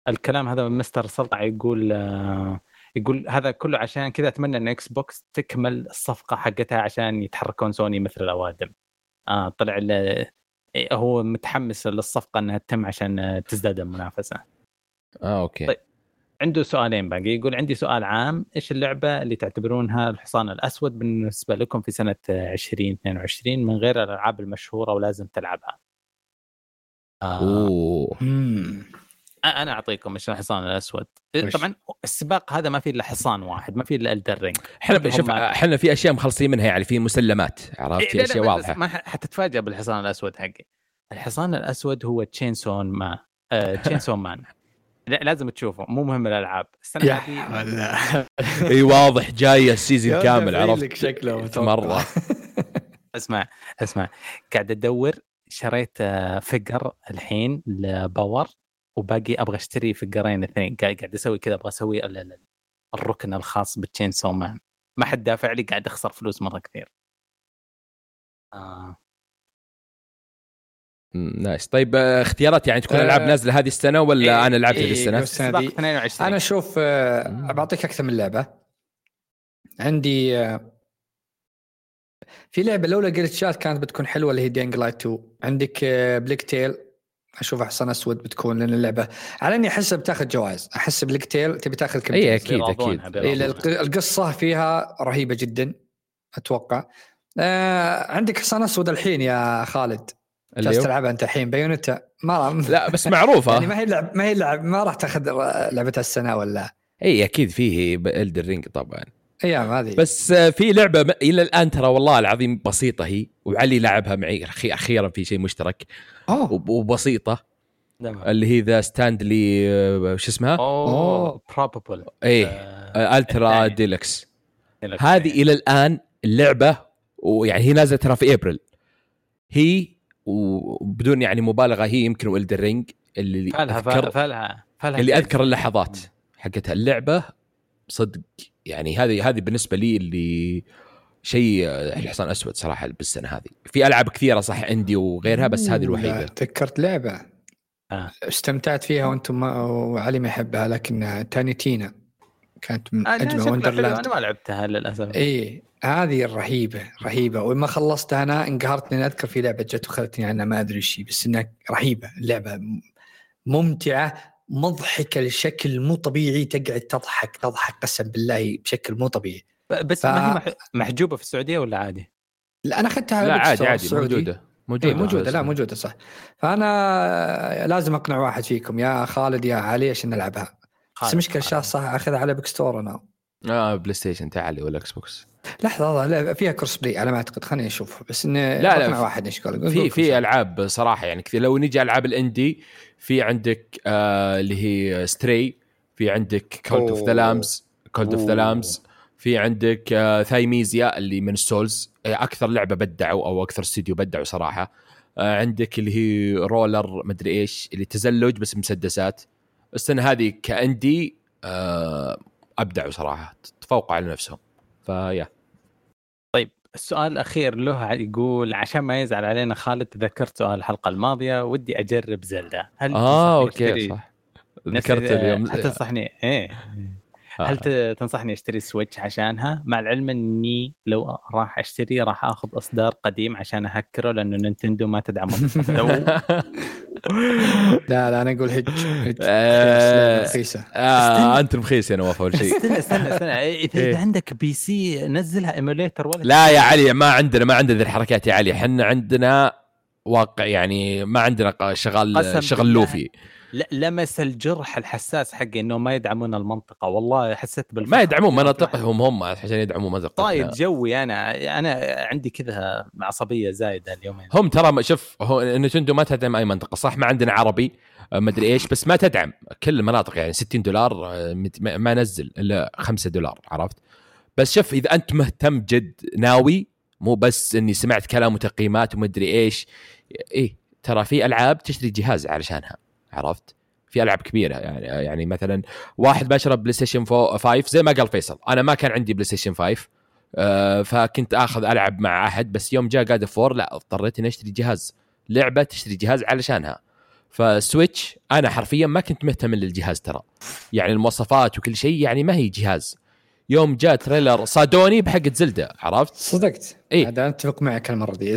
الكلام هذا من مستر سلطع يقول يقول هذا كله عشان كذا أتمنى أن إكس بوكس تكمل الصفقة حقتها عشان يتحركون سوني مثل الأوادم. آه طلع هو متحمس للصفقة أنها تتم عشان تزداد المنافسة. آه أوكي طيب. عنده سؤالين باقي يقول عندي سؤال عام، إيش اللعبة اللي تعتبرونها الحصان الأسود بالنسبة لكم في سنة عشرين اثنين وعشرين من غير الألعاب المشهورة ولازم تلعبها؟ آه. أوه مم. أنا أعطيكم مش الحصان الأسود مش. طبعا السباق هذا ما فيه إلا حصان واحد ما فيه إلا الدرينج. حنا شوف حنا في أشياء مخلصين منها يعني في مسلمات عرفت في إيه أشياء واضحة ما حتتفاجأ بالحصان الأسود حقي. الحصان الأسود هو تشينسون ما آه تشينسون مان لازم تشوفه مو مهم الألعاب السنة هذه أي واضح جاية السيزن كامل عرفت شكله مرة. اسمع اسمع قاعد أدور شريت فيجر الحين لباور وباقي أبغى أشتري في القرين الاثنين قاعد أسوي كذا أبغى أسوي الركن الخاص بالتشينسو مان ما حد دافع لي قاعد أخسر فلوس مرة كثير. آه. نايس طيب اختيارات يعني تكون ألعاب نازلة هذه السنة ولا إيه أنا لعبت إيه هذه السنة؟ السنة دي. أنا أشوف أعطيك أكثر من لعبة عندي في لعبة لولا جلتشات كانت بتكون حلوة اللي هي دينج لايت تو. عندك بليك تيل أشوف حصان أسود بتكون لأن اللعبة على أني أحسها بتاخذ جوائز أحس بالكتيل تبي تاخذ كم أي أكيد أكيد إيه القصة فيها رهيبة جدا أتوقع. آه عندك حصان أسود الحين يا خالد جالس تلعبها أنت الحين بايونتا ما لا بس معروفة يعني ما هي لعب ما هي لعب ما راح تاخذ لعبتها السنة ولا أي أكيد فيه بإلدر رينج طبعا ايام هذه. بس في لعبه الى الان ترى والله العظيم بسيطه هي وعلي لعبها معي اخيرا، في شيء مشترك اه وبسيطه نعم. اللي هي ذا ستاندلي شو اسمها اوه بروبابل اي الترا ديلكس. هذه الى الان اللعبه ويعني هي نازله ترى في ابريل هي، وبدون يعني مبالغه هي يمكن والدرينج اللي فالها أذكر فالها فالها اللي اذكر اللحظات حقتها اللعبه صدق يعني. هذه هذه بالنسبه لي اللي شيء الحصان اسود صراحه بالسنه هذه. في العاب كثيره صح عندي وغيرها بس هذه الوحيده تذكرت لعبه آه. استمتعت فيها وانتم وعلي ما يحبها، لكن تاني تينا كانت من اجمل وندرلاند. انا ما لعبتها للاسف. اي هذه الرهيبه رهيبه، وما خلصتها انا انقهرت لأن اذكر في لعبه جت وخلتني عنها ما ادري شيء، بس انها رهيبه اللعبه ممتعه مضحكه بشكل مو طبيعي، تقعد تضحك تضحك قسم بالله بشكل مو طبيعي. بس ف... ما هي محجوبه في السعوديه ولا عادي؟ لا انا اخذتها لا عادي عادي موجوده موجوده, موجودة لا موجوده صح. فانا لازم اقنع واحد فيكم يا خالد يا علي عشان نلعبها. بس مشكله الشخص صح اخذها على بلاي ستور انا اه بلاي ستيشن تعالي ولا اكس بوكس. لحظه لا فيها كروس بلاي على ما اعتقد، خليني اشوف بس ان لا لا واحد ايش قال. في في العاب صراحه يعني كثير، لو نجي العاب الاندي في عندك آه اللي هي ستري، في عندك كولد اوف ذا لامز كولد اوف ذا لامز في عندك آه ثايميزيا اللي من السولز اكثر لعبه بدعوا او اكثر استوديو بدعوا صراحه. آه عندك اللي هي رولر مدري ايش اللي تزلج بس مسدسات. السنه هذه كاندي آه ابدعوا صراحه، تفوقوا على نفسهم. فيا طيب السؤال الأخير له يقول عشان ما يزعل علينا خالد، تذكرت سؤال الحلقة الماضية ودي أجرب زلدة، هل آه أوكي صح ذكرت اليوم هل تنصحني إيه آه. هل تنصحني أشتري سويتش عشانها، مع العلم أني لو راح أشتري راح أخذ إصدار قديم عشان أهكره لأنه نينتندو ما تدعمه. لا لا أنا أقول هج رخيصة آه أنت رخيص أنا وافق ولا شيء. استنى استنى استنى إذا عندك بي سي نزلها إيموليتر ولا لا يا علي ما عندنا ما عندنا ذي الحركات يا علي، حنا عندنا واقع يعني ما عندنا شغل شغل لوفي. لا لمس الجرح الحساس حقي انه ما يدعمون المنطقه، والله حسيت بالفرق. ما يدعمون مناطقهم هم عشان يدعمون مناطقنا. طيب جوي انا انا عندي كذا عصبيه زايده اليومين. هم ترى شوف نينتندو ما تدعم اي منطقه صح، ما عندنا عربي ما ادري ايش، بس ما تدعم كل المناطق يعني ستين دولار ما نزل الا خمسة دولار عرفت. بس شوف اذا انت مهتم جد ناوي، مو بس اني سمعت كلام وتقييمات وما ادري ايش ايه، ترى في العاب تشتري جهاز علشانها عرفت. في ألعاب كبيرة يعني يعني مثلا واحد باشرب بلاي ستيشن فايف زي ما قال فيصل، أنا ما كان عندي بلاي ستيشن فايف آه فكنت أخذ ألعب مع أحد، بس يوم جاء قاد فور لا اضطريت إني أشتري جهاز لعبة تشتري جهاز علشانها. فسويتش أنا حرفيا ما كنت مهتم للجهاز ترى، يعني المواصفات وكل شيء يعني ما هي جهاز. يوم جاء تريلر صادوني بحقة زلدة عرفت. صدقت إيه؟ هذا أتفق معك المرة دي.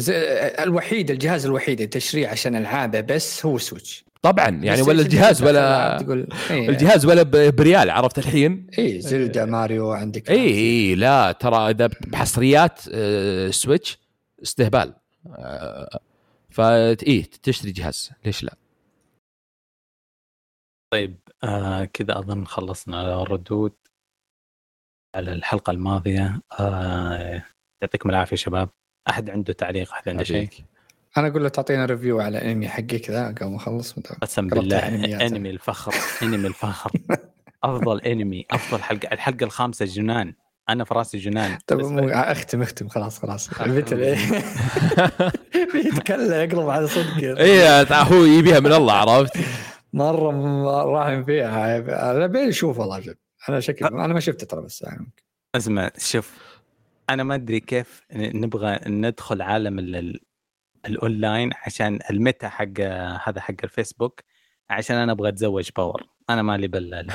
الوحيد الجهاز الوحيد تشري عشان ألعابه بس هو سويتش طبعا يعني، ولا الجهاز ولا إيه الجهاز ولا بريال عرفت الحين. اي زلدة ماريو عندك اي إيه لا ترى اذا بحصريات آه سويتش استهبال آه فا ايه تشتري جهاز ليش لا. طيب آه كذا اظن خلصنا الردود على الحلقة الماضية. آه يعطيكم العافية شباب. احد عنده تعليق احد عنده شيء؟ أنا أقول له تعطينا ريفيو على أنمي حقيك ذا قبل ما أخلص. قسم بالله أنمي الفخر أنمي الفخر أفضل أنمي أفضل حلقة الحلقة الخامسة جنان. أنا في راسي جنان. طب مو أختم أختم خلاص خلاص البتل بيتكلم يقرب على صدقه إيه هو يبيها من الله عرفت. مرة راهم فيها أنا بين أشوف والله جد أنا شكل أنا ما شفت ترى بس يعني أسمع شوف أنا ما أدري كيف نبغى ندخل عالم ال الأونلاين عشان الميتا حق هذا حق الفيسبوك عشان أنا أبغى أتزوج باور. أنا مالي بال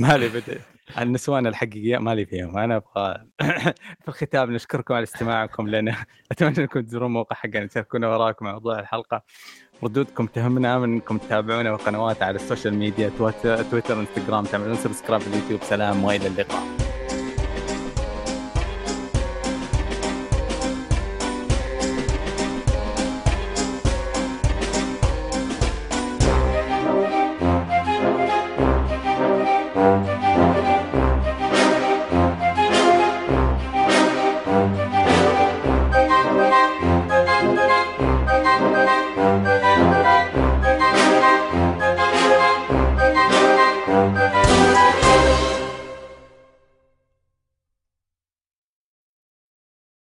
مالي بد النسوان الحقيقية مالي فيهم. أنا أبغى في الختام نشكركم على استماعكم لنا، أتمنى أنكم تزورون موقع حقنا تشاركونا وراكم موضوع الحلقة. ردودكم تهمنا، منكم تتابعونا وقنوات على السوشيال ميديا تويتر انستغرام، تعملون سبسكرايب اليوتيوب. سلام وإلى اللقاء.